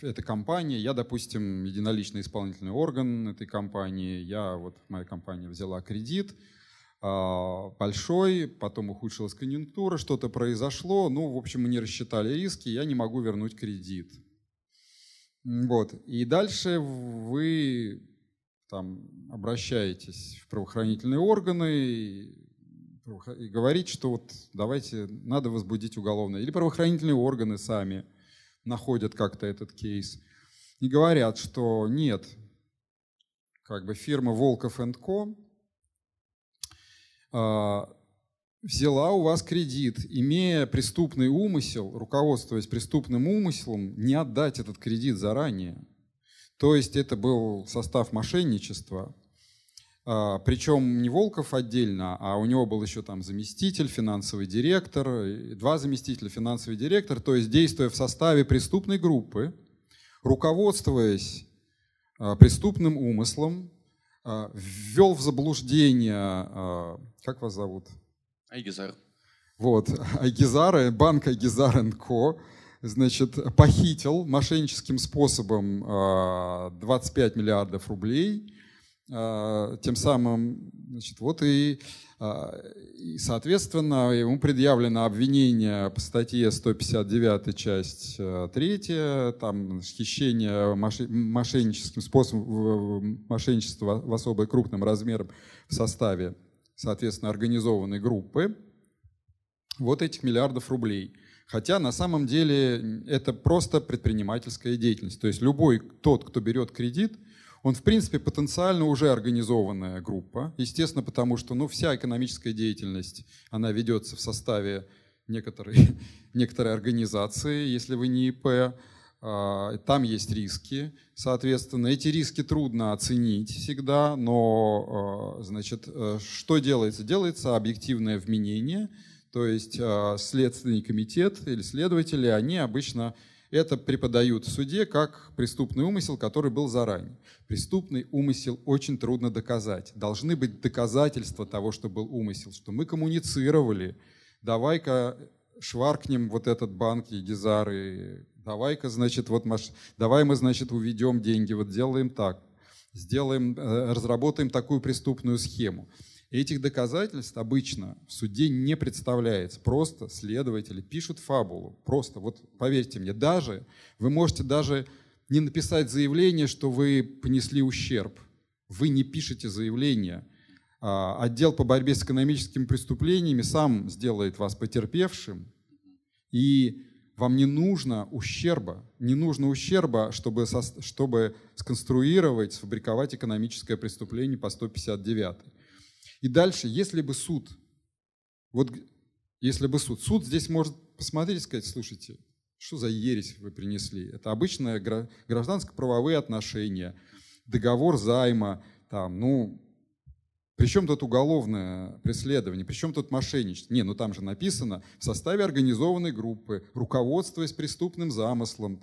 это компания, я, допустим, единоличный исполнительный орган этой компании, моя компания взяла кредит большой, потом ухудшилась конъюнктура, что-то произошло, в общем, мы не рассчитали риски, я не могу вернуть кредит. И дальше вы обращаетесь в правоохранительные органы и говорите, что давайте, надо возбудить уголовное. Или правоохранительные органы сами находят как-то этот кейс и говорят, что нет, фирма Волков & Ко взяла у вас кредит, имея преступный умысел, руководствуясь преступным умыслом, не отдать этот кредит заранее. То есть это был состав мошенничества. Причем не Волков отдельно, а у него был еще заместитель, финансовый директор, два заместителя, финансовый директор, то есть действуя в составе преступной группы, руководствуясь преступным умыслом, ввел в заблуждение, как вас зовут? Айгизар. Айгизара, банк Айгизар энд Ко, похитил мошенническим способом 25 миллиардов рублей. Тем самым, соответственно, ему предъявлено обвинение по статье 159, часть 3, хищение мошенническим способом, мошенничество в особо крупном размере в составе, соответственно, организованной группы, этих миллиардов рублей. Хотя на самом деле это просто предпринимательская деятельность. То есть любой тот, кто берет кредит, он, в принципе, потенциально уже организованная группа, естественно, потому что вся экономическая деятельность, она ведется в составе некоторой организации, если вы не ИП, там есть риски, соответственно, эти риски трудно оценить всегда, но, что делается? Делается объективное вменение, то есть Следственный комитет или следователи, они обычно... Это преподают в суде как преступный умысел, который был заранее. Преступный умысел очень трудно доказать. Должны быть доказательства того, что был умысел, что мы коммуницировали. Давай-ка шваркнем этот банк Егизары, давай мы, уведем деньги, делаем так, разработаем такую преступную схему. Этих доказательств обычно в суде не представляется. Просто следователи пишут фабулу. Просто, поверьте мне, вы можете даже не написать заявление, что вы понесли ущерб. Вы не пишете заявление. Отдел по борьбе с экономическими преступлениями сам сделает вас потерпевшим. И вам не нужно ущерба. Не нужно ущерба, чтобы сконструировать, сфабриковать экономическое преступление по 159. И дальше, если бы суд, суд здесь может посмотреть и сказать, слушайте, что за ересь вы принесли? Это обычные гражданско-правовые отношения, договор займа, при чем тут уголовное преследование, при чем тут мошенничество? Там же написано, в составе организованной группы, руководствуясь преступным замыслом,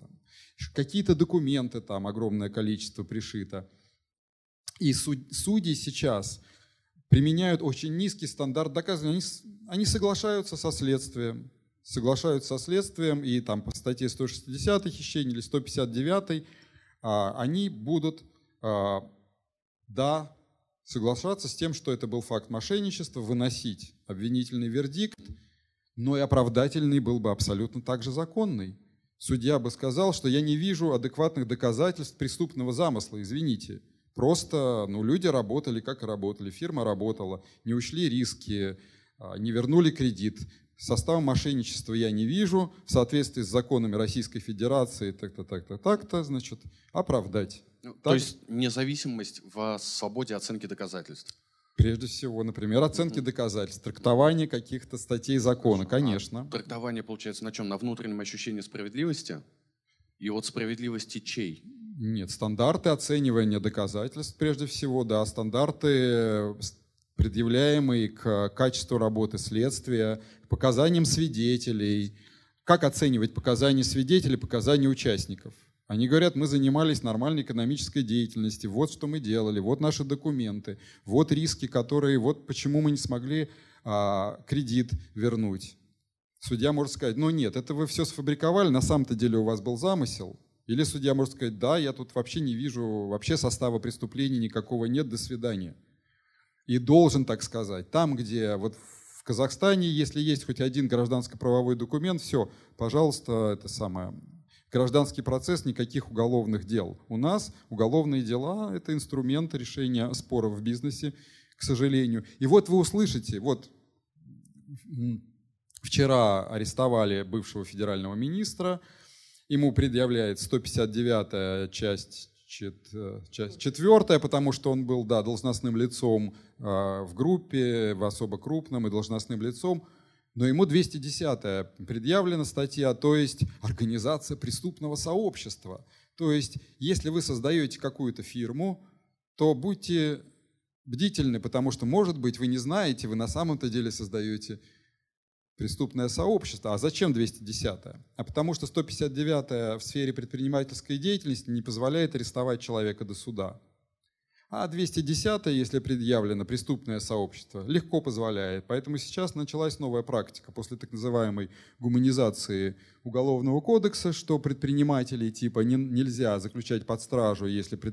какие-то документы, огромное количество пришито. И судьи сейчас... применяют очень низкий стандарт доказывания. Они соглашаются со следствием, и по статье 160 хищения или 159 они будут соглашаться с тем, что это был факт мошенничества, выносить обвинительный вердикт, но и оправдательный был бы абсолютно также законный. Судья бы сказал, что я не вижу адекватных доказательств преступного замысла, извините. Просто люди работали, как и работали, фирма работала, не учли риски, не вернули кредит. Состава мошенничества я не вижу, в соответствии с законами Российской Федерации, оправдать. То есть независимость в свободе оценки доказательств? Прежде всего, например, оценки доказательств, трактование каких-то статей закона, конечно. А трактование получается на чем? На внутреннем ощущении справедливости? И справедливости чей? Нет, стандарты оценивания доказательств, прежде всего, стандарты, предъявляемые к качеству работы следствия, к показаниям свидетелей. Как оценивать показания свидетелей, показания участников? Они говорят, мы занимались нормальной экономической деятельностью, что мы делали, наши документы, риски, которые, почему мы не смогли кредит вернуть. судья может сказать, ну нет, это вы все сфабриковали, на самом-то деле у вас был замысел. Или судья может сказать, да, я тут вообще не вижу, вообще состава преступления никакого нет, до свидания. И должен так сказать. Там, где вот в Казахстане, если есть хоть один гражданско-правовой документ, все, пожалуйста, это самое, гражданский процесс, никаких уголовных дел. У нас уголовные дела — это инструмент решения споров в бизнесе, к сожалению. И вот вы услышите, вот вчера арестовали бывшего федерального министра, ему предъявляет 159-я часть 4, потому что он был, да, должностным лицом в группе, в особо крупном и должностным лицом, но ему 210-я предъявлена статья, то есть организация преступного сообщества. То есть если вы создаете какую-то фирму, то будьте бдительны, потому что, может быть, вы не знаете, вы на самом-то деле создаете преступное сообщество. А зачем 210-я? А потому что 159-я в сфере предпринимательской деятельности не позволяет арестовать человека до суда. А 210-я, если предъявлено преступное сообщество, легко позволяет. Поэтому сейчас началась новая практика после так называемой гуманизации Уголовного кодекса, что предпринимателей типа нельзя заключать под стражу, если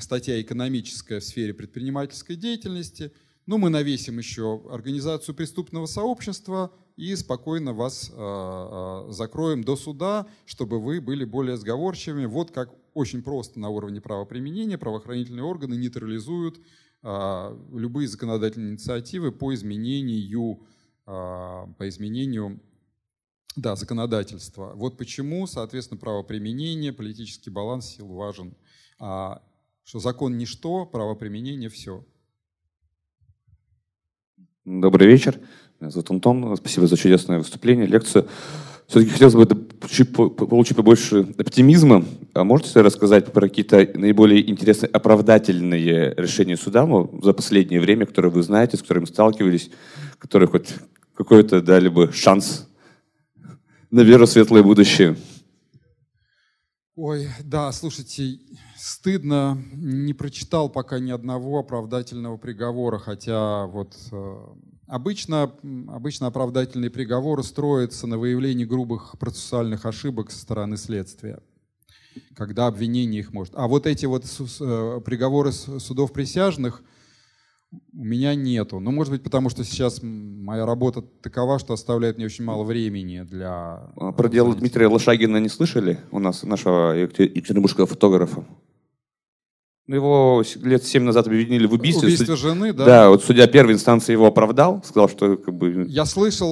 статья экономическая в сфере предпринимательской деятельности. Ну, мы навесим еще организацию преступного сообщества и спокойно вас закроем до суда, чтобы вы были более сговорчивыми. Вот как очень просто на уровне правоприменения правоохранительные органы нейтрализуют любые законодательные инициативы по изменению да, законодательства. Вот почему, соответственно, правоприменение, политический баланс сил важен. Что закон ничто, правоприменение все. Добрый вечер. Меня зовут Антон. Спасибо за чудесное выступление, лекцию. Все-таки хотелось бы получить побольше оптимизма. А можете рассказать про какие-то наиболее интересные оправдательные решения суда за последнее время, которые вы знаете, с которыми сталкивались, которые хоть какой-то дали бы шанс на веру в светлое будущее? Ой, да, слушайте, стыдно, не прочитал пока ни одного оправдательного приговора, хотя вот обычно оправдательные приговоры строятся на выявлении грубых процессуальных ошибок со стороны следствия, когда обвинение их может. А вот эти вот приговоры судов присяжных у меня нету. Ну, может быть, потому что сейчас моя работа такова, что оставляет мне очень мало времени для... Про дело Дмитрия Лошагина не слышали? У нас нашего екатеринбургского фотографа. Его лет 7 назад обвинили в убийстве. Убийство жены, да? Да, вот судья первой инстанции его оправдал, сказал, что как бы... Я слышал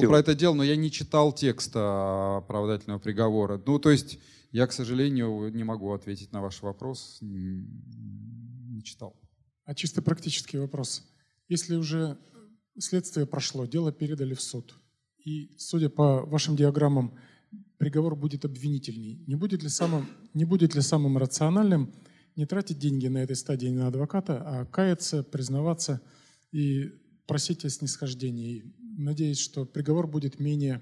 про это дело, но я не читал текста оправдательного приговора. Ну, то есть я, к сожалению, не могу ответить на ваш вопрос. Не читал. А чисто практический вопрос. Если уже следствие прошло, дело передали в суд, и, судя по вашим диаграммам, приговор будет обвинительный, не будет ли самым рациональным не тратить деньги на этой стадии на адвоката, а каяться, признаваться и просить о снисхождении, надеясь, что приговор будет менее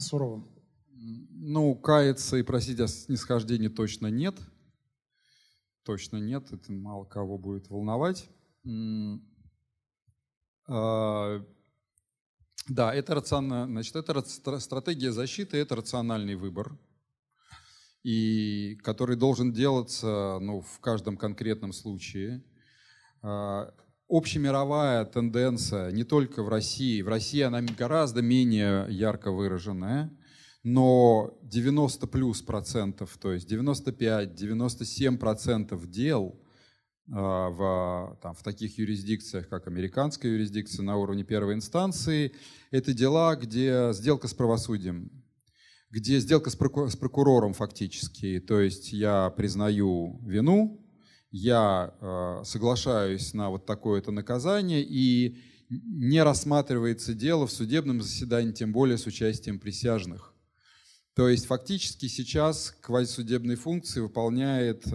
суровым? Ну, каяться и просить о снисхождении точно нет. Точно нет, это мало кого будет волновать. Да, это рационально, значит, это стратегия защиты, это рациональный выбор, и который должен делаться, ну, в каждом конкретном случае. Общемировая тенденция не только в России она гораздо менее ярко выраженная. Но 90+%, то есть 95-97% дел в таких юрисдикциях, как американская юрисдикция на уровне первой инстанции, это дела, где сделка с правосудием, где сделка с прокурором фактически. То есть я признаю вину, я соглашаюсь на вот такое-то наказание, и не рассматривается дело в судебном заседании, тем более с участием присяжных. То есть фактически сейчас квазисудебные функции выполняет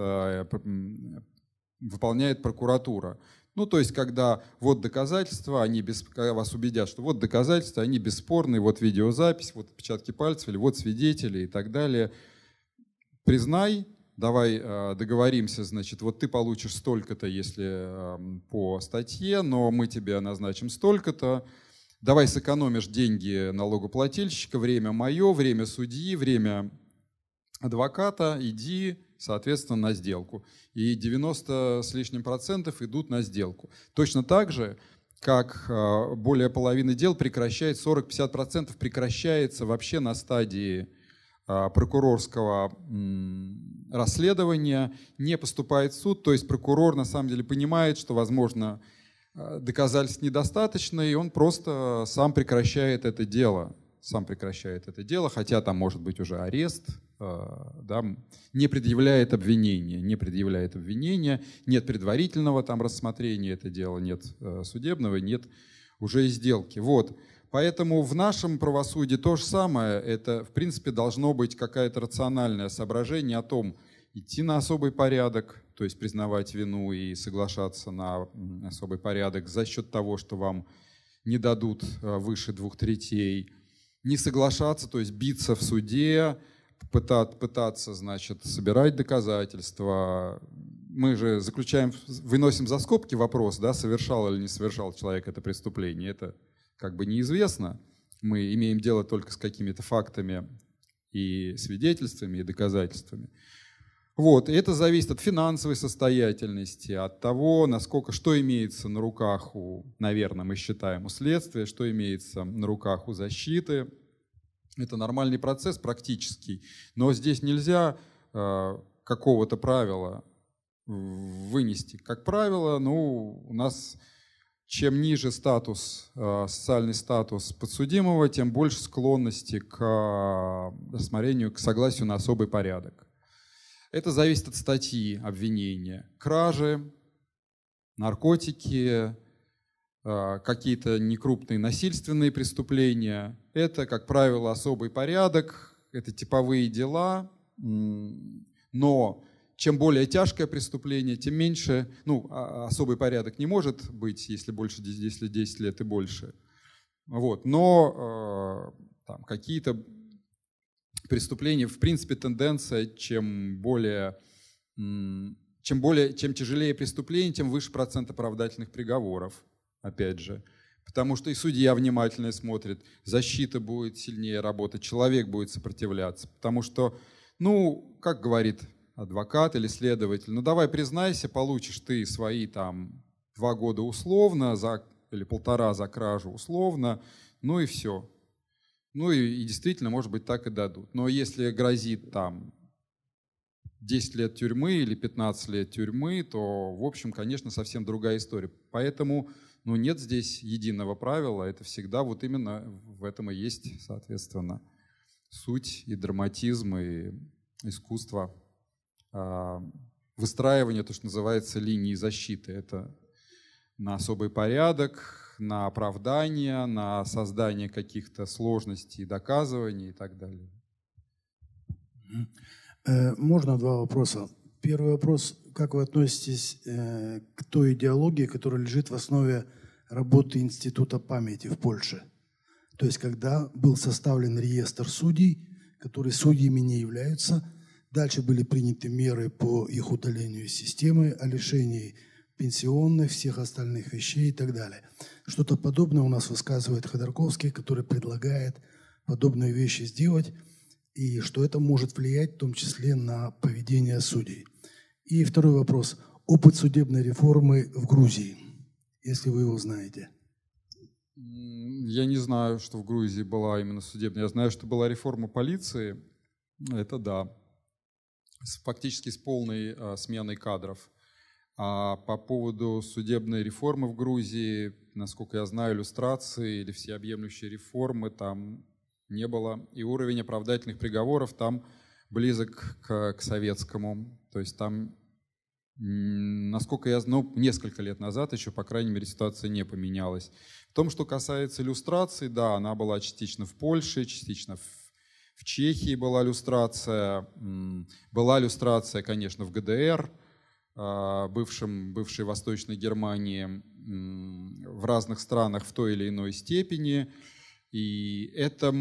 прокуратура. Ну, то есть когда вот доказательства, когда вас убедят, что вот доказательства, они бесспорные, вот видеозапись, вот отпечатки пальцев, или вот свидетели и так далее. Признай, давай договоримся, значит, вот ты получишь столько-то, если по статье, но мы тебе назначим столько-то. давай сэкономишь деньги налогоплательщика, время мое, время судьи, время адвоката, иди, соответственно, на сделку. И 90 с лишним процентов идут на сделку. Точно так же, как более половины дел прекращается, 40-50% прекращается вообще на стадии прокурорского расследования, не поступает в суд, то есть прокурор на самом деле понимает, что, возможно, доказательств недостаточно, и он просто сам прекращает это дело. Сам прекращает это дело, хотя там может быть уже арест, да, не предъявляет обвинения, нет предварительного там рассмотрения этого дела, нет судебного, нет уже и сделки. Вот. Поэтому в нашем правосудии то же самое. Это, в принципе, должно быть какое-то рациональное соображение о том, идти на особый порядок, то есть признавать вину и соглашаться на особый порядок за счет того, что вам не дадут выше 2/3, не соглашаться, то есть биться в суде, пытаться, значит, собирать доказательства. Мы же выносим за скобки вопрос, да, совершал или не совершал человек это преступление. Это как бы неизвестно. Мы имеем дело только с какими-то фактами и свидетельствами, и доказательствами. Вот. И это зависит от финансовой состоятельности, от того, насколько, что имеется на руках у, наверное, мы считаем, у следствия, что имеется на руках у защиты. Это нормальный процесс практический, но здесь нельзя какого-то правила вынести. Как правило, ну, у нас чем ниже статус, социальный статус подсудимого, тем больше склонности к рассмотрению, к согласию на особый порядок. Это зависит от статьи обвинения. Кражи, наркотики, какие-то некрупные насильственные преступления. Это, как правило, особый порядок, это типовые дела. Но чем более тяжкое преступление, тем меньше... Ну, особый порядок не может быть, если больше 10 лет и больше. Вот. Но там какие-то... преступление, в принципе, тенденция, чем тяжелее преступление, тем выше процент оправдательных приговоров, опять же. Потому что и судья внимательно смотрит, защита будет сильнее работать, человек будет сопротивляться. Потому что, ну, как говорит адвокат или следователь, ну давай признайся, получишь ты свои там 2 года условно, или 1,5 за кражу условно, ну и все. Ну и действительно, может быть, так и дадут. Но если грозит там 10 лет тюрьмы или 15 лет тюрьмы, то, в общем, конечно, совсем другая история. Поэтому ну, нет здесь единого правила. Это всегда вот именно в этом и есть, соответственно, суть и драматизм, и искусство выстраивания, то, что называется, линии защиты. Это на особый порядок, на оправдание, на создание каких-то сложностей, доказываний и так далее. Можно 2 вопроса? Первый вопрос. Как вы относитесь к той идеологии, которая лежит в основе работы Института памяти в Польше? То есть, когда был составлен реестр судей, которые судьями не являются, дальше были приняты меры по их удалению из системы, о лишении пенсионных, всех остальных вещей и так далее. Что-то подобное у нас высказывает Ходорковский, который предлагает подобные вещи сделать, и что это может влиять в том числе на поведение судей. И второй вопрос. Опыт судебной реформы в Грузии, если вы его знаете. Я не знаю, что в Грузии была именно судебная. Я знаю, что была реформа полиции. Это да. Фактически с полной сменой кадров. А по поводу судебной реформы в Грузии, насколько я знаю, иллюстрации или всеобъемлющей реформы там не было. И уровень оправдательных приговоров там близок к советскому. То есть там, насколько я знаю, несколько лет назад еще, по крайней мере, ситуация не поменялась. В том, что касается иллюстрации, да, она была частично в Польше, частично в Чехии была иллюстрация, конечно, в ГДР, бывшей Восточной Германии, в разных странах в той или иной степени. И эту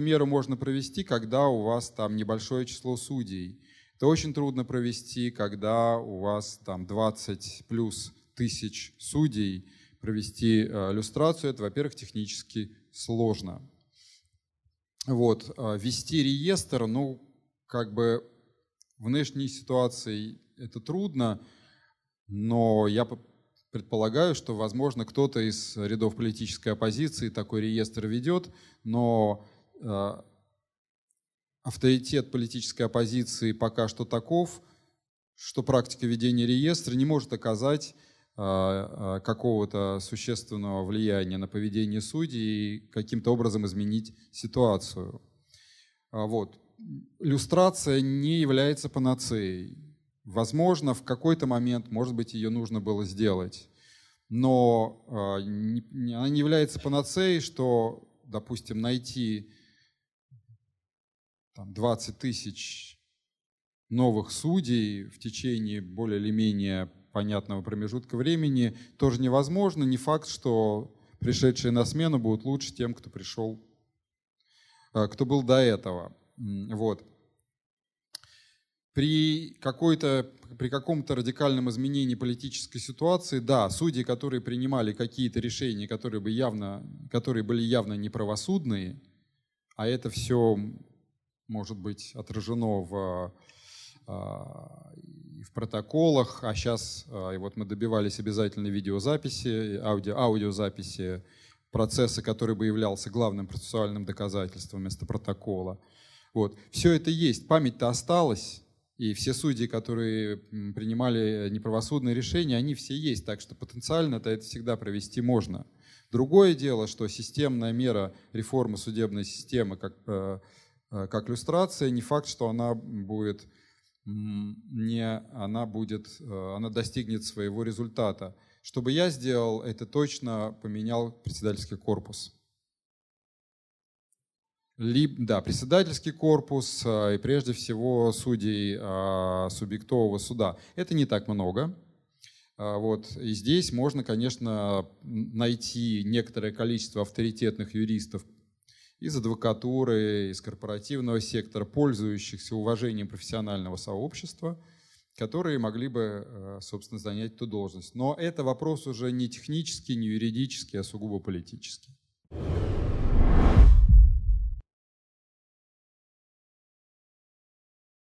меру можно провести, когда у вас там небольшое число судей. Это очень трудно провести, когда у вас там 20+ тысяч судей, провести иллюстрацию. Это, во-первых, технически сложно. Вот. Вести реестр, ну, как бы в нынешней ситуации это трудно, но я предполагаю, что, возможно, кто-то из рядов политической оппозиции такой реестр ведет, но авторитет политической оппозиции пока что таков, что практика ведения реестра не может оказать какого-то существенного влияния на поведение судей и каким-то образом изменить ситуацию. Вот. Иллюстрация не является панацеей. Возможно, в какой-то момент, может быть, ее нужно было сделать, но она не является панацеей, что, допустим, найти там 20 тысяч новых судей в течение более или менее понятного промежутка времени тоже невозможно. Не факт, что пришедшие на смену будут лучше тем, кто пришел, кто был до этого. Вот. При каком-то радикальном изменении политической ситуации, да, судьи, которые принимали какие-то решения, которые были явно неправосудные, а это все может быть отражено в протоколах, а сейчас и вот мы добивались обязательной видеозаписи, аудиозаписи процесса, который бы являлся главным процессуальным доказательством вместо протокола. Вот. Все это есть, память-то осталась, и все судьи, которые принимали неправосудные решения, они все есть, так что потенциально-то это всегда провести можно. Другое дело, что системная мера реформы судебной системы как иллюстрация, не факт, что она достигнет своего результата. Что бы я сделал, это точно поменял председательский корпус. Председательский корпус и прежде всего судей субъектового суда. Это не так много. Вот. И здесь можно, конечно, найти некоторое количество авторитетных юристов из адвокатуры, из корпоративного сектора, пользующихся уважением профессионального сообщества, которые могли бы, собственно, занять эту должность. Но это вопрос уже не технический, не юридический, а сугубо политический.